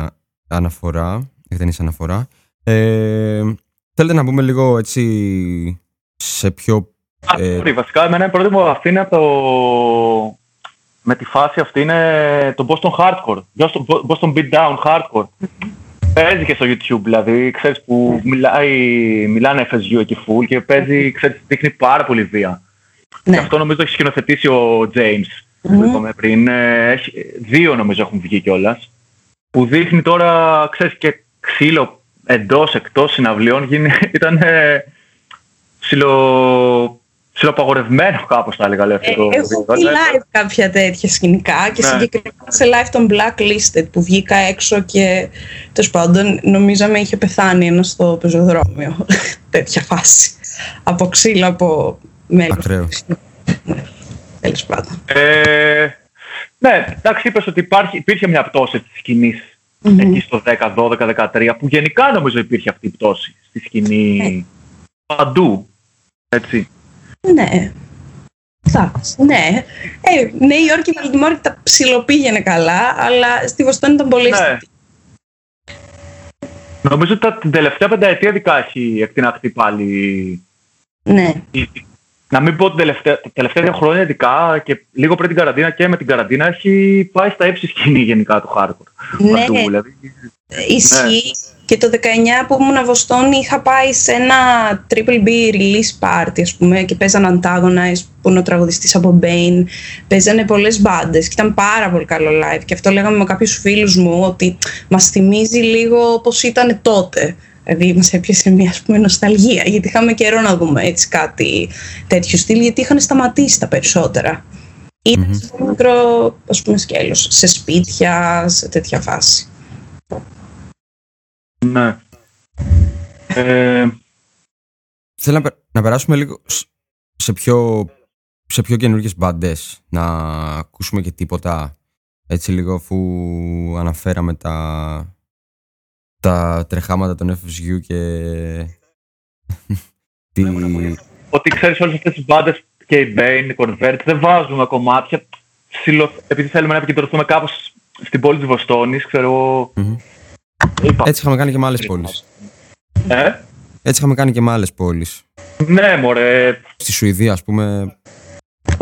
αναφορά, εκτενής αναφορά. Ε, θέλετε να πούμε λίγο έτσι σε πιο... Ε... Α, βασικά, εμένα η πρώτη μου αυτή είναι από το... με τη φάση αυτή είναι το Boston Hardcore, Boston Beatdown Hardcore. Παίζει και στο YouTube, δηλαδή, ξέρεις που μιλάει, μιλάνε εφ ες γιου εκεί full και παίζει, ξέρεις, δείχνει πάρα πολύ βία. Ναι. Και αυτό νομίζω έχει σκηνοθετήσει ο James. Που είπαμε πριν, δύο νομίζω έχουν βγει κιόλας, που δείχνει τώρα, ξέρεις, και ξύλο εντός, εκτός συναυλίων, ήταν ψιλοπαγορευμένο κάπως, θα έλεγα. Έχω δει live κάποια τέτοια σκηνικά και συγκεκριμένα σε live τον Blacklisted που βγήκα έξω και τέλος πάντων νομίζαμε είχε πεθάνει ένας στο πεζοδρόμιο, τέτοια φάση, από ξύλο, από μέλος. Ε, ναι, εντάξει, είπες ότι υπάρχει, υπήρχε μια πτώση της σκηνής mm-hmm. εκεί στο δέκα, δώδεκα, δεκατρία που γενικά νομίζω υπήρχε αυτή η πτώση στη σκηνή mm-hmm. παντού, έτσι. Ναι, εντάξει, ναι. Ε, Νέα Υόρκη και Βαλτιμόρη τα ψιλοπήγαινε καλά, αλλά στη Βοστόνη ήταν πολύ ναι. Νομίζω ότι την τελευταία πενταετία δικά έχει εκτιναχθεί πάλι. Ναι. Να μην πω ότι τελευταία, τα τελευταία δύο χρόνια ειδικά και λίγο πριν την καραντίνα και με την καραντίνα έχει πάει στα ύψη σκηνή γενικά του hardcore. Ναι, παντού, δηλαδή. Ισχύει. Ναι. Και το δεκαεννιά που ήμουν Βοστόνη είχα πάει σε ένα Triple B release party, ας πούμε, και παίζανε Antagonize που είναι ο τραγουδιστής από Bane. Παίζανε πολλές μπάντες και ήταν πάρα πολύ καλό live. Και αυτό λέγαμε με κάποιους φίλους μου ότι μας θυμίζει λίγο πώς ήταν τότε. Δηλαδή μας έπιασε μια, ας πούμε, νοσταλγία, γιατί είχαμε καιρό να δούμε έτσι κάτι τέτοιο στυλ, γιατί είχαν σταματήσει τα περισσότερα. Ήταν mm-hmm. στο μικρό, ας πούμε, σκέλος, σε σπίτια, σε τέτοια φάση. Ναι. Ε... Θέλω να, να περάσουμε λίγο σε πιο, σε πιο καινούργιες μπάντες, να ακούσουμε και τίποτα, έτσι λίγο αφού αναφέραμε τα... τα τρεχάματα των εφ ες γιου και τη, ότι ξέρεις όλες αυτές τις μπάντες και οι Bane, οι Converts δεν βάζουν κομμάτια επειδή θέλουμε να επικεντρωθούμε κάπως στην πόλη της Βοστόνης, ξέρω εγώ. Mm-hmm. Έτσι είχαμε κάνει και με άλλες πόλεις. Ε? Έτσι είχαμε κάνει και με άλλες πόλεις. Ναι, μωρέ. Στη Σουηδία, ας πούμε.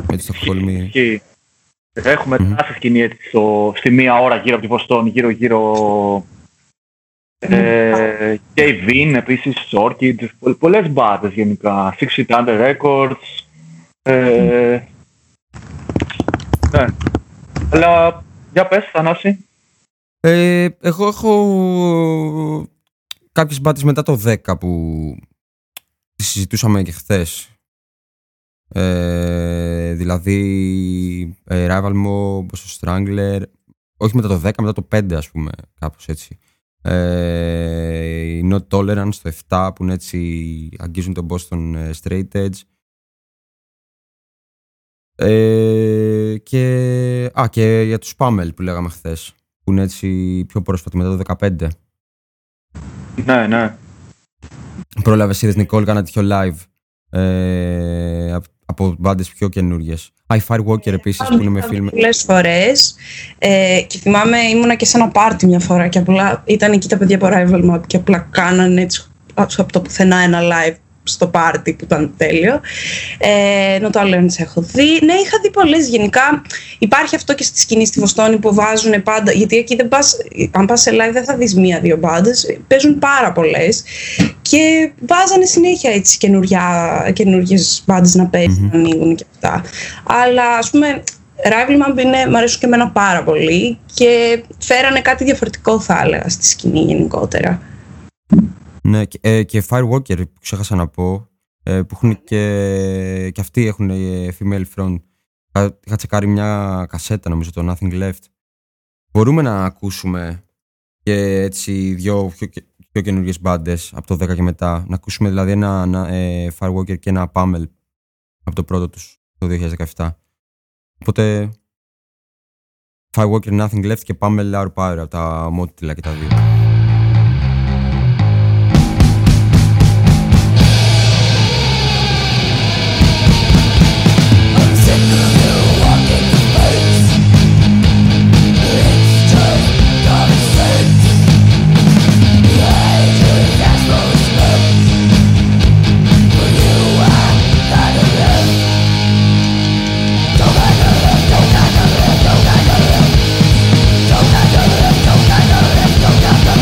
Με τη Στοκχόλμη. Έχουμε mm-hmm. τεράστια σκηνή έτσι, στο, στη μία ώρα γύρω από τη Βοστόνη, γύρω-γύρω. Ε, και η Βιν, επίσης, Orchid, πολλές μπάτες γενικά. Six Feet Under Records. Ε, ναι. Αλλά για πες, Θανάση. Ε, εγώ έχω κάποιες μπάτες μετά το δέκα που τις συζητούσαμε και χθες. Ε, δηλαδή, ε, Rivalmo, Boss Strangler. Όχι μετά το δέκα, μετά το πέντε, ας πούμε, κάπως έτσι. Η No Tolerance το επτά που είναι έτσι αγγίζουν τον Boston Straight Edge ε, και, α, και για τους Pamel που λέγαμε χθες που είναι έτσι πιο πρόσφατη μετά το δεκαπέντε. Ναι, ναι. Πρόλαβες, είδες Νικόλ, κάνα τυχαίο live ε, από μπάντες πιο καινούριες. I Firewalker επίσης που είναι με φίλμ. Πολλές φορές ε, και θυμάμαι ήμουνα και σε ένα πάρτι μια φορά και απλά ήταν εκεί τα παιδιά από Rival Map και απλά κάνανε έτσι από το πουθενά ένα live στο πάρτι που ήταν τέλειο. Ε, ενώ το άλλο είναι έχω δει. Ναι, είχα δει πολλές γενικά. Υπάρχει αυτό και στη σκηνή στη Βοστόνη που βάζουν πάντα. Γιατί εκεί δεν πας, αν πας σε live δεν θα δεις μία-δύο μπάντες. Παίζουν πάρα πολλές. Και βάζανε συνέχεια έτσι καινούργιες μπάντες να παίζουν, mm-hmm. να ανοίγουν και αυτά. Αλλά ας πούμε, Rival Map μου αρέσουν και εμένα πάρα πολύ. Και φέρανε κάτι διαφορετικό, θα έλεγα, στη σκηνή γενικότερα. Ναι, και, και Firewalker που ξέχασα να πω, που έχουν και, και αυτοί έχουν female front. Είχα τσεκάρει μια κασέτα, νομίζω, το Nothing Left. Μπορούμε να ακούσουμε και έτσι δύο πιο, πιο καινούριες μπάντες από το δέκα και μετά. Να ακούσουμε δηλαδή ένα, ένα ε, Firewalker και ένα Pamel από το πρώτο τους το δύο χιλιάδες δεκαεπτά. Οπότε Firewalker, Nothing Left και Pamel Our Power από τα ομότιτλα και τα δύο. Don't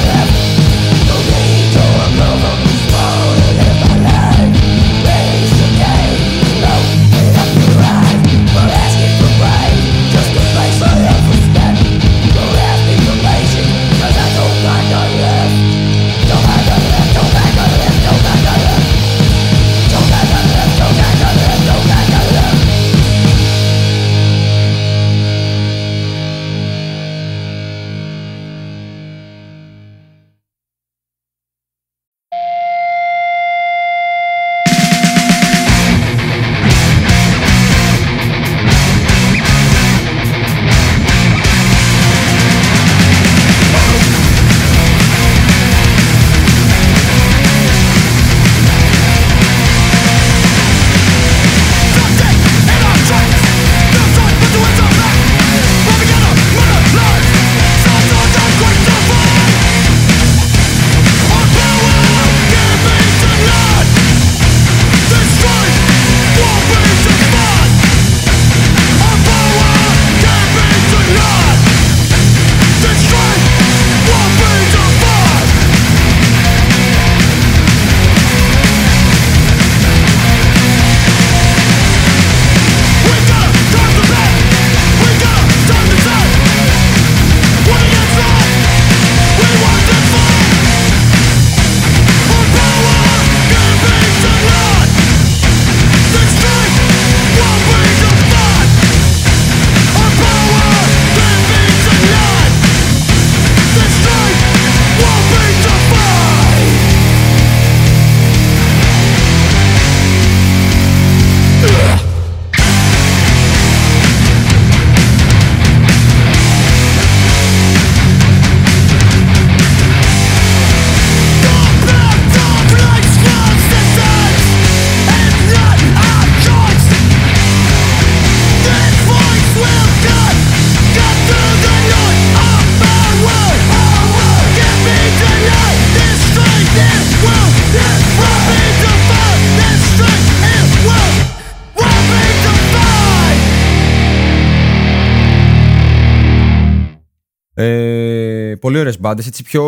Ε, πολύ ωραίες μπάντες, έτσι πιο...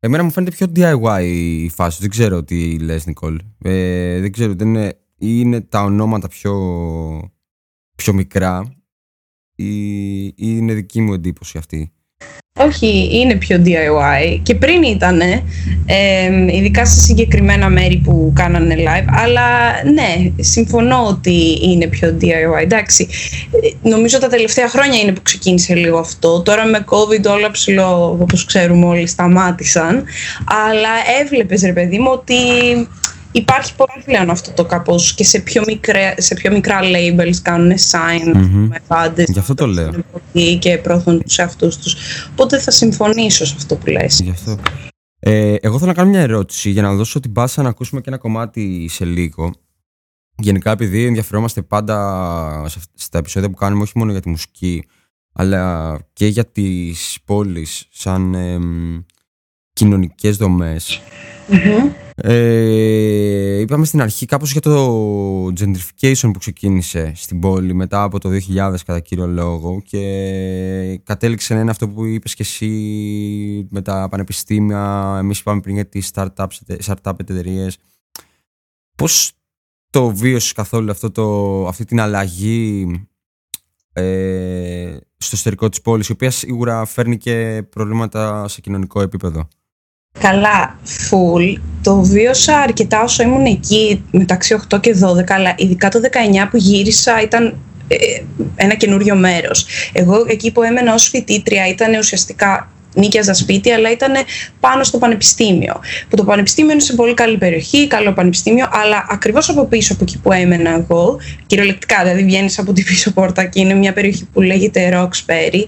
Εμένα μου φαίνεται πιο ντι άι γουάι η φάση. Δεν ξέρω τι λες, Νικόλ. Ε, δεν ξέρω, δεν είναι... είναι τα ονόματα πιο, πιο μικρά ή... ή είναι δική μου εντύπωση αυτή. Όχι, είναι πιο ντι άι γουάι και πριν ήτανε, ε, ειδικά σε συγκεκριμένα μέρη που κάνανε live, αλλά ναι, συμφωνώ ότι είναι πιο ντι άι γουάι. Εντάξει, νομίζω τα τελευταία χρόνια είναι που ξεκίνησε λίγο αυτό. Τώρα με COVID όλα ψηλό, όπως ξέρουμε όλοι, σταμάτησαν, αλλά έβλεπες, ρε παιδί μου, ότι υπάρχει πολύ πλέον αυτό το κάπως και σε πιο, μικρέ, σε πιο μικρά labels κάνουν sign mm-hmm. με πάντες. Γι' αυτό το λέω. Και πρόθουν τους εαυτούς τους. Οπότε θα συμφωνήσω σε αυτό που λες. Γι' αυτό. Ε, εγώ θέλω να κάνω μια ερώτηση για να δώσω την πάσα να ακούσουμε και ένα κομμάτι σε λίγο. Γενικά, επειδή ενδιαφερόμαστε πάντα στα επεισόδια που κάνουμε, όχι μόνο για τη μουσική, αλλά και για τις πόλεις σαν ε, ε, κοινωνικές δομές. Mm-hmm. Ε, είπαμε στην αρχή κάπως για το gentrification που ξεκίνησε στην πόλη μετά από το δύο χιλιάδες κατά κύριο λόγο και κατέληξε να είναι αυτό που είπες και εσύ με τα πανεπιστήμια. Εμείς είπαμε πριν για τις startup, startup εταιρείες. Πώς το βίωσες καθόλου αυτό το, αυτή την αλλαγή ε, στο εσωτερικό της πόλης, η οποία σίγουρα φέρνει και προβλήματα σε κοινωνικό επίπεδο? Καλά, full. Το βίωσα αρκετά όσο ήμουν εκεί μεταξύ οκτώ και δώδεκα, αλλά ειδικά το δεκαεννιά που γύρισα ήταν ε, ένα καινούριο μέρος. Εγώ εκεί που έμενα ως φοιτήτρια ήταν ουσιαστικά νοικιάζα σπίτι, αλλά ήταν πάνω στο πανεπιστήμιο. Που το πανεπιστήμιο είναι σε πολύ καλή περιοχή, καλό πανεπιστήμιο, αλλά ακριβώς από πίσω από εκεί που έμενα εγώ, κυριολεκτικά, δηλαδή βγαίνεις από την πίσω πόρτα και είναι μια περιοχή που λέγεται Roxbury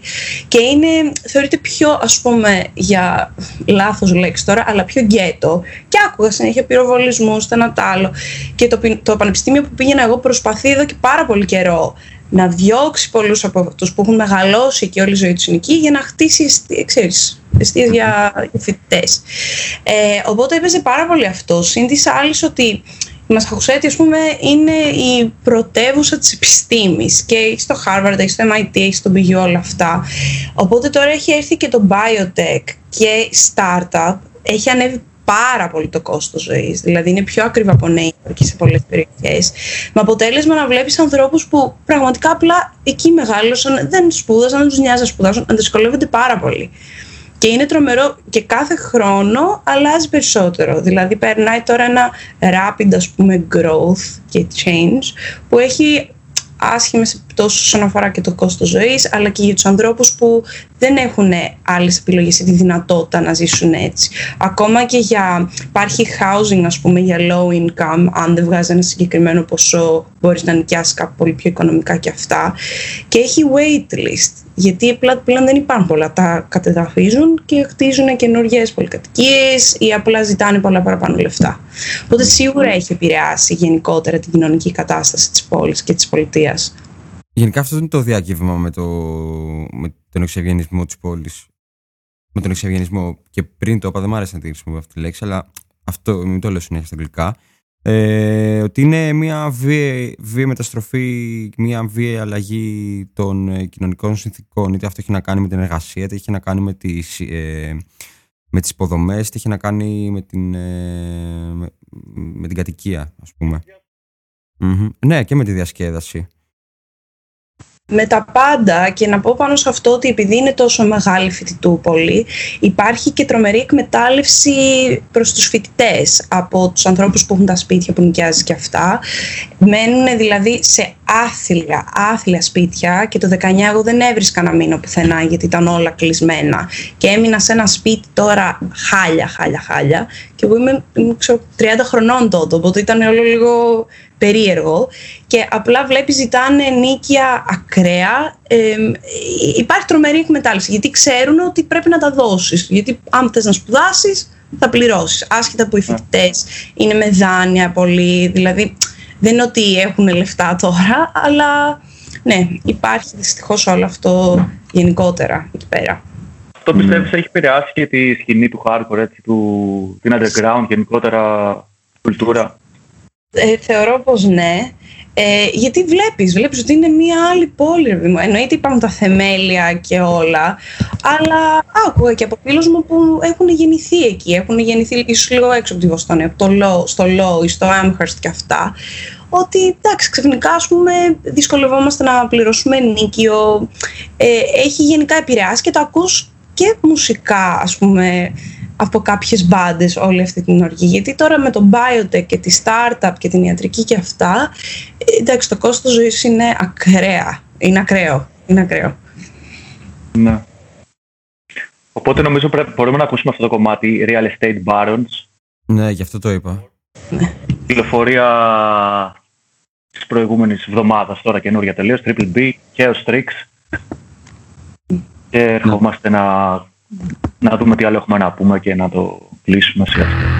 και είναι, θεωρείται πιο, ας πούμε, για λάθος λέξη τώρα, αλλά πιο γκέτο. Και άκουγα συνέχεια πυροβολισμούς, ένα τ' άλλο. Και το, το πανεπιστήμιο που πήγαινα εγώ προσπαθεί εδώ και πάρα πολύ καιρό να διώξει πολλούς από αυτούς που έχουν μεγαλώσει και όλη η ζωή τους είναι εκεί για να χτίσει εστίες για φοιτητές. Ε, οπότε έπαιζε πάρα πολύ αυτό. Συν της άλλης ότι η Μασαχουσέτη, ας πούμε, είναι η πρωτεύουσα της επιστήμης και έχει το Harvard, έχει το εμ άι τι, έχει το μπι γιου, όλα αυτά. Οπότε τώρα έχει έρθει και το biotech και startup, έχει ανέβει πάρα πολύ το κόστος ζωής, δηλαδή είναι πιο ακριβά από Νέα Υόρκη σε πολλές περιοχές, με αποτέλεσμα να βλέπεις ανθρώπους που πραγματικά απλά εκεί μεγάλωσαν, δεν σπούδασαν, δεν τους νοιάζει να σπουδάσουν, να δυσκολεύονται πάρα πολύ. Και είναι τρομερό και κάθε χρόνο αλλάζει περισσότερο. Δηλαδή περνάει τώρα ένα rapid, ας πούμε, growth και change που έχει άσχημες επιπτώσεις όσον αφορά και το κόστος ζωής, αλλά και για τους ανθρώπους που δεν έχουν άλλες επιλογές ή τη δυνατότητα να ζήσουν έτσι. Ακόμα και για, υπάρχει housing, ας πούμε, για low income, αν δεν βγάζει ένα συγκεκριμένο ποσό μπορείς να νοικιάσεις κάπου πολύ πιο οικονομικά και αυτά. Και έχει wait list, γιατί πλέον δεν υπάρχουν πολλά. Τα κατεδαφίζουν και χτίζουν καινούργιες πολυκατοικίες ή απλά ζητάνε πολλά παραπάνω λεφτά. Οπότε σίγουρα έχει επηρεάσει γενικότερα την κοινωνική κατάσταση της πόλης και της πολιτείας. Γενικά αυτό είναι το διακύβευμα με, το, με τον εξευγενισμό της πόλης. Με τον εξευγενισμό, και πριν το είπα, δεν μου άρεσε να τη χρησιμοποιώ αυτή τη λέξη, αλλά αυτό μην το λέω συνέχεια στα αγγλικά. Ε, ότι είναι μια βία, βία μεταστροφή, μια βία αλλαγή των κοινωνικών συνθήκων. Είτε αυτό έχει να κάνει με την εργασία, είτε έχει να κάνει με τις, ε, με τις υποδομές, είτε έχει να κάνει με την, ε, με, με την κατοικία, ας πούμε. Yeah. Mm-hmm. Ναι, και με τη διασκέδαση. Με τα πάντα, και να πω πάνω σε αυτό ότι επειδή είναι τόσο μεγάλη φοιτητούπολη, υπάρχει και τρομερή εκμετάλλευση προς τους φοιτητές από τους ανθρώπους που έχουν τα σπίτια που νοικιάζει και αυτά. Μένουν δηλαδή σε άθλια, άθλια σπίτια, και το δεκαεννιά εγώ δεν έβρισκα να μείνω πουθενά γιατί ήταν όλα κλεισμένα και έμεινα σε ένα σπίτι τώρα χάλια, χάλια, χάλια, και εγώ είμαι, ξέρω, τριάντα χρονών τότε, οπότε ήταν όλο λίγο περίεργο και απλά βλέπεις ζητάνε νίκια ακραία. Ε, υπάρχει τρομερή εκμετάλλευση γιατί ξέρουν ότι πρέπει να τα δώσεις, γιατί αν θες να σπουδάσεις θα πληρώσεις, άσχετα που οι φοιτητές είναι με δάνεια πολύ, δηλαδή δεν είναι ότι έχουν λεφτά τώρα, αλλά ναι, υπάρχει δυστυχώς όλο αυτό γενικότερα εκεί πέρα. Αυτό πιστεύεις έχει επηρεάσει και τη σκηνή του hardcore, έτσι, του, την underground γενικότερα κουλτούρα? Ε, θεωρώ πως ναι. Ε, γιατί βλέπεις, βλέπεις ότι είναι μία άλλη πόλη. Εννοείται υπάρχουν τα θεμέλια και όλα, αλλά άκουγα και από φίλους μου που έχουν γεννηθεί εκεί, έχουν γεννηθεί ίσως λίγο έξω από τη Βοστόνη, από το Λό, στο Λόου ή στο Amherst και αυτά, ότι εντάξει, ξαφνικά ας πούμε δυσκολευόμαστε να πληρώσουμε ενοίκιο. Ε, έχει γενικά επηρεάσει και το ακούς και μουσικά, ας πούμε, από κάποιες μπάντες όλη αυτή την οργή. Γιατί τώρα με το biotech και τη startup και την ιατρική και αυτά, εντάξει, το κόστος ζωής είναι ακραία. Είναι ακραίο. Είναι ακραίο. Ναι. Οπότε νομίζω πρέπει, μπορούμε να ακούσουμε αυτό το κομμάτι, Real Estate Barons. Ναι, γι' αυτό το είπα. Ναι. Κυκλοφορία της προηγούμενης εβδομάδας, τώρα καινούργια τελείως, Triple B και ο Strix. Και ερχόμαστε να... να δούμε τι άλλο έχουμε να πούμε και να το κλείσουμε σε αυτό.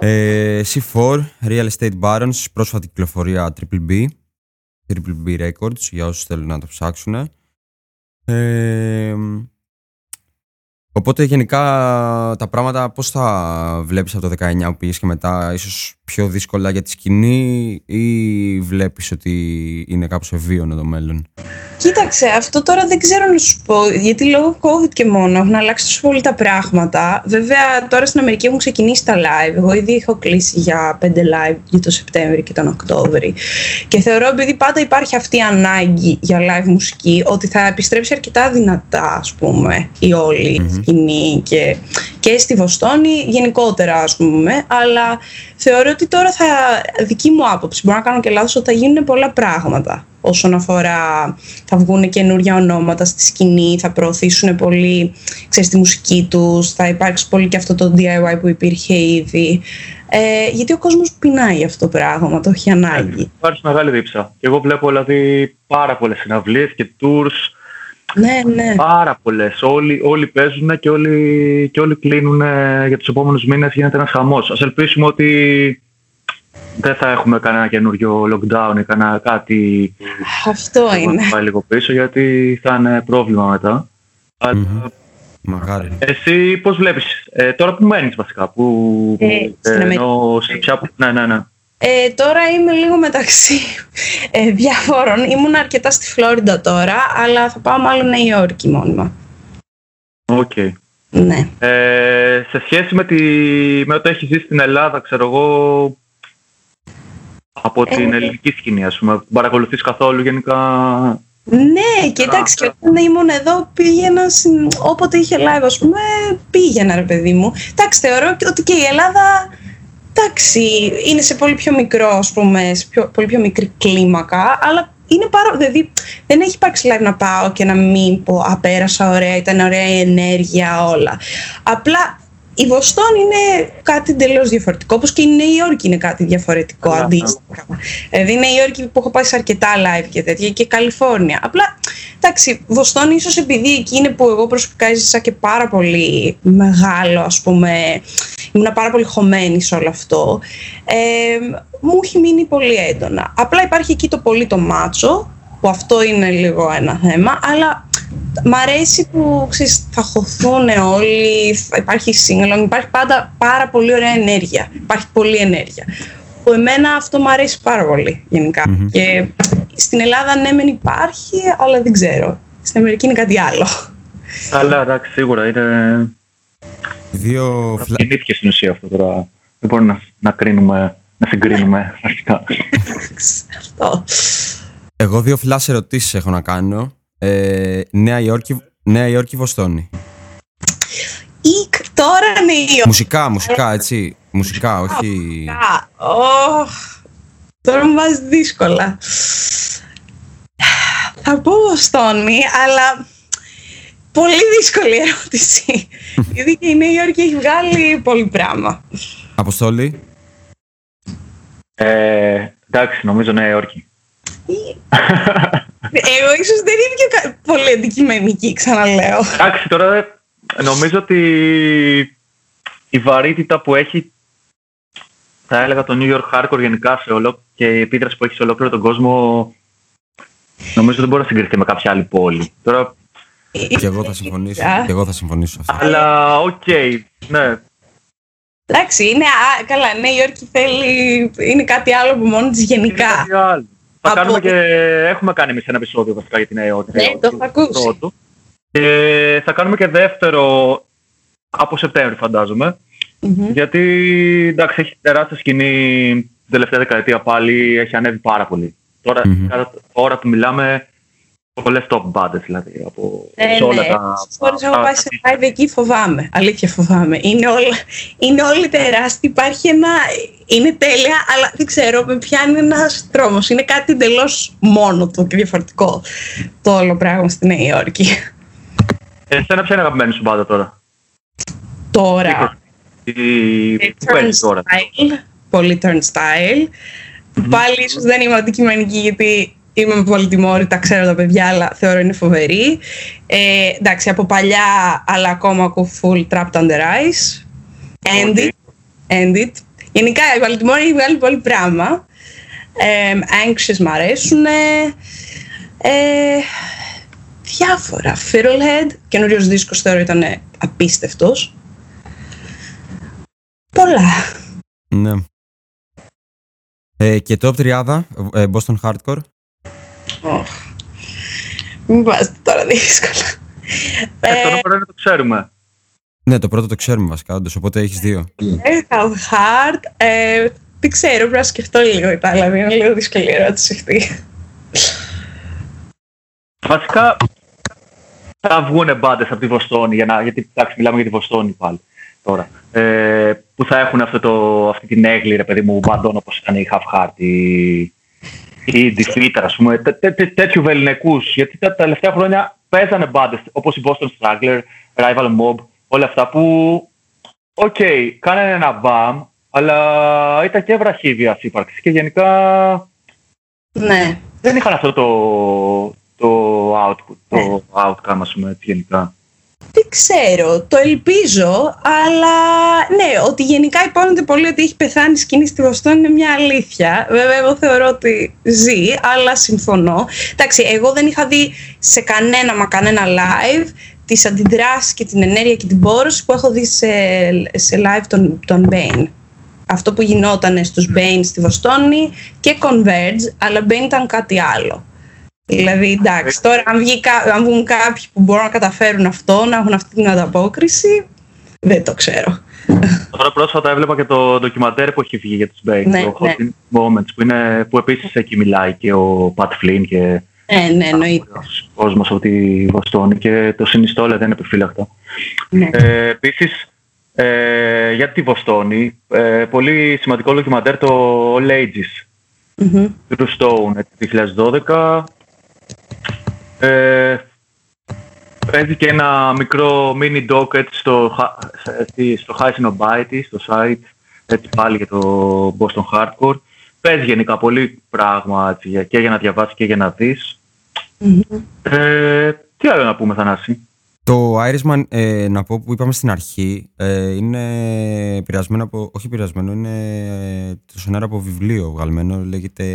Ε, σι φορ, Real Estate Barons, πρόσφατη κυκλοφορία Triple B, Triple B Records, για όσους θέλουν να το ψάξουν. Ε, οπότε γενικά τα πράγματα πώς θα βλέπεις από το δεκαεννιά που πήγες και μετά, ίσως πιο δύσκολα για τη σκηνή ή βλέπεις ότι είναι κάπως ευίωνο το μέλλον? Κοίταξε, αυτό τώρα δεν ξέρω να σου πω, γιατί λόγω COVID και μόνο έχουν αλλάξει τόσο πολύ τα πράγματα. Βέβαια, τώρα στην Αμερική έχουν ξεκινήσει τα live. Εγώ ήδη έχω κλείσει για πέντε live για τον Σεπτέμβρη και τον Οκτώβρη. Και θεωρώ, επειδή πάντα υπάρχει αυτή η ανάγκη για live μουσική, ότι θα επιστρέψει αρκετά δυνατά, ας πούμε, η όλη mm-hmm. σκηνή και, και στη Βοστόνη γενικότερα, ας πούμε. Αλλά θεωρώ ότι τώρα θα, δική μου άποψη, μπορώ να κάνω και λάθος, ότι θα γίνουν πολλά πράγματα. Όσον αφορά, θα βγουν καινούργια ονόματα στη σκηνή, θα προωθήσουν πολύ, ξέρεις, τη μουσική τους, θα υπάρξει πολύ και αυτό το ντι άι γουάι που υπήρχε ήδη. Ε, γιατί ο κόσμος πεινάει αυτό το πράγμα, το έχει ανάγκη. Υπάρχει μεγάλη δίψα. Και εγώ βλέπω δηλαδή πάρα πολλές συναυλίες και tours. Ναι, ναι. Πάρα πολλές. Όλοι, όλοι παίζουν και όλοι, και όλοι κλείνουν για τους επόμενους μήνες. Γίνεται ένας χαμός. Ας ελπίσουμε ότι δεν θα έχουμε κανένα καινούριο lockdown ή κανένα κάτι. Αυτό θα είναι. Θα πάει λίγο πίσω, γιατί θα είναι πρόβλημα μετά. Mm-hmm. Αλλά... εσύ πώς βλέπεις, ε, τώρα που μένεις βασικά, που... Ε, ε, ενώ... σε ποια... ναι, ναι, ναι. Ε, τώρα είμαι λίγο μεταξύ ε, διαφόρων. Ήμουν αρκετά στη Φλόριντα τώρα, αλλά θα πάω μάλλον Νέα Υόρκη μόνιμα. Οκ. Okay. Ναι. Ε, σε σχέση με, τη... με ό,τι έχεις ζήσει στην Ελλάδα, ξέρω εγώ, από την ε, ελληνική σκηνή, ας πούμε, παρακολουθείς καθόλου γενικά? Ναι, κοιτάξτε, όταν ήμουν εδώ πήγαινα, όποτε είχε live, ας πούμε, πήγαινα, ρε παιδί μου. Εντάξει, θεωρώ ότι και η Ελλάδα, εντάξει, είναι σε πολύ πιο μικρό, ας πούμε, σε πιο, πολύ πιο μικρή κλίμακα, αλλά είναι παρό... δηλαδή δεν έχει υπάρξει live να πάω και να μην πω «απέρασα ωραία, ήταν ωραία η ενέργεια, όλα». Απλά... η Βοστόνη είναι κάτι τελείως διαφορετικό, όπως και η Νέα Υόρκη είναι κάτι διαφορετικό αντίστοιχα. Δηλαδή, η Νέα Υόρκη που έχω πάει σε αρκετά live και τέτοια, και Καλιφόρνια. Απλά, εντάξει, Βοστόνη ίσως επειδή εκεί είναι που εγώ προσωπικά έζησα και πάρα πολύ μεγάλο, ας πούμε, ήμουν πάρα πολύ χωμένη σε όλο αυτό, ε, μου έχει μείνει πολύ έντονα. Απλά υπάρχει εκεί το πολύ το μάτσο, που αυτό είναι λίγο ένα θέμα, αλλά μ' αρέσει που, ξέρεις, θα χωθούν όλοι, υπάρχει σύγκλον, υπάρχει πάντα πάρα πολύ ωραία ενέργεια, υπάρχει πολλή ενέργεια. Που εμένα αυτό μ' αρέσει πάρα πολύ γενικά. Mm-hmm. Και Στην Ελλάδα ναι μεν υπάρχει, αλλά δεν ξέρω. Στην Αμερική είναι κάτι άλλο. Αλλά εντάξει, σίγουρα είναι. Δύο φλακινήθηκε στην ουσία αυτό τώρα. Δεν μπορούμε να, να κρίνουμε, να συγκρίνουμε αρχικά. Αυτό. Εγώ δύο φλάς ερωτήσεις έχω να κάνω. Ε, Νέα Υόρκη, Νέα Υόρκη, Βοστόνη. Ικ, τώρα Νέα Υόρκη. Μουσικά, μουσικά, έτσι. Μουσικά, όχι. Oh, τώρα μου βάζει δύσκολα. Θα πω Βοστόνη, αλλά πολύ δύσκολη ερώτηση. Γιατί και η Νέα Υόρκη έχει βγάλει πολύ πράγμα. Αποστόλη. Ε, εντάξει, νομίζω Νέα Υόρκη. Εγώ ίσως δεν είμαι και πολύ αντικειμενική, ξαναλέω. Εντάξει, τώρα νομίζω ότι η βαρύτητα που έχει, θα έλεγα, το New York Hardcore γενικά σε ολο... και η επίδραση που έχει σε ολόκληρο τον κόσμο, νομίζω δεν μπορεί να συγκριθεί με κάποια άλλη πόλη. Τώρα... Και εγώ θα συμφωνήσω. Και εγώ θα συμφωνήσω αυτό. Αλλά οκ, okay, ναι. Εντάξει, είναι α... καλά, Νέα Υόρκη θέλει, είναι κάτι άλλο από μόνο της γενικά. Είναι κάτι άλλο. Θα από... κάνουμε και... Έχουμε κάνει εμείς ένα επεισόδιο βασικά για την Νέα Υόρκη. Ναι, το θα ακούσει. Ε, θα κάνουμε και δεύτερο από Σεπτέμβρη, φαντάζομαι. Mm-hmm. Γιατί εντάξει, έχει τεράστια σκηνή την τελευταία δεκαετία πάλι, έχει ανέβει πάρα πολύ. Τώρα, mm-hmm. κατά ώρα που μιλάμε, πολλές top bands δηλαδή. Από ε, όλα ναι. τα. Φορές έχω πάει σε live εκεί, φοβάμαι. Αλήθεια, φοβάμαι. Είναι, όλα... είναι όλοι τεράστιοι. Υπάρχει ένα. Είναι τέλεια, αλλά δεν ξέρω, με πιάνει ένας τρόμος. Είναι κάτι εντελώς μόνο του και διαφορετικό το όλο πράγμα στη Νέα Υόρκη. Εσένα, ποια είναι αγαπημένη σου μπάντα τώρα? Τώρα. Turnstile, πολύ Turnstile. Mm-hmm. Πάλι ίσως δεν είμαι αντικειμενική γιατί είμαι πολύ τιμώρητα, ξέρω τα παιδιά, αλλά θεωρώ είναι φοβερή. Ε, εντάξει, από παλιά, αλλά ακόμα ακούω full Trapped Under Ice. End it. End it. Γενικά η Βαλτιμόρη έχει βγάλει πολύ πράγμα. Ε, anxious μ' αρέσουνε. Ε, διάφορα. Fiddlehead, καινούριος δίσκος θεωρώ ήταν απίστευτος. Πολλά. Ναι. Ε, και top τριάδα, Boston Hardcore. Oh. Μην βάζετε τώρα δύσκολα. Ε, το νούμερο είναι το ξέρουμε. Ναι, το πρώτο το ξέρουμε βασικά, όντως, οπότε έχεις δύο. Have Heart, ε, τι ξέρω, πρέπει να σκεφτώ λίγο η Τάλαβη, είναι λίγο δύσκολη ερώτηση αυτή. Βασικά, θα βγούνε μπάντες από τη Βοστόνη, για να, γιατί εντάξει, μιλάμε για τη Βοστόνη πάλι τώρα, ε, που θα έχουν αυτό το, αυτή την έγκλη, ρε παιδί μου, μπαντών όπως ήταν η Have Heart, η, η Defeater, ας πούμε, τέ, τέ, τέ, τέτοιου βελληνικούς, γιατί τα τελευταία χρόνια παίζανε μπάντες, όπως η Boston Straggler, Rival Mob, όλα αυτά που, οκ, okay, κάνανε ένα μπαμ, αλλά ήταν και βραχύβιας ύπαρξης και γενικά ναι. δεν είχαν αυτό το, το, output, το ναι. outcome, ας πούμε, γενικά. Δεν ξέρω, το ελπίζω, αλλά ναι, ότι γενικά υπόνονται πολύ ότι έχει πεθάνει η σκηνή στη Βοστόνη είναι μια αλήθεια. Βέβαια, εγώ θεωρώ ότι ζει, αλλά συμφωνώ. Εντάξει, εγώ δεν είχα δει σε κανένα μα κανένα live τις αντιδράσεις και την ενέργεια και την πόρωση που έχω δει σε, σε live των, των Bane. Αυτό που γινόταν στους Bane στη Βοστόνη και Converge, αλλά Bane ήταν κάτι άλλο. Δηλαδή, εντάξει, τώρα αν, βγει, αν βγουν κάποιοι που μπορούν να καταφέρουν αυτό, να έχουν αυτή την ανταπόκριση, δεν το ξέρω. Τώρα πρόσφατα έβλεπα και το ντοκιμαντέρ που έχει βγει για τους Bane, ναι, το ναι. Hot Moments, που, είναι, που επίσης εκεί μιλάει και ο Pat Flynn και... Ναι, ναι, εννοείται. Ο κόσμος από τη Βοστόνη και το συνιστώ, δεν είναι επιφύλακτα. Ναι. Ε, επίσης, ε, για τη Βοστόνη, ε, πολύ σημαντικό ντοκιμαντέρ το All Ages, mm-hmm. του Stone, δύο χιλιάδες δώδεκα. Ε, παίζει και ένα μικρό mini doc έτσι, στο, στο High Sinobiety, στο site, έτσι πάλι για το Boston Hardcore. Παίζει γενικά πολύ πράγμα έτσι, και για να διαβάσεις και για να δεις. Mm-hmm. Ε, τι άλλο να πούμε, Θανάση? Το Irishman, ε, να πω που είπαμε στην αρχή, ε, είναι πειρασμένο από, όχι πειρασμένο, είναι το σενάριο από βιβλίο βγαλμένο, λέγεται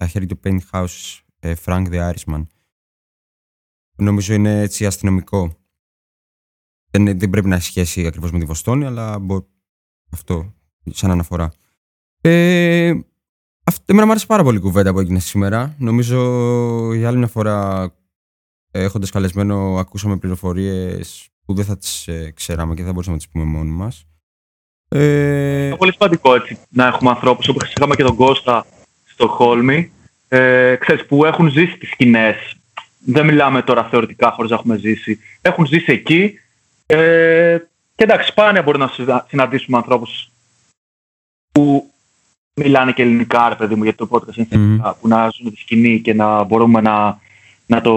I Heard the Penthouse, ε, Frank the Irishman. Νομίζω είναι έτσι αστυνομικό. Δεν, δεν πρέπει να έχει σχέση ακριβώς με τη Βοστόνη, αλλά μπο... αυτό, σαν αναφορά. Ε, Εμένα μου άρεσε πάρα πολύ η κουβέντα που έγινε σήμερα. Νομίζω για άλλη μια φορά, έχοντας καλεσμένο, ακούσαμε πληροφορίες που δεν θα τις ε, ξέραμε και θα μπορούσαμε να τις πούμε μόνοι μας. Ε... Είναι πολύ σημαντικό έτσι, να έχουμε ανθρώπους όπως είχαμε και τον Κώστα στο Χόλμη, ε, ξέρεις, που έχουν ζήσει τις σκηνές. Δεν μιλάμε τώρα θεωρητικά χωρίς να έχουμε ζήσει. Έχουν ζήσει εκεί. Ε, και εντάξει, σπάνια μπορεί να συναντήσουμε ανθρώπους που μιλάνε και ελληνικά, ρε παιδί μου, γιατί το podcast είναι mm. που να ζουν τη σκηνή και να μπορούμε να, να, το,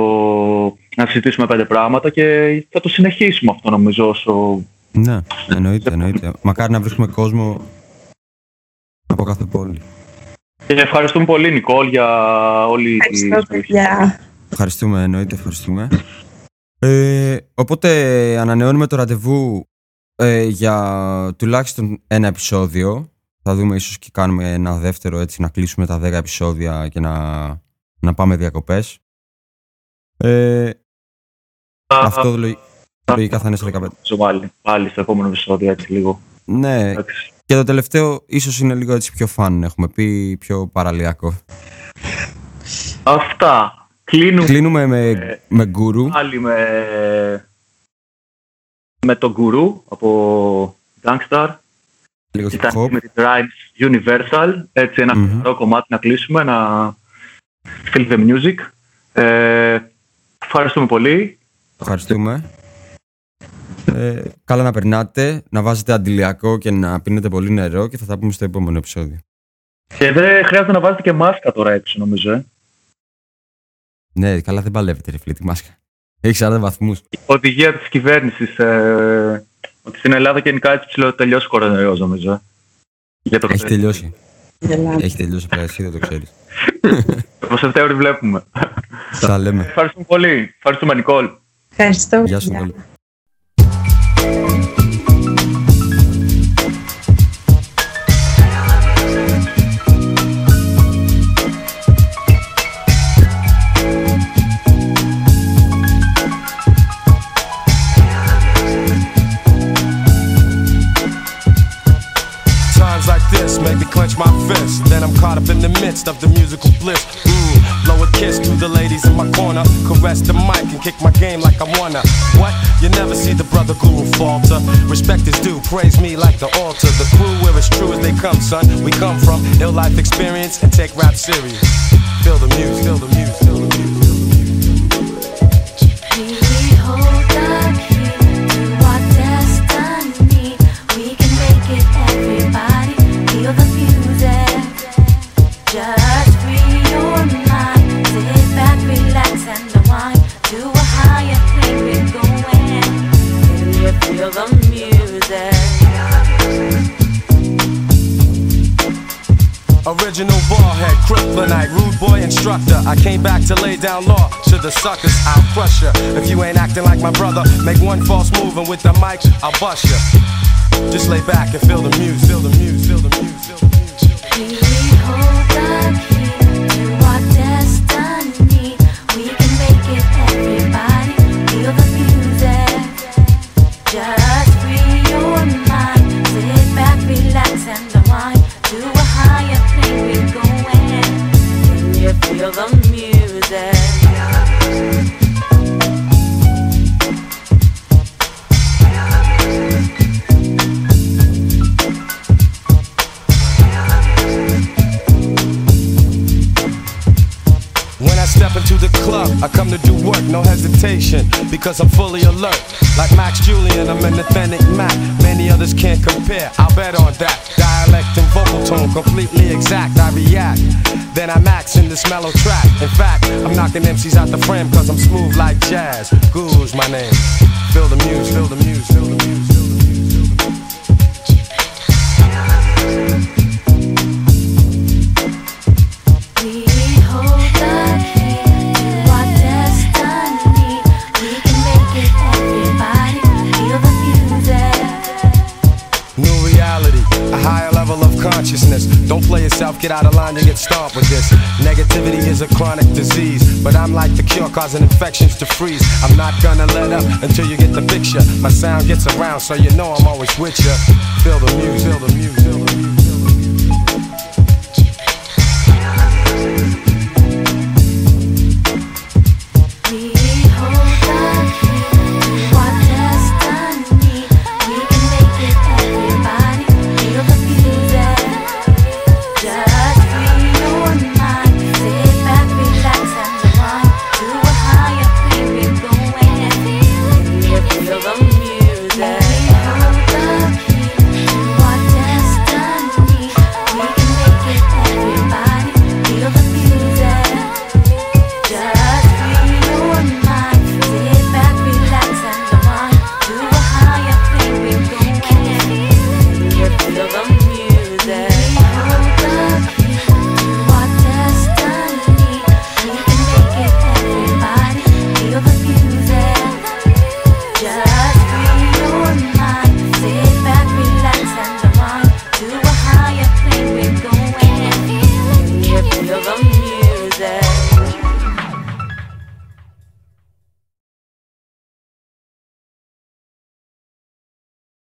να συζητήσουμε πέντε πράγματα και θα το συνεχίσουμε αυτό, νομίζω. Όσο... Ναι, εννοείται, εννοείται. Μακάρι να βρίσκουμε κόσμο από κάθε πόλη. Και ευχαριστούμε πολύ, Νικόλ, για όλη τη δουλειά. Ευχαριστούμε, εννοείται, ευχαριστούμε. Ε, οπότε ανανεώνουμε το ραντεβού ε, για τουλάχιστον ένα επεισόδιο. Θα δούμε ίσως και κάνουμε ένα δεύτερο, έτσι, να κλείσουμε τα δέκα επεισόδια και να, να πάμε διακοπές. Ε, α, αυτό α, λογι... α, λογικά θα είναι στο δεκαπέντε. Πάλι, πάλι στο επόμενο επεισόδιο, έτσι λίγο. Ναι, εντάξει. Και το τελευταίο ίσως είναι λίγο έτσι πιο φαν, έχουμε πει, πιο παραλιακό. Αυτά. Κλείνουμε, Κλείνουμε με, ε, με γκουρού. Πάλι με, με τον γκουρού από Gangstar. Ήταν με την Rhymes Universal, έτσι ένα mm-hmm. κομμάτι να κλείσουμε, να feel the music. Ε, ευχαριστούμε πολύ. Ευχαριστούμε. Ε, καλά να περνάτε, να βάζετε αντιλιακό και να πίνετε πολύ νερό και θα τα πούμε στο επόμενο επεισόδιο. Και δεν χρειάζεται να βάζετε και μάσκα τώρα έξω, νομίζω. Ε. Ναι, καλά δεν παλεύετε ρε φίλε τη μάσκα. Έχει σαράντα βαθμούς. Η οδηγία της κυβέρνησης... Ε... Ότι στην Ελλάδα γενικά έτσι ψηλοτελειώσει ο κορονοϊός, νομίζω. Για το Έχει ξέρεις. τελειώσει. Έχει τελειώσει, απλά εσύ δεν το ξέρεις. Το Σεπτέμβριο βλέπουμε. Τα λέμε. Ευχαριστούμε πολύ. Ευχαριστούμε, Νικόλ. Ευχαριστώ. Γεια σου, Νικόλ. Make me clench my fist, then I'm caught up in the midst of the musical bliss. Mm. Blow a kiss to the ladies in my corner, caress the mic and kick my game like I wanna. What? You never see the brother guru falter. Respect is due, praise me like the altar. The crew, we're as true as they come, son. We come from ill life experience and take rap serious. Feel the music, feel the music, feel the music. Feel the music. Original ballhead, kryptonite, rude boy instructor. I came back to lay down law to the suckers. I'll crush ya if you ain't acting like my brother. Make one false move and with the mic I'll bust ya. Just lay back and feel the music, feel the music, feel the music, feel the music. We hold the key to our destiny. We can make it, everybody. Feel the music. Just free your mind, sit back, relax and unwind. To a higher plane we're going. Can you feel the music? When I step into the club, I come to do work, no hesitation, because I'm fully alert. Like Max Julian, I'm an authentic Mac. Many others can't compare, I'll bet on that. Dialect and vocal tone, completely exact, I react. Then I max in this mellow track. In fact, I'm knocking εμ σις out the frame, cause I'm smooth like jazz. Guru's my name. Feel the muse, feel the muse, feel the muse, feel the muse, feel the muse, feel the muse. Higher level of consciousness. Don't play yourself, get out of line, you get stomped with this. Negativity is a chronic disease, but I'm like the cure causing infections to freeze. I'm not gonna let up until you get the picture. My sound gets around, so you know I'm always with ya. Feel the music, feel the music, feel the music.